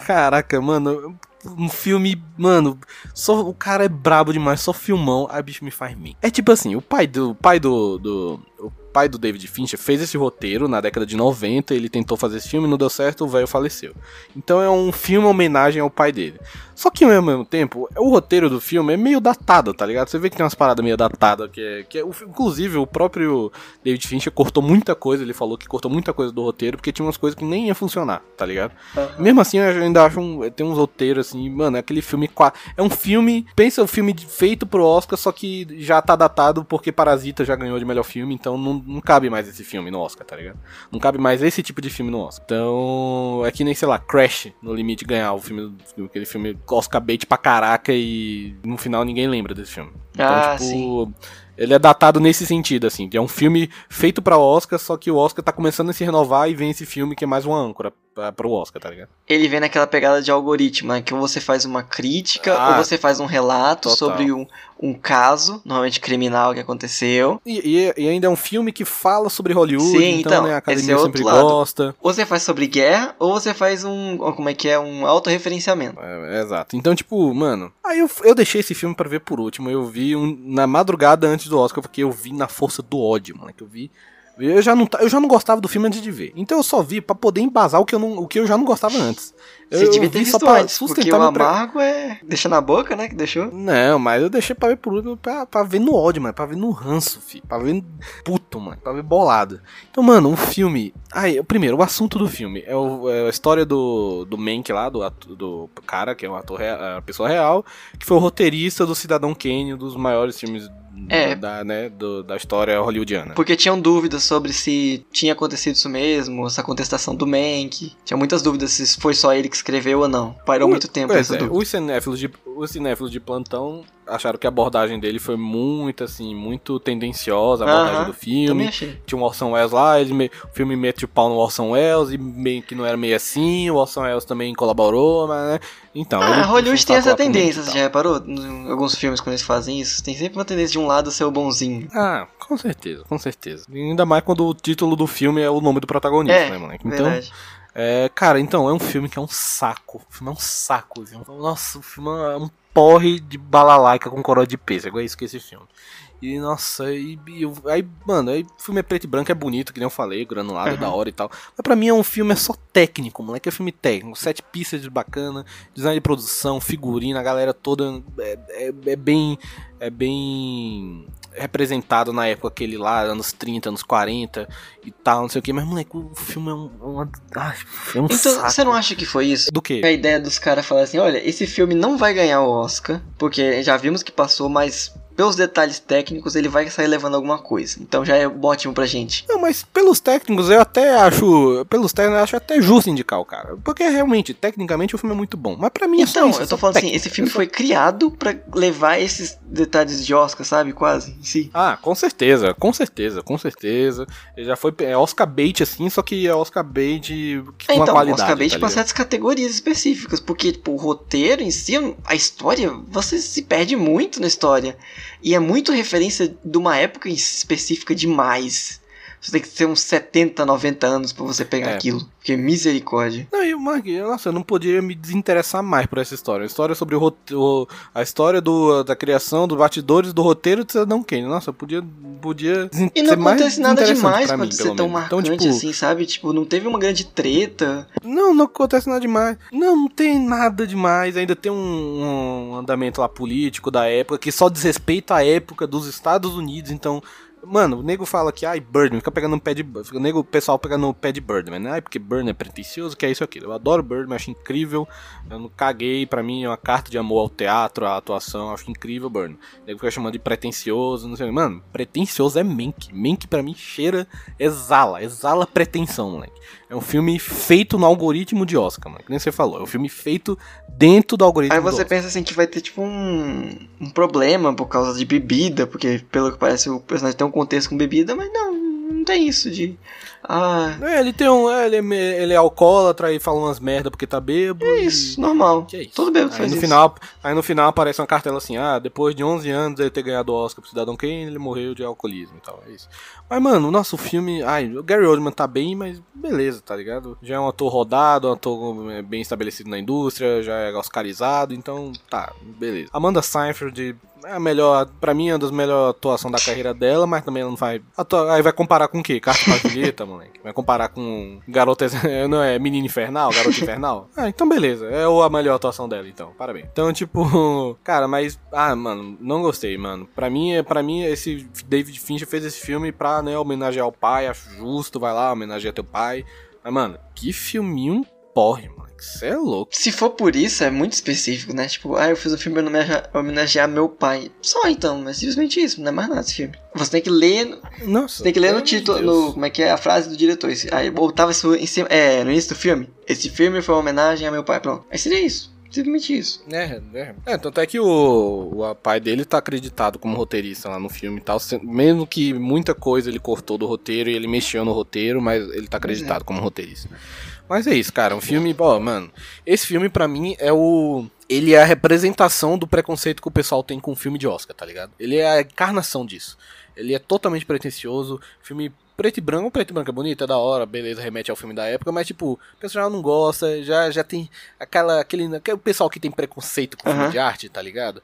Caraca, mano, um filme, mano, só, o cara é brabo demais, só filmão, aí bicho me faz mim. É tipo assim, o pai do... O pai do, do o pai do David Fincher fez esse roteiro na década de noventa, ele tentou fazer esse filme, não deu certo, o velho faleceu. Então é um filme homenagem ao pai dele. Só que ao mesmo tempo, o roteiro do filme é meio datado, tá ligado? Você vê que tem umas paradas meio datadas, que é, que é, inclusive o próprio David Fincher cortou muita coisa, ele falou que cortou muita coisa do roteiro, porque tinha umas coisas que nem ia funcionar, tá ligado? Uhum. Mesmo assim, eu ainda acho, um, tem uns roteiros assim, mano, é aquele filme, é um filme, pensa o um filme feito pro Oscar, só que já tá datado porque Parasita já ganhou de melhor filme, então não, não cabe mais esse filme no Oscar, tá ligado? Não cabe mais esse tipo de filme no Oscar. Então, é que nem, sei lá, Crash, no limite, ganhar o filme, aquele filme Oscar bait pra caraca e no final ninguém lembra desse filme. Então, ah, tipo, sim. Ele é datado nesse sentido, assim. É um filme feito pra Oscar, só que o Oscar tá começando a se renovar e vem esse filme que é mais uma âncora pra, pro Oscar, tá ligado? Ele vem naquela pegada de algoritmo, né? Que ou você faz uma crítica, ah, ou você faz um relato total. Sobre um, um caso, normalmente criminal, que aconteceu. E, e, e ainda é um filme que fala sobre Hollywood, sim, então, então, né? A academia é sempre lado. Gosta. Ou você faz sobre guerra, ou você faz um, como é que é, um autorreferenciamento. É, é, exato. Então, tipo, mano... Aí eu, eu deixei esse filme pra ver por último. Eu vi um, na madrugada antes do Oscar, porque eu vi na força do ódio, mano, que eu vi. Eu já não, eu já não gostava do filme antes de ver. Então eu só vi pra poder embasar o que eu, não, o que eu já não gostava antes. Eu, Você devia ter visto só pra antes, porque o amargo pra... é... Deixa na boca, né, que deixou? Não, mas eu deixei pra ver por último, pra, pra ver no ódio, mano, pra ver no ranço, filho, pra ver puto, mano, pra ver bolado. Então, mano, um filme... Aí, primeiro, o assunto do filme é, o, é a história do, do Mank lá, do, do cara, que é um ator, a pessoa real, que foi o roteirista do Cidadão Kane, um dos maiores filmes... É, da, né, do, da história hollywoodiana. Porque tinham dúvidas sobre se tinha acontecido isso mesmo, essa contestação do Mank. Tinha muitas dúvidas se foi só ele que escreveu ou não. Pairou o, muito tempo essa é, dúvida. Os cinéfilos, de, os cinéfilos de plantão acharam que a abordagem dele foi muito, assim, muito tendenciosa, a abordagem uh-huh. do filme. Também achei. Tinha um Orson Welles lá, ele me, o filme mete o pau no Orson Welles, e meio que não era meio assim, o Orson Welles também colaborou, mas, né? Então, ah, Hollywood tem essa tendência, você já reparou? Em alguns filmes, quando eles fazem isso, tem sempre uma tendência de um lado ser o bonzinho. Ah, com certeza, com certeza. E ainda mais quando o título do filme é o nome do protagonista, é, né, moleque? Então, verdade. É, cara, então, é um filme que é um saco. O filme é um saco. Assim. Nossa, o filme é um porre de balalaica com coroa de pêssego. É isso que é esse filme. E, nossa, e, e, aí, mano, aí o filme é preto e branco, é bonito, que nem eu falei, granulado, uhum. da hora e tal. Mas pra mim é um filme é só técnico, moleque, é filme técnico. Sete pistas de bacana, design de produção, figurina, a galera toda é, é, é bem... É bem representado na época aquele lá, anos trinta, anos quarenta e tal, não sei o que. Mas, moleque, o filme é um, uma, ai, é um então, saco. Você não acha que foi isso? Do quê? A ideia dos caras falar assim, olha, esse filme não vai ganhar o Oscar, porque já vimos que passou, mas... pelos detalhes técnicos, ele vai sair levando alguma coisa. Então já é ótimo pra gente. Não, mas pelos técnicos, eu até acho... Pelos técnicos, eu acho até justo indicar o cara. Porque realmente, tecnicamente, o filme é muito bom. Mas pra mim então, é só isso. Então, eu tô falando técnico. Assim, esse filme foi criado pra levar esses detalhes de Oscar, sabe? Quase, em si. Ah, com certeza. Com certeza, com certeza. Ele já foi... É Oscar bait, assim, só que é Oscar bait com é, então, uma qualidade. Oscar bait tá pra certas categorias específicas. Porque, tipo, o roteiro em si, a história, você se perde muito na história. E é muito referência de uma época específica demais. Você tem que ter uns setenta, noventa anos pra você pegar é. aquilo. Porque misericórdia. Não, e, Mark, nossa, eu não podia me desinteressar mais por essa história. A história sobre o roteiro, a história do, da criação, dos batidores, do roteiro de Cidadão Kane. Nossa, eu podia, podia ser mais interessante. E não acontece nada demais pra, pra mim, ser tão marcante então, tipo, assim, sabe? Tipo, não teve uma grande treta. Não, não acontece nada demais. Não, não tem nada demais. Ainda tem um, um andamento lá político da época que só desrespeita a época dos Estados Unidos, então... Mano, o nego fala que, ai, Birdman, fica pegando um pé de... O nego, o pessoal pega no pé de Birdman, né? Ai, porque Birdman é pretencioso, que é isso aqui. Eu adoro Birdman, acho incrível. Eu não caguei, pra mim é uma carta de amor ao teatro, à atuação, acho incrível Birdman. O nego fica chamando de pretencioso, não sei o que. Mano, pretencioso é Mank. Mank pra mim cheira, exala, exala pretensão, moleque. É um filme feito no algoritmo de Oscar, mano. Que nem você falou. É um filme feito dentro do algoritmo de Oscar. Aí você pensa assim que vai ter, tipo, um, um problema por causa de bebida, porque, pelo que parece, o personagem tem um contexto com bebida, mas não, não tem isso de... Ah... É, ele tem um... É, ele, é, ele é alcoólatra e fala umas merda porque tá bêbado. É isso, e... normal. É isso. Todo bêbado aí faz no isso. Final, aí no final aparece uma cartela assim, ah, depois de onze anos ele ter ganhado o Oscar pro Cidadão Kane, ele morreu de alcoolismo e tal, é isso. Mas, mano, o nosso filme... Ai, o Gary Oldman tá bem, mas beleza, tá ligado? Já é um ator rodado, um ator bem estabelecido na indústria, já é oscarizado, então tá, beleza. Amanda Seyfried... É a melhor, pra mim, é uma das melhores atuações da carreira dela, mas também ela não faz... Atua... Aí vai comparar com o quê? Carta pra Julieta, mano? moleque. Vai comparar com Garota... Não é Menina Infernal? Garota Infernal? Ah, então beleza. É a melhor atuação dela, então. Parabéns. Então, tipo... Cara, mas... Ah, mano, não gostei, mano. Pra mim, pra mim esse David Fincher fez esse filme pra, né, homenagear o pai. Acho justo, vai lá, homenageia teu pai. Mas, mano, que filminho porre, mano. Você é louco. Se for por isso, é muito específico, né? Tipo, ah, eu fiz um filme pra homenagear meu pai. Só então, é simplesmente isso, não é mais nada esse filme. Você tem que ler. Nossa, tem que ler no título, no, como é que é a frase do diretor. Aí voltava isso em cima, é, no início do filme. Esse filme foi uma homenagem a meu pai, pronto. Aí seria isso. Simplesmente isso. É, é. É, tanto é que o, o pai dele tá acreditado como roteirista lá no filme e tal. Mesmo que muita coisa ele cortou do roteiro e ele mexeu no roteiro, mas ele tá acreditado é. como roteirista. Mas é isso, cara. Um filme, ó, mano. Esse filme, pra mim, é o. Ele é a representação do preconceito que o pessoal tem com o filme de Oscar, tá ligado? Ele é a encarnação disso. Ele é totalmente pretencioso. Filme preto e branco, preto e branco é bonito, é da hora, beleza, remete ao filme da época, mas tipo, o pessoal não gosta, já, já tem aquela, aquele, aquele pessoal que tem preconceito com uhum. filme de arte, tá ligado?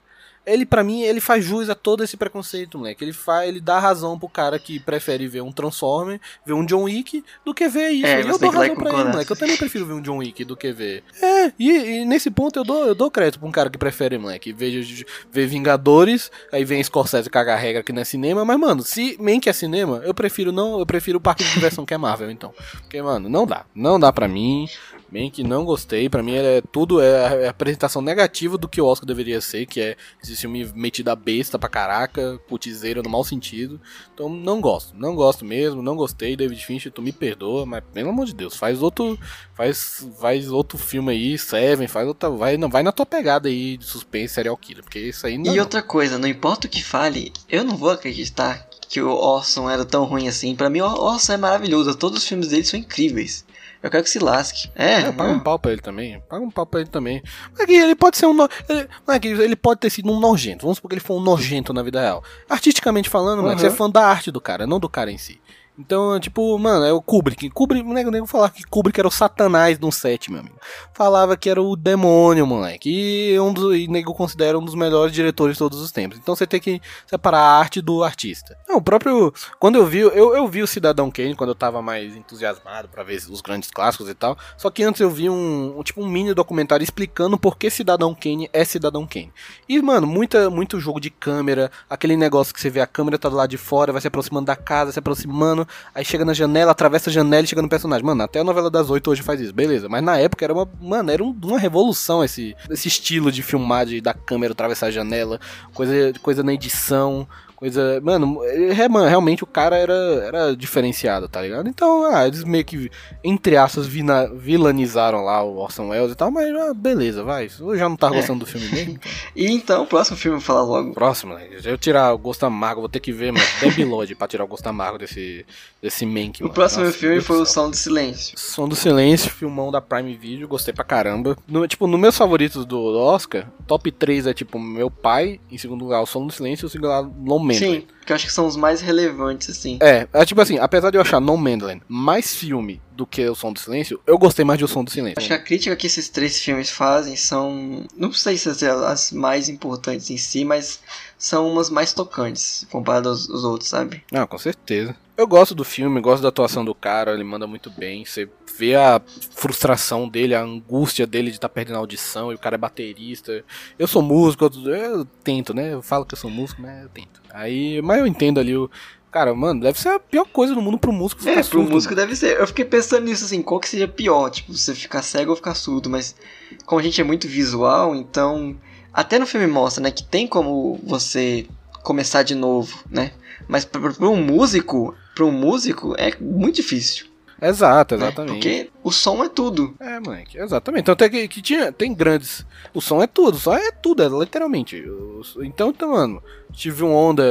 Ele, pra mim, ele faz jus a todo esse preconceito, moleque. Ele, faz, ele dá razão pro cara que prefere ver um Transformer, ver um John Wick, do que ver isso. É, eu dou razão pra ele, moleque. Eu também prefiro ver um John Wick do que ver... É, e, e nesse ponto eu dou, eu dou crédito pra um cara que prefere, moleque. Ver, ver Vingadores, aí vem Scorsese cagar regra que não é cinema. Mas, mano, se Mank é cinema, eu prefiro não... Eu prefiro o parque de diversão que é Marvel, então. Porque, mano, não dá. Não dá pra mim... Bem que não gostei, pra mim é tudo é a apresentação negativa do que o Oscar deveria ser, que é esse filme metido a besta pra caraca, putizeira no mau sentido. Então não gosto, não gosto mesmo, não gostei, David Fincher, tu me perdoa, mas pelo amor de Deus, faz outro, faz, faz outro filme aí, Seven, faz outra, vai, não, vai na tua pegada aí de suspense, serial killer, porque isso aí não... E outra coisa, não importa o que fale, eu não vou acreditar que o Orson era tão ruim assim, pra mim o Orson é maravilhoso, todos os filmes dele são incríveis. Eu quero que se lasque. É, é paga um pau pra ele também. Paga um pau pra ele também. Mas ele pode ser um... No... Ele... ele pode ter sido um nojento. Vamos supor que ele foi um nojento na vida real. Artisticamente falando, uhum. Mano, você é fã da arte do cara, não do cara em si. Então, tipo, mano, é o Kubrick. Kubrick, o nego falava que Kubrick era o Satanás no set, meu amigo. Falava que era o demônio, moleque. E um dos, e o nego considera um dos melhores diretores de todos os tempos. Então você tem que separar a arte do artista. Não, o próprio... Quando eu vi... Eu, eu vi o Cidadão Kane quando eu tava mais entusiasmado pra ver os grandes clássicos e tal. Só que antes eu vi um... um tipo, um mini documentário explicando por que Cidadão Kane é Cidadão Kane. E, mano, muita, muito jogo de câmera. Aquele negócio que você vê a câmera tá do lado de fora, vai se aproximando da casa, se aproximando... Aí chega na janela, atravessa a janela e chega no personagem. Mano, até a novela das oito hoje faz isso, beleza. Mas na época era uma, mano, era uma revolução esse, esse estilo de filmar, de, da câmera atravessar a janela, coisa, coisa na edição, coisa... Mano, é, mano, realmente o cara era, era diferenciado, tá ligado? Então, ah, eles meio que, entre aspas, vina, vilanizaram lá o Orson Welles e tal, mas ah, beleza, vai. Eu já não tava gostando é. do filme mesmo. Então. E então, o próximo filme eu vou falar logo. Próximo, né? Eu tirar o gosto amargo, vou ter que ver, mano. Debi Lodge pra tirar o gosto amargo desse... Desse Mank, mano. O próximo Nossa, filme foi o Som do Silêncio. Som do Silêncio, filmão da Prime Video, gostei pra caramba. No, tipo, no meus favoritos do Oscar, top três é tipo Meu Pai, em segundo lugar o Som do Silêncio, em segundo lugar Nomadland. Sim, que eu acho que são os mais relevantes, assim. É, é tipo assim, apesar de eu achar Nomadland mais filme do que o Som do Silêncio, eu gostei mais de o Som do Silêncio. Acho que a crítica que esses três filmes fazem são, não sei se as mais importantes em si, mas são umas mais tocantes, comparado aos, aos outros, sabe? Ah, com certeza. Eu gosto do filme, gosto da atuação do cara, ele manda muito bem, você vê a frustração dele, a angústia dele de estar tá perdendo a audição, e o cara é baterista. Eu sou músico, eu, eu tento, né? Eu falo que eu sou músico, mas eu tento. Aí, mas eu entendo ali o... Cara, mano, deve ser a pior coisa do mundo pro músico ficar é, surdo. É, pro músico deve ser. Eu fiquei pensando nisso, assim, qual que seja pior, tipo, você ficar cego ou ficar surdo, mas como a gente é muito visual, então... Até no filme mostra, né, que tem como você começar de novo, né? Mas para um músico, para um músico é muito difícil. Exato, exatamente. É, porque o som é tudo. É, moleque, exatamente. Então tem que, que tinha, tem grandes. O som é tudo, o som é tudo, é, literalmente. O, então, então, mano, tive um onda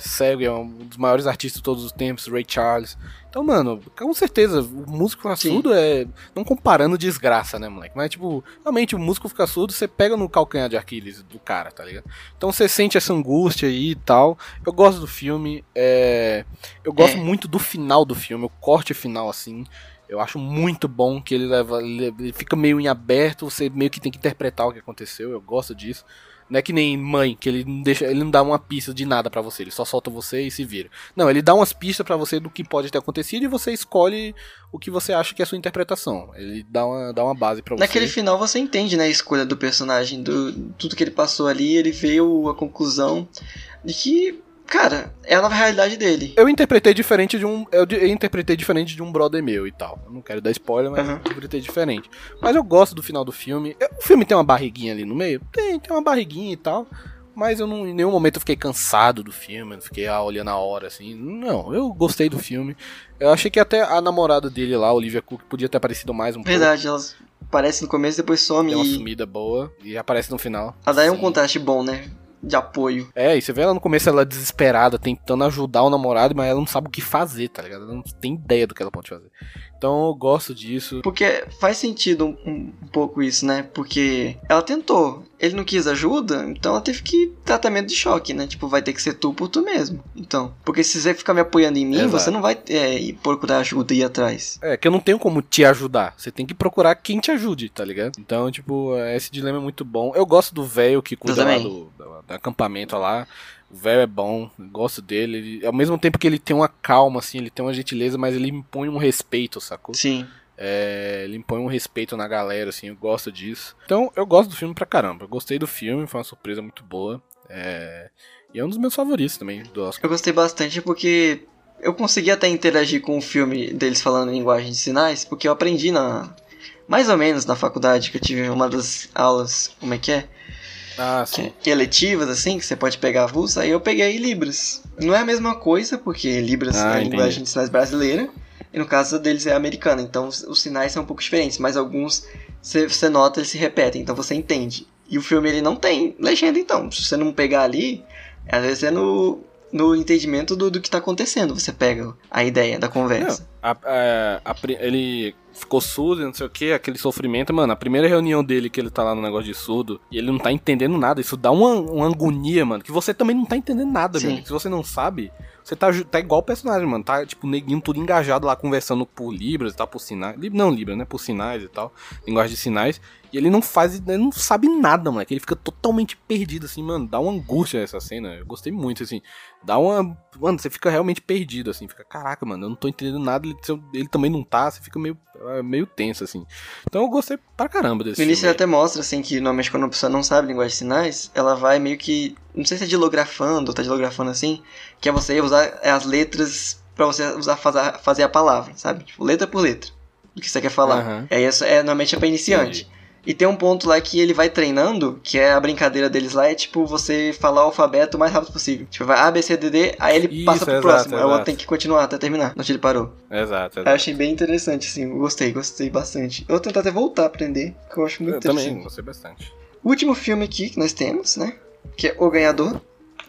cego, é um dos maiores artistas de todos os tempos, Ray Charles. Então, mano, com certeza, o músico ficar surdo é... Não comparando desgraça, né, moleque? Mas, tipo, realmente, o músico ficar surdo, você pega no calcanhar de Aquiles do cara, tá ligado? Então, você sente essa angústia aí e tal. Eu gosto do filme, é... Eu gosto é. muito do final do filme, o corte final, assim... Eu acho muito bom que ele leva, ele fica meio em aberto, você meio que tem que interpretar o que aconteceu, eu gosto disso. Não é que nem Mãe, que ele não, deixa, ele não dá uma pista de nada pra você, ele só solta você e se vira. Não, ele dá umas pistas pra você do que pode ter acontecido e você escolhe o que você acha que é a sua interpretação. Ele dá uma, dá uma base pra você. Naquele final você entende, né, a escolha do personagem, do, tudo que ele passou ali, ele veio à conclusão de que, cara, é a nova realidade dele. Eu interpretei diferente de um. Eu, eu interpretei diferente de um brother meu e tal. Eu não quero dar spoiler, mas uhum. eu interpretei diferente. Mas eu gosto do final do filme. Eu, o filme tem uma barriguinha ali no meio? Tem, tem uma barriguinha e tal. Mas eu não, em nenhum momento eu fiquei cansado do filme, eu não fiquei ah, olhando a hora assim. Não, eu gostei do filme. Eu achei que até a namorada dele lá, Olivia Cook, podia ter aparecido mais um Verdade, pouco. Verdade, elas aparecem no começo, depois some. Tem uma e... sumida boa e aparece no final. Ah, daí é um contraste bom, né? De apoio. É, e você vê ela no começo, ela desesperada, tentando ajudar o namorado, mas ela não sabe o que fazer, tá ligado? Ela não tem ideia do que ela pode fazer. Então eu gosto disso. Porque faz sentido um, um, um pouco isso, né? Porque ela tentou, ele não quis ajuda, então ela teve que tratamento de choque, né? Tipo, vai ter que ser tu por tu mesmo. Então, porque se você ficar me apoiando em mim, Exato. Você não vai é, procurar ajuda e ir atrás. É, que eu não tenho como te ajudar. Você tem que procurar quem te ajude, tá ligado? Então, tipo, esse dilema é muito bom. Eu gosto do velho que cuida lá do... do acampamento lá, o velho é bom, gosto dele, ele, ao mesmo tempo que ele tem uma calma, assim, ele tem uma gentileza, mas ele impõe um respeito, sacou? Sim. É, ele impõe um respeito na galera, assim, eu gosto disso. Então, eu gosto do filme pra caramba, eu gostei do filme, foi uma surpresa muito boa, é, e é um dos meus favoritos também, do Oscar. Eu gostei bastante porque eu consegui até interagir com o filme deles falando em linguagem de sinais, porque eu aprendi na, mais ou menos na faculdade, que eu tive uma das aulas, como é que é? Ah, sim. Que, eletivas, assim, que você pode pegar avulsa. Aí eu peguei Libras. Não é a mesma coisa, porque Libras ah, é a linguagem de sinais brasileira. E no caso deles é americana. Então os sinais são um pouco diferentes. Mas alguns, você nota, eles se repetem. Então você entende. E o filme, ele não tem legenda, então. Se você não pegar ali, às vezes é no... no entendimento do, do que tá acontecendo, você pega a ideia da conversa. Não, a, a, a, ele ficou surdo, não sei o que, aquele sofrimento, mano, a primeira reunião dele que ele tá lá no negócio de surdo, e ele não tá entendendo nada, isso dá uma, uma agonia, mano, que você também não tá entendendo nada, mano, que se você não sabe, você tá, tá igual o personagem, mano, tá tipo neguinho tudo engajado lá, conversando por Libras e tal, por sinais, não Libras, né, por sinais e tal, linguagem de sinais, e ele não faz, ele não sabe nada, moleque, ele fica totalmente perdido, assim, mano, dá uma angústia essa cena, eu gostei muito, assim, dá uma, mano, você fica realmente perdido, assim, fica, caraca, mano, eu não tô entendendo nada, ele, ele também não tá, você fica meio, meio tenso, assim, então eu gostei pra caramba desse filme. O Vinícius até mostra, assim, que normalmente quando a pessoa não sabe linguagem de sinais, ela vai meio que, não sei se é dilografando, tá dilografando assim, que é você usar as letras pra você usar, fazer a palavra, sabe, tipo, letra por letra, do que você quer falar, uhum. é isso, é, normalmente é pra iniciante. Sim. E tem um ponto lá que ele vai treinando, que é a brincadeira deles lá, é tipo você falar o alfabeto o mais rápido possível. Tipo, vai A, B, C, D, D, aí ele Isso, passa pro exato, próximo. Exato. Aí ela tem que continuar até terminar, onde ele parou. Exato, exato. Aí eu achei bem interessante, assim, gostei, gostei bastante. Eu vou tentar até voltar a aprender, que eu acho muito eu interessante. Eu também, gostei bastante. O último filme aqui que nós temos, né, que é O Ganhador,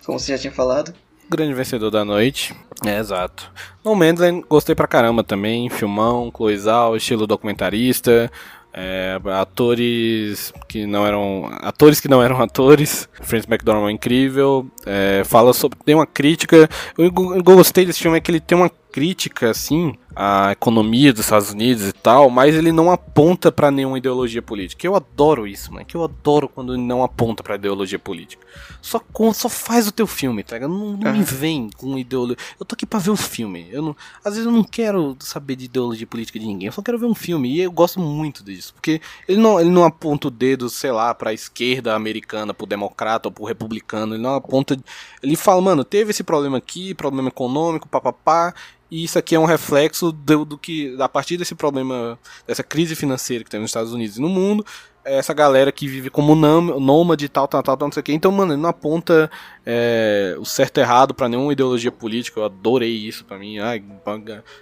como você já tinha falado. Grande vencedor da noite, é, exato. Nomadland, gostei pra caramba também, filmão, cloizal, estilo documentarista... É, atores que não eram atores que não eram atores, Frances McDormand é incrível, é, fala sobre, tem uma crítica, eu, eu gostei desse filme, é que ele tem uma crítica assim à economia dos Estados Unidos e tal, mas ele não aponta pra nenhuma ideologia política, eu adoro isso, mano, que eu adoro quando ele não aponta pra ideologia política, só, com, só faz o teu filme, tá? não, não me vem com ideologia, eu tô aqui pra ver o filme, eu não, às vezes eu não quero saber de ideologia política de ninguém, eu só quero ver um filme, e eu gosto muito disso, porque ele não, ele não aponta o dedo, sei lá, pra esquerda americana, pro democrata ou pro republicano, ele não aponta, ele fala, mano, teve esse problema aqui, problema econômico, papapá, e isso aqui é um reflexo do, do que, a partir desse problema, dessa crise financeira que tem nos Estados Unidos e no mundo, essa galera que vive como nômade e tal, tal, tal, tal, não sei o que. Então, mano, ele não aponta é, o certo e errado pra nenhuma ideologia política. Eu adorei isso pra mim. Ai,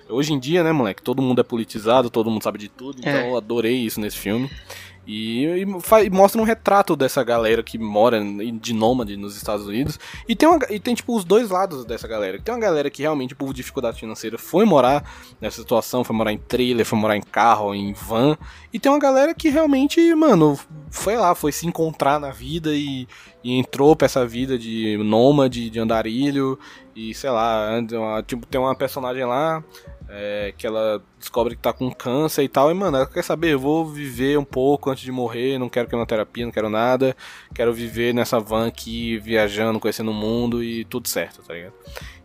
hoje em dia, né, moleque, todo mundo é politizado, todo mundo sabe de tudo. Então, é. eu adorei isso nesse filme. E, e, faz, e mostra um retrato dessa galera que mora de nômade nos Estados Unidos. E tem, uma, e tem, tipo, os dois lados dessa galera. Tem uma galera que realmente, por dificuldade financeira, foi morar nessa situação, foi morar em trailer, foi morar em carro, em van. E tem uma galera que realmente, mano, foi lá, foi se encontrar na vida e, e entrou pra essa vida de nômade, de andarilho. E sei lá, tipo, tem uma personagem lá É, que ela descobre que tá com câncer e tal, e mano, ela quer saber, eu vou viver um pouco antes de morrer, não quero quimioterapia, não quero nada, quero viver nessa van aqui, viajando, conhecendo o mundo e tudo certo, tá ligado?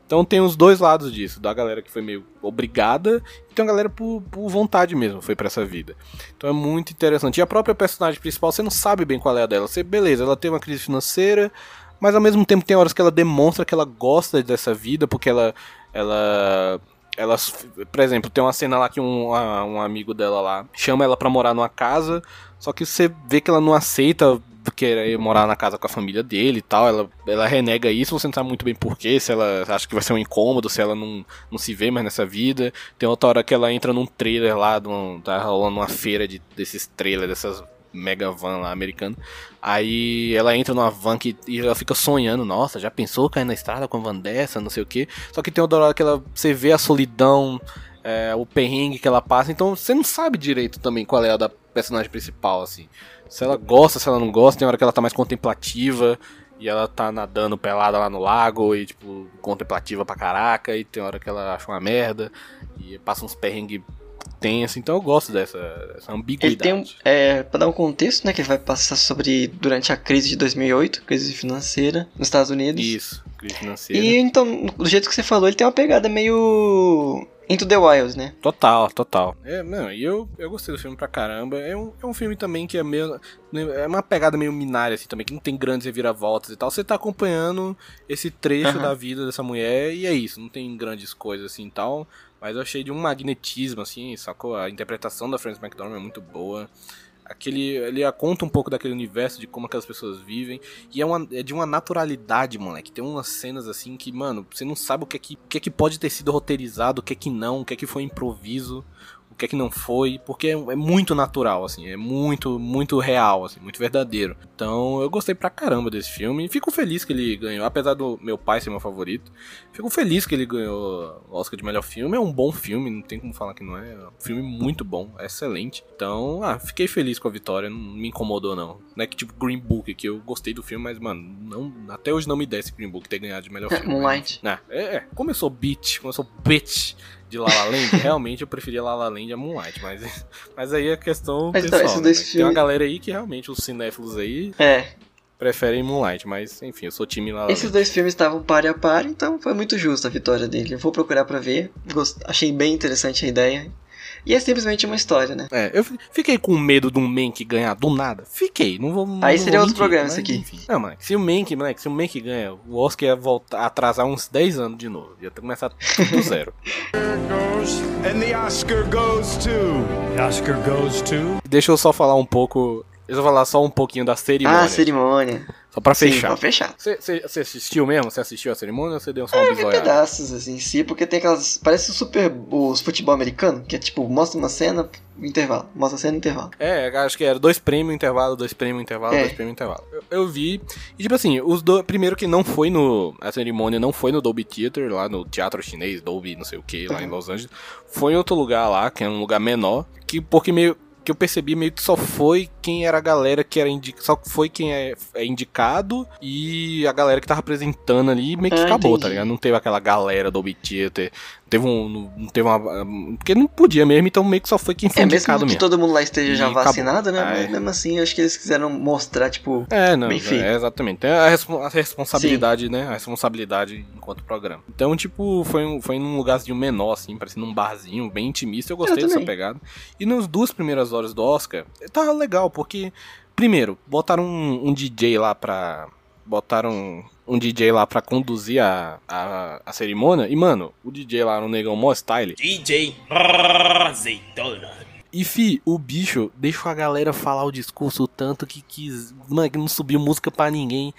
Então tem os dois lados disso, da galera que foi meio obrigada, e tem uma galera por, por vontade mesmo, foi pra essa vida. Então é muito interessante, e a própria personagem principal, você não sabe bem qual é a dela, você, beleza, ela tem uma crise financeira, mas ao mesmo tempo tem horas que ela demonstra que ela gosta dessa vida, porque ela... ela... Elas, por exemplo, tem uma cena lá que um, uma, um amigo dela lá chama ela pra morar numa casa, só que você vê que ela não aceita querer morar na casa com a família dele e tal, ela, ela renega isso, você não sabe muito bem porquê, se ela acha que vai ser um incômodo, se ela não, não se vê mais nessa vida. Tem outra hora que ela entra num trailer lá, um, tá rolando uma feira de, desses trailers, dessas mega van lá americana. Aí ela entra numa van que, e ela fica sonhando, nossa, já pensou cair na estrada com uma van dessa, não sei o que. Só que tem uma hora que ela, você vê a solidão, é, o perrengue que ela passa, então você não sabe direito também qual é a da personagem principal, assim. Se ela gosta, se ela não gosta, tem hora que ela tá mais contemplativa e ela tá nadando pelada lá no lago e tipo, contemplativa pra caraca, e tem hora que ela acha uma merda e passa uns perrengues. Tem, assim, então eu gosto dessa, dessa ambiguidade. Ele tem, é, pra dar um contexto, né, que ele vai passar sobre, durante a crise de dois mil e oito, crise financeira, nos Estados Unidos. Isso, crise financeira. E então, do jeito que você falou, ele tem uma pegada meio Into the Wild, né? Total, total. É, não, e eu, eu gostei do filme pra caramba. É um, é um filme também que é meio... É uma pegada meio Minari, assim, também, que não tem grandes reviravoltas e tal. Você tá acompanhando esse trecho uhum. da vida dessa mulher e é isso, não tem grandes coisas assim e tal. Mas eu achei de um magnetismo, assim, sacou? A interpretação da Frances McDormand é muito boa. Aquele, ele conta um pouco daquele universo, de como aquelas pessoas vivem. E é, uma, é de uma naturalidade, moleque. Tem umas cenas, assim, que, mano, você não sabe o que é que, o que, é que pode ter sido roteirizado, o que é que não, o que é que foi improviso, o que é que não foi. Porque é, é muito natural, assim. É muito, muito real, assim, muito verdadeiro. Então, eu gostei pra caramba desse filme. Fico feliz que ele ganhou, apesar do Meu Pai ser meu favorito. Fico feliz que ele ganhou o Oscar de melhor filme. É um bom filme, não tem como falar que não é. É um filme muito bom, é excelente. Então, ah, fiquei feliz com a vitória, não me incomodou não. Não é que tipo Green Book, que eu gostei do filme, mas mano, não, até hoje não me desce Green Book ter ganhado de melhor filme. Moonlight. Né? Ah, é, é, como eu sou bitch, como eu sou bitch de La La Land, realmente eu preferia La La Land a Moonlight, mas, mas aí é questão mas pessoal. Tá, esses dois né? filmes... Tem uma galera aí que realmente, os cinéfilos aí... É. Preferem Moonlight, mas enfim, eu sou time lá. Esses dois filmes estavam par a par, então foi muito justa a vitória dele. Eu vou procurar pra ver, Gost... achei bem interessante a ideia. E é simplesmente uma história, né? É, eu fiquei com medo de um Mank ganhar do nada. Fiquei, não vou... Aí não seria vou outro mentir, programa isso aqui. Enfim. Não, moleque, se o Mank, moleque, se o Mank ganha, o Oscar ia voltar, atrasar uns dez anos de novo. Ia começar do zero. And the Oscar goes to... The Oscar goes to... Deixa eu só falar um pouco... Eu vou falar só um pouquinho da cerimônia. Ah, cerimônia. Só pra fechar. Sim, pra fechar. Você assistiu mesmo? Você assistiu a cerimônia ou você deu só uma bisoiada? Eu vi pedaços, assim, em si, porque tem aquelas... Parece o super... Os futebol americano, que é tipo, mostra uma cena, intervalo. Mostra a cena, intervalo. É, acho que era dois prêmios, intervalo, dois prêmios, intervalo, é. dois prêmios, intervalo. Eu, eu vi... E tipo assim, os do... primeiro que não foi no... A cerimônia não foi no Dolby Theater, lá no teatro chinês, Dolby não sei o que, lá uhum. em Los Angeles. Foi em outro lugar lá, que é um lugar menor, que porque meio... que eu percebi meio que só foi quem era a galera que era indicada, só foi quem é, é indicado e a galera que tá representando ali meio que ah, acabou, entendi. Tá ligado? Não teve aquela galera do B T, teve um, não teve uma, porque não podia mesmo, então meio que só foi quem foi é, indicado mesmo. É mesmo que todo mundo lá esteja e já vacinado, acabou. Né? É. Mas mesmo assim, eu acho que eles quiseram mostrar, tipo, é, não, bem feito. É, exatamente. É a, respo- a responsabilidade, sim. Né? A responsabilidade enquanto programa. Então, tipo, foi, um, foi num lugarzinho menor, assim, parecendo um barzinho bem intimista, eu gostei eu dessa pegada. E nas duas primeiras horas do Oscar, tava legal, porque primeiro, botaram um, um D J lá pra... botaram um D J lá pra conduzir a, a, a cerimônia, e mano, o D J lá no negão mó style. D J Azeitona. E fi, o bicho deixou a galera falar o discurso o tanto que quis, mano, que não subiu música pra ninguém.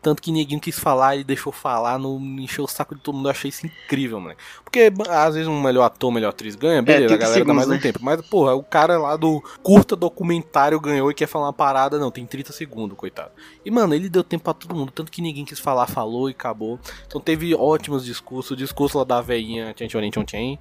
Tanto que ninguém quis falar, ele deixou falar, não encheu o saco de todo mundo, eu achei isso incrível, moleque. Porque às vezes um melhor ator, melhor atriz ganha, beleza, é, a galera dá mais né? um tempo. Mas, porra, o cara lá do curta documentário ganhou e quer falar uma parada, não, tem trinta segundos, coitado. E, mano, ele deu tempo pra todo mundo, tanto que ninguém quis falar, falou e acabou. Então teve ótimos discursos, o discurso lá da veinha Tchan Tchan Tchan Tchan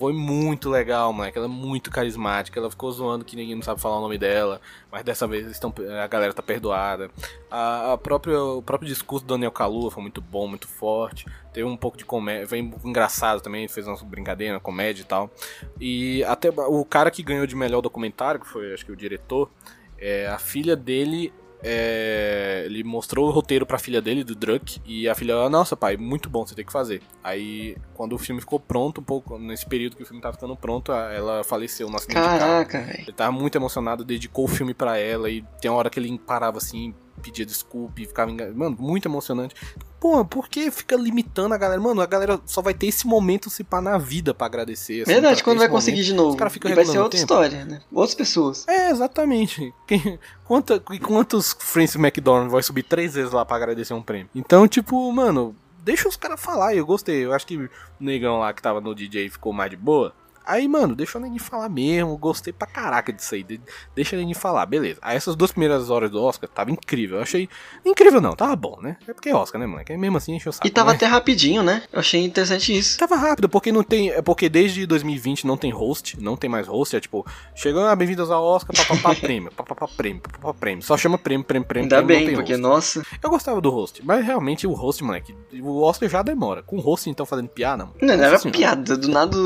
foi muito legal, moleque. Ela é muito carismática. Ela ficou zoando que ninguém não sabe falar o nome dela, mas dessa vez estão, a galera tá perdoada. A, a própria, o próprio discurso do Daniel Kaluuya foi muito bom, muito forte. Teve um pouco de comédia, foi engraçado também, fez uma brincadeira, uma comédia e tal. E até o cara que ganhou de melhor documentário, que foi, acho que o diretor, é, a filha dele... É, ele mostrou o roteiro pra filha dele, do Druck, e a filha falou: nossa, pai, muito bom, você tem que fazer. Aí, quando o filme ficou pronto, um pouco nesse período que o filme tava ficando pronto, ela faleceu no acidente de carro. Caraca, velho. Ele tava muito emocionado, dedicou o filme pra ela, e tem uma hora que ele parava assim, pedia desculpa e ficava engan... Mano, muito emocionante. Pô, por que fica limitando a galera? Mano, a galera só vai ter esse momento, se pá, na vida pra agradecer. Assim, verdade, pra quando vai momento, conseguir de novo. Os cara fica e vai ser outra história, né? Outras pessoas. É, exatamente. Quem... Quanta... E quantos Francis McDormand vai subir três vezes lá pra agradecer um prêmio? Então, tipo, mano, deixa os caras falar. Eu gostei. Eu acho que o negão lá que tava no D J ficou mais de boa. Aí, mano, deixa o neguinho falar mesmo, gostei pra caraca disso aí, deixa o neguinho falar, beleza. Aí essas duas primeiras horas do Oscar tava incrível, eu achei... Incrível não, tava bom, né? É porque é Oscar, né, moleque? Mesmo assim encheu o saco. E tava, né? Até rapidinho, né? Eu achei interessante isso. Tava rápido, porque não tem... É porque desde dois mil e vinte não tem host, não tem mais host, é tipo... Chegando, ah, bem-vindos ao Oscar, papapá prêmio, papapá prêmio, papapá prêmio. Só chama prêmio, prêmio, prêmio. Ainda prêmio, bem, porque, host. Nossa... Eu gostava do host, mas realmente o host, moleque, o Oscar já demora. Com o host, então, fazendo piada, mano. Não, não, não era assim, piada, do nada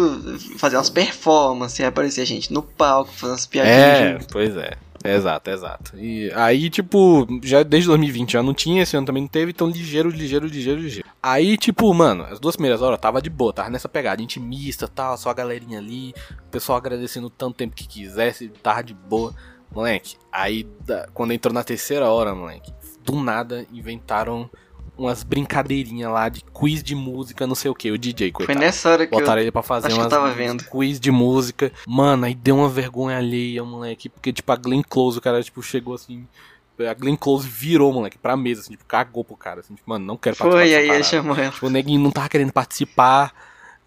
fazer umas performance, ia aparecer a gente no palco fazendo as piadinhas. É, junto. Pois é. Exato, exato. E aí, tipo, já desde dois mil e vinte já não tinha, esse ano também não teve, então ligeiro, ligeiro, ligeiro, ligeiro. Aí, tipo, mano, as duas primeiras horas tava de boa, tava nessa pegada intimista, tal, só a galerinha ali, o pessoal agradecendo tanto tempo que quisesse, tava de boa. Moleque, aí quando entrou na terceira hora, moleque, do nada inventaram umas brincadeirinhas lá de quiz de música, não sei o que, o D J, coitado. Foi nessa hora que botaram eu... ele pra fazer umas... tava vendo. Quiz de música. Mano, aí deu uma vergonha alheia, moleque, porque, tipo, a Glenn Close, o cara, tipo, chegou assim... A Glenn Close virou, moleque, pra mesa, assim, tipo, cagou pro cara, assim, tipo, mano, não quero participar. Foi, aí ele chamou ela. Tipo, o neguinho não tava querendo participar,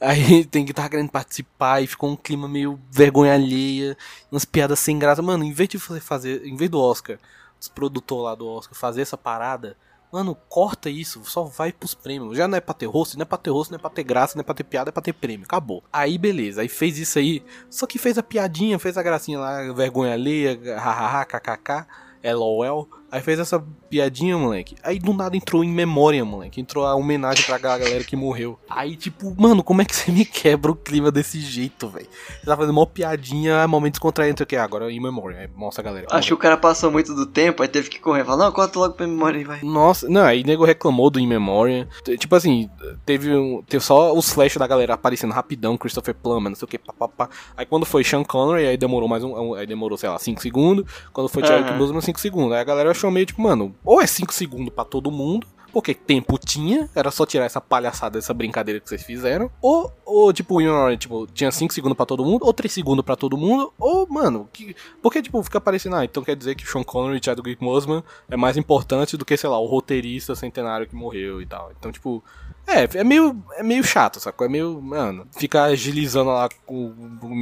aí tem que tava querendo participar, e ficou um clima meio vergonha alheia, umas piadas sem graça. Mano, em vez de você fazer, em vez do Oscar, dos produtores lá do Oscar, fazer essa parada... Mano, corta isso, só vai pros prêmios. Já não é pra ter rosto, não é pra ter rosto, não é pra ter graça, não é pra ter piada, é pra ter prêmio, acabou. Aí beleza, aí fez isso aí, só que fez a piadinha, fez a gracinha lá, vergonha alheia, hahaha, kkk, lol. Aí fez essa piadinha, moleque. Aí do nada entrou em memória, moleque. Entrou a homenagem pra galera que morreu. Aí tipo, mano, como é que você me quebra o clima desse jeito, velho? Você tá fazendo uma piadinha, momento descontraído, que agora em memória, aí mostra a galera. Acho que o cara passou muito do tempo, aí teve que correr. Falou, não, corta logo pra memória aí, vai. Nossa, não, aí o nego reclamou do in memória. Tipo assim, teve, um, teve só os flashes da galera aparecendo rapidão, Christopher Plummer, não sei o que, papapá. Aí quando foi Sean Connery, aí demorou mais um, aí demorou, sei lá, cinco segundos. Quando foi Chadwick uhum. Boseman, cinco segundos. Aí a galera achou meio tipo, mano, ou é cinco segundos pra todo mundo, porque tempo tinha, era só tirar essa palhaçada, essa brincadeira que vocês fizeram, ou, ou tipo, tipo, tinha cinco segundos pra todo mundo, ou três segundos pra todo mundo, ou, mano, que, porque, tipo, fica parecendo, ah, então quer dizer que Sean Connery e Chadwick Boseman é mais importante do que, sei lá, o roteirista centenário que morreu e tal, então, tipo... É, é meio, é meio chato, sacou? É meio, mano, ficar agilizando lá com,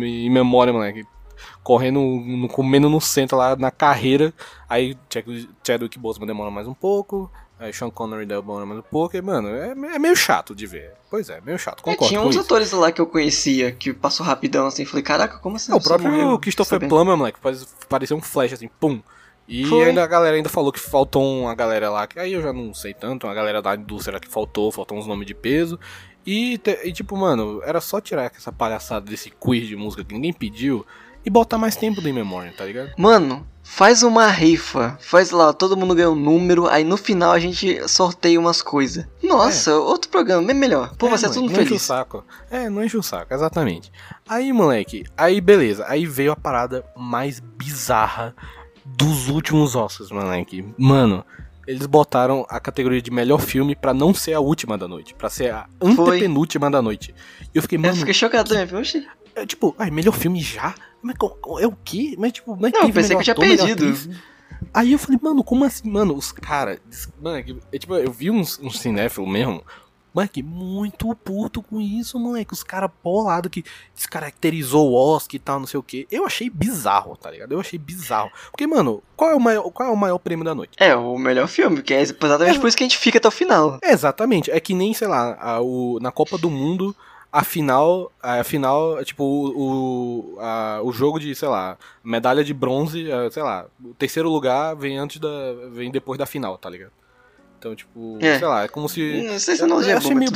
em memória, moleque, correndo, comendo no centro lá na carreira, aí Chadwick Boseman demora mais um pouco, aí Sean Connery demora mais um pouco, e mano, é, é meio chato de ver, pois é, meio chato, concordo. É, tinha uns atores lá que eu conhecia, que passou rapidão assim, falei, caraca, como assim? É, o próprio Christopher Plummer, moleque, parecia um flash assim, pum. E foi. Ainda a galera ainda falou que faltou uma galera lá, que aí eu já não sei tanto, uma galera da indústria que faltou, faltou uns nomes de peso. E, te, e tipo, mano, era só tirar essa palhaçada desse quiz de música que ninguém pediu e botar mais tempo do in-memória, tá ligado? Mano, faz uma rifa, faz lá, todo mundo ganha um número, aí no final a gente sorteia umas coisas. Nossa, é. Outro programa, bem melhor. Pô, é, vai ser tudo feliz. Não enche o saco. É, não enche o saco, exatamente. Aí, moleque, aí beleza, aí veio a parada mais bizarra dos últimos Oscars, moleque. Mano, eles botaram a categoria de melhor filme pra não ser a última da noite, pra ser a antepenúltima da noite. E eu fiquei, mano... Eu fiquei chocado também, poxa. É, tipo, ai, melhor filme já? Mas é o quê? Mas tipo, não, é não teve, eu pensei que eu tinha ator, perdido. Aí eu falei, mano, como assim, mano? Os caras. Mano, é, tipo, eu vi uns, uns cinéfilos mesmo. Moleque, muito puto com isso, moleque. Os caras bolados que descaracterizou o Oscar e tal, não sei o quê. Eu achei bizarro, tá ligado? Eu achei bizarro. Porque, mano, qual é o maior, qual é o maior prêmio da noite? É, o melhor filme, que é exatamente é, por isso que a gente fica até o final. É, exatamente. É que nem, sei lá, a, o, na Copa do Mundo. a final, a final tipo, o, a, o jogo de, sei lá, medalha de bronze, sei lá, o terceiro lugar vem antes da, vem depois da final, tá ligado? Então, tipo, é. sei lá, é como se... Não sei se eu não achei meio...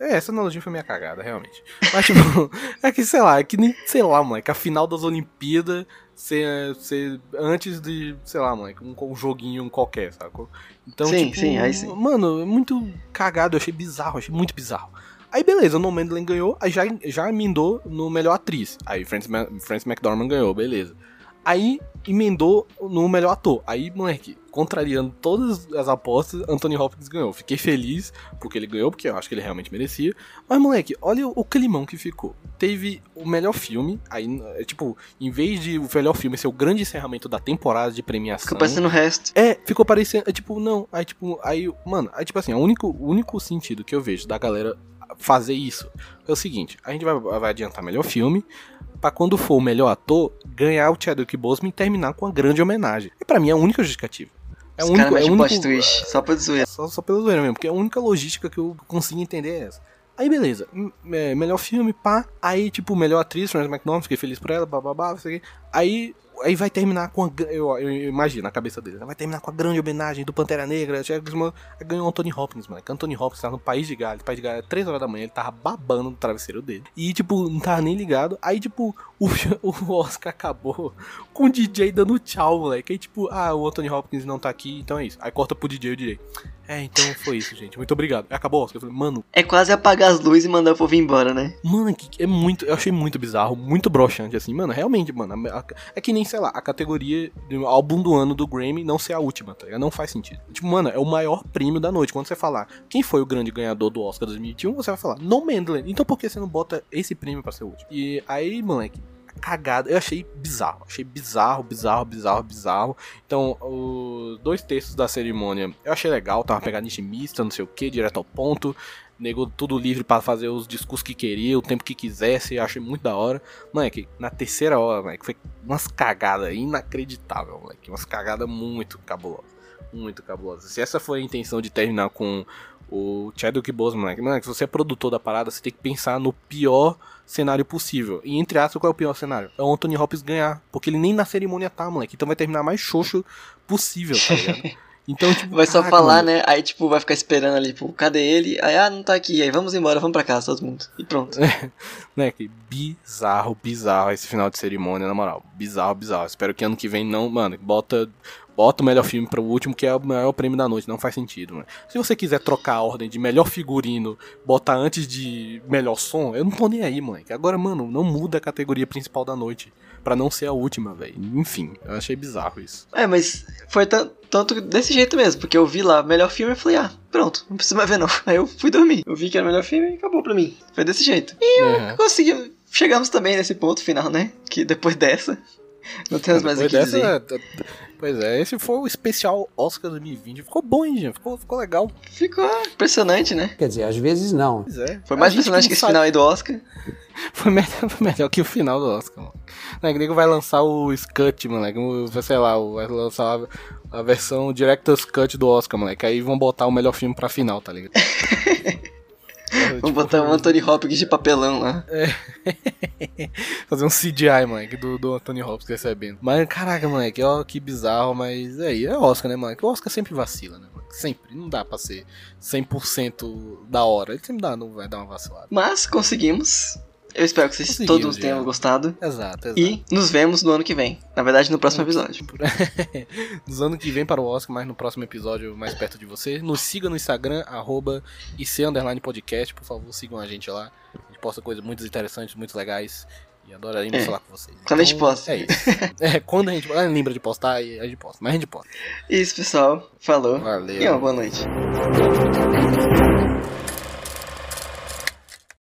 É, essa analogia foi minha cagada, realmente. Mas, tipo, é que, sei lá, é que nem, sei lá, moleque, a final das Olimpíadas ser, ser antes de, sei lá, moleque, um, um joguinho qualquer, sacou? Então, sim, tipo, sim, aí sim. Mano, muito cagado, eu achei bizarro, achei muito bizarro. Aí, beleza, o Nomadland ganhou, aí já, já emendou no melhor atriz. Aí, Frances, Ma- Frances McDormand ganhou, beleza. Aí, emendou no melhor ator. Aí, moleque, contrariando todas as apostas, Anthony Hopkins ganhou. Fiquei feliz porque ele ganhou, porque eu acho que ele realmente merecia. Mas, moleque, olha o, o climão que ficou. Teve o melhor filme, aí, tipo, em vez de o melhor filme ser o grande encerramento da temporada de premiação... Ficou parecendo o resto. É, ficou parecendo, é, tipo, não, aí, tipo, aí, mano, aí, tipo assim, o único, o único sentido que eu vejo da galera fazer isso é o seguinte, a gente vai, vai adiantar melhor filme... pra quando for o melhor ator, ganhar o Chadwick Boseman e terminar com uma grande homenagem. E pra mim é a única justificativa. É o cara é um plot twist, só pra zoeira. Só, só pela zoeira mesmo, porque a única logística que eu consigo entender é essa. Aí beleza, é, melhor filme, pá, aí tipo, melhor atriz, Frances McDormand, fiquei feliz por ela, bababá, não sei o quê. Aí, aí vai terminar com a, eu, eu imagino a cabeça dele, vai terminar com a grande homenagem do Pantera Negra, ganhou o Anthony Hopkins, mano. Anthony Hopkins tava no País de Gales, País de Gales, três horas da manhã, ele tava babando no travesseiro dele. E tipo, não tava nem ligado, aí tipo, o, o Oscar acabou com o D J dando tchau, moleque. Aí tipo, ah, o Anthony Hopkins não tá aqui, então é isso. Aí corta pro D J, o D J... É, então foi isso, gente. Muito obrigado. Acabou, Oscar. Eu falei, mano... É quase apagar as luzes e mandar o povo ir embora, né? Mano, é muito... Eu achei muito bizarro, muito broxante, assim. Mano, realmente, mano... A, a, é que nem, sei lá, a categoria do álbum do ano do Grammy não ser a última, tá ligado? Não faz sentido. Tipo, mano, é o maior prêmio da noite. Quando você falar quem foi o grande ganhador do Oscar dois mil e vinte e um, você vai falar Nomadland. Então por que você não bota esse prêmio pra ser o último? E aí, moleque... Cagada, eu achei bizarro, achei bizarro, bizarro, bizarro, bizarro. Então, os dois terços da cerimônia eu achei legal, tava pegada intimista, não sei o que, direto ao ponto. Negou tudo livre pra fazer os discursos que queria, o tempo que quisesse, eu achei muito da hora. Moleque, na terceira hora, moleque, foi umas cagadas inacreditáveis, moleque, umas cagadas muito cabulosas, muito cabulosas. Se essa foi a intenção de terminar com o Chadwick Boseman, moleque, moleque, se você é produtor da parada, você tem que pensar no pior cenário possível. E entre aspas, qual é o pior cenário? É o Anthony Hopkins ganhar, porque ele nem na cerimônia tá, moleque. Então vai terminar mais xoxo possível, tá ligado? Então, tipo, vai só falar, né? Aí, tipo, vai ficar esperando ali, tipo, cadê ele? Aí, ah, não tá aqui. Aí, vamos embora, vamos pra casa, todo mundo. E pronto. É, moleque, bizarro, bizarro esse final de cerimônia, na moral. Bizarro, bizarro. Espero que ano que vem não, mano, bota... Bota o melhor filme para o último, que é o maior prêmio da noite. Não faz sentido, mano. Se você quiser trocar a ordem de melhor figurino, botar antes de melhor som, eu não tô nem aí, moleque. Agora, mano, não muda a categoria principal da noite para não ser a última, velho. Enfim, eu achei bizarro isso. É, mas foi t- tanto desse jeito mesmo, porque eu vi lá melhor filme e falei, ah, pronto, não preciso mais ver não. Aí eu fui dormir. Eu vi que era o melhor filme e acabou pra mim. Foi desse jeito. E eu uhum. consegui... Chegamos também nesse ponto final, né? Que depois dessa... Não temos mais o que dizer. É, pois é, esse foi o especial Oscar dois mil e vinte. Ficou bom, hein, gente? Ficou, ficou legal. Ficou impressionante, né? Quer dizer, às vezes não. Pois é. Foi mais impressionante que esse final aí do Oscar. Foi melhor, foi melhor que o final do Oscar, mano. O Grego vai lançar o Scut, moleque. Sei lá, vai lançar a, a versão Director's Cut do Oscar, moleque. Aí vão botar o melhor filme pra final, tá ligado? Vamos tipo, botar o Anthony Hopkins de papelão lá. É. Fazer um C G I, moleque, do, do Anthony Hopkins recebendo. Mas, caraca, moleque, ó, que bizarro, mas aí, é, é Oscar, né, moleque? O Oscar sempre vacila, né, moleque? Sempre. Não dá pra ser cem por cento da hora. Ele sempre dá, não vai dar uma vacilada. Mas conseguimos. Eu espero que vocês todos já. tenham gostado. Exato, exato. E nos vemos no ano que vem. Na verdade, no próximo episódio. Nos ano que vem para o Oscar, mas no próximo episódio mais perto de você. Nos siga no Instagram, arroba I C underline podcast. Por favor, sigam a gente lá. A gente posta coisas muito interessantes, muito legais. E adoraria é. falar com vocês. Quando então, a gente posta. É isso. É, quando a gente... Ah, lembra de postar, a gente posta. Mas a gente posta. Isso, pessoal. Falou. Valeu. E uma boa noite.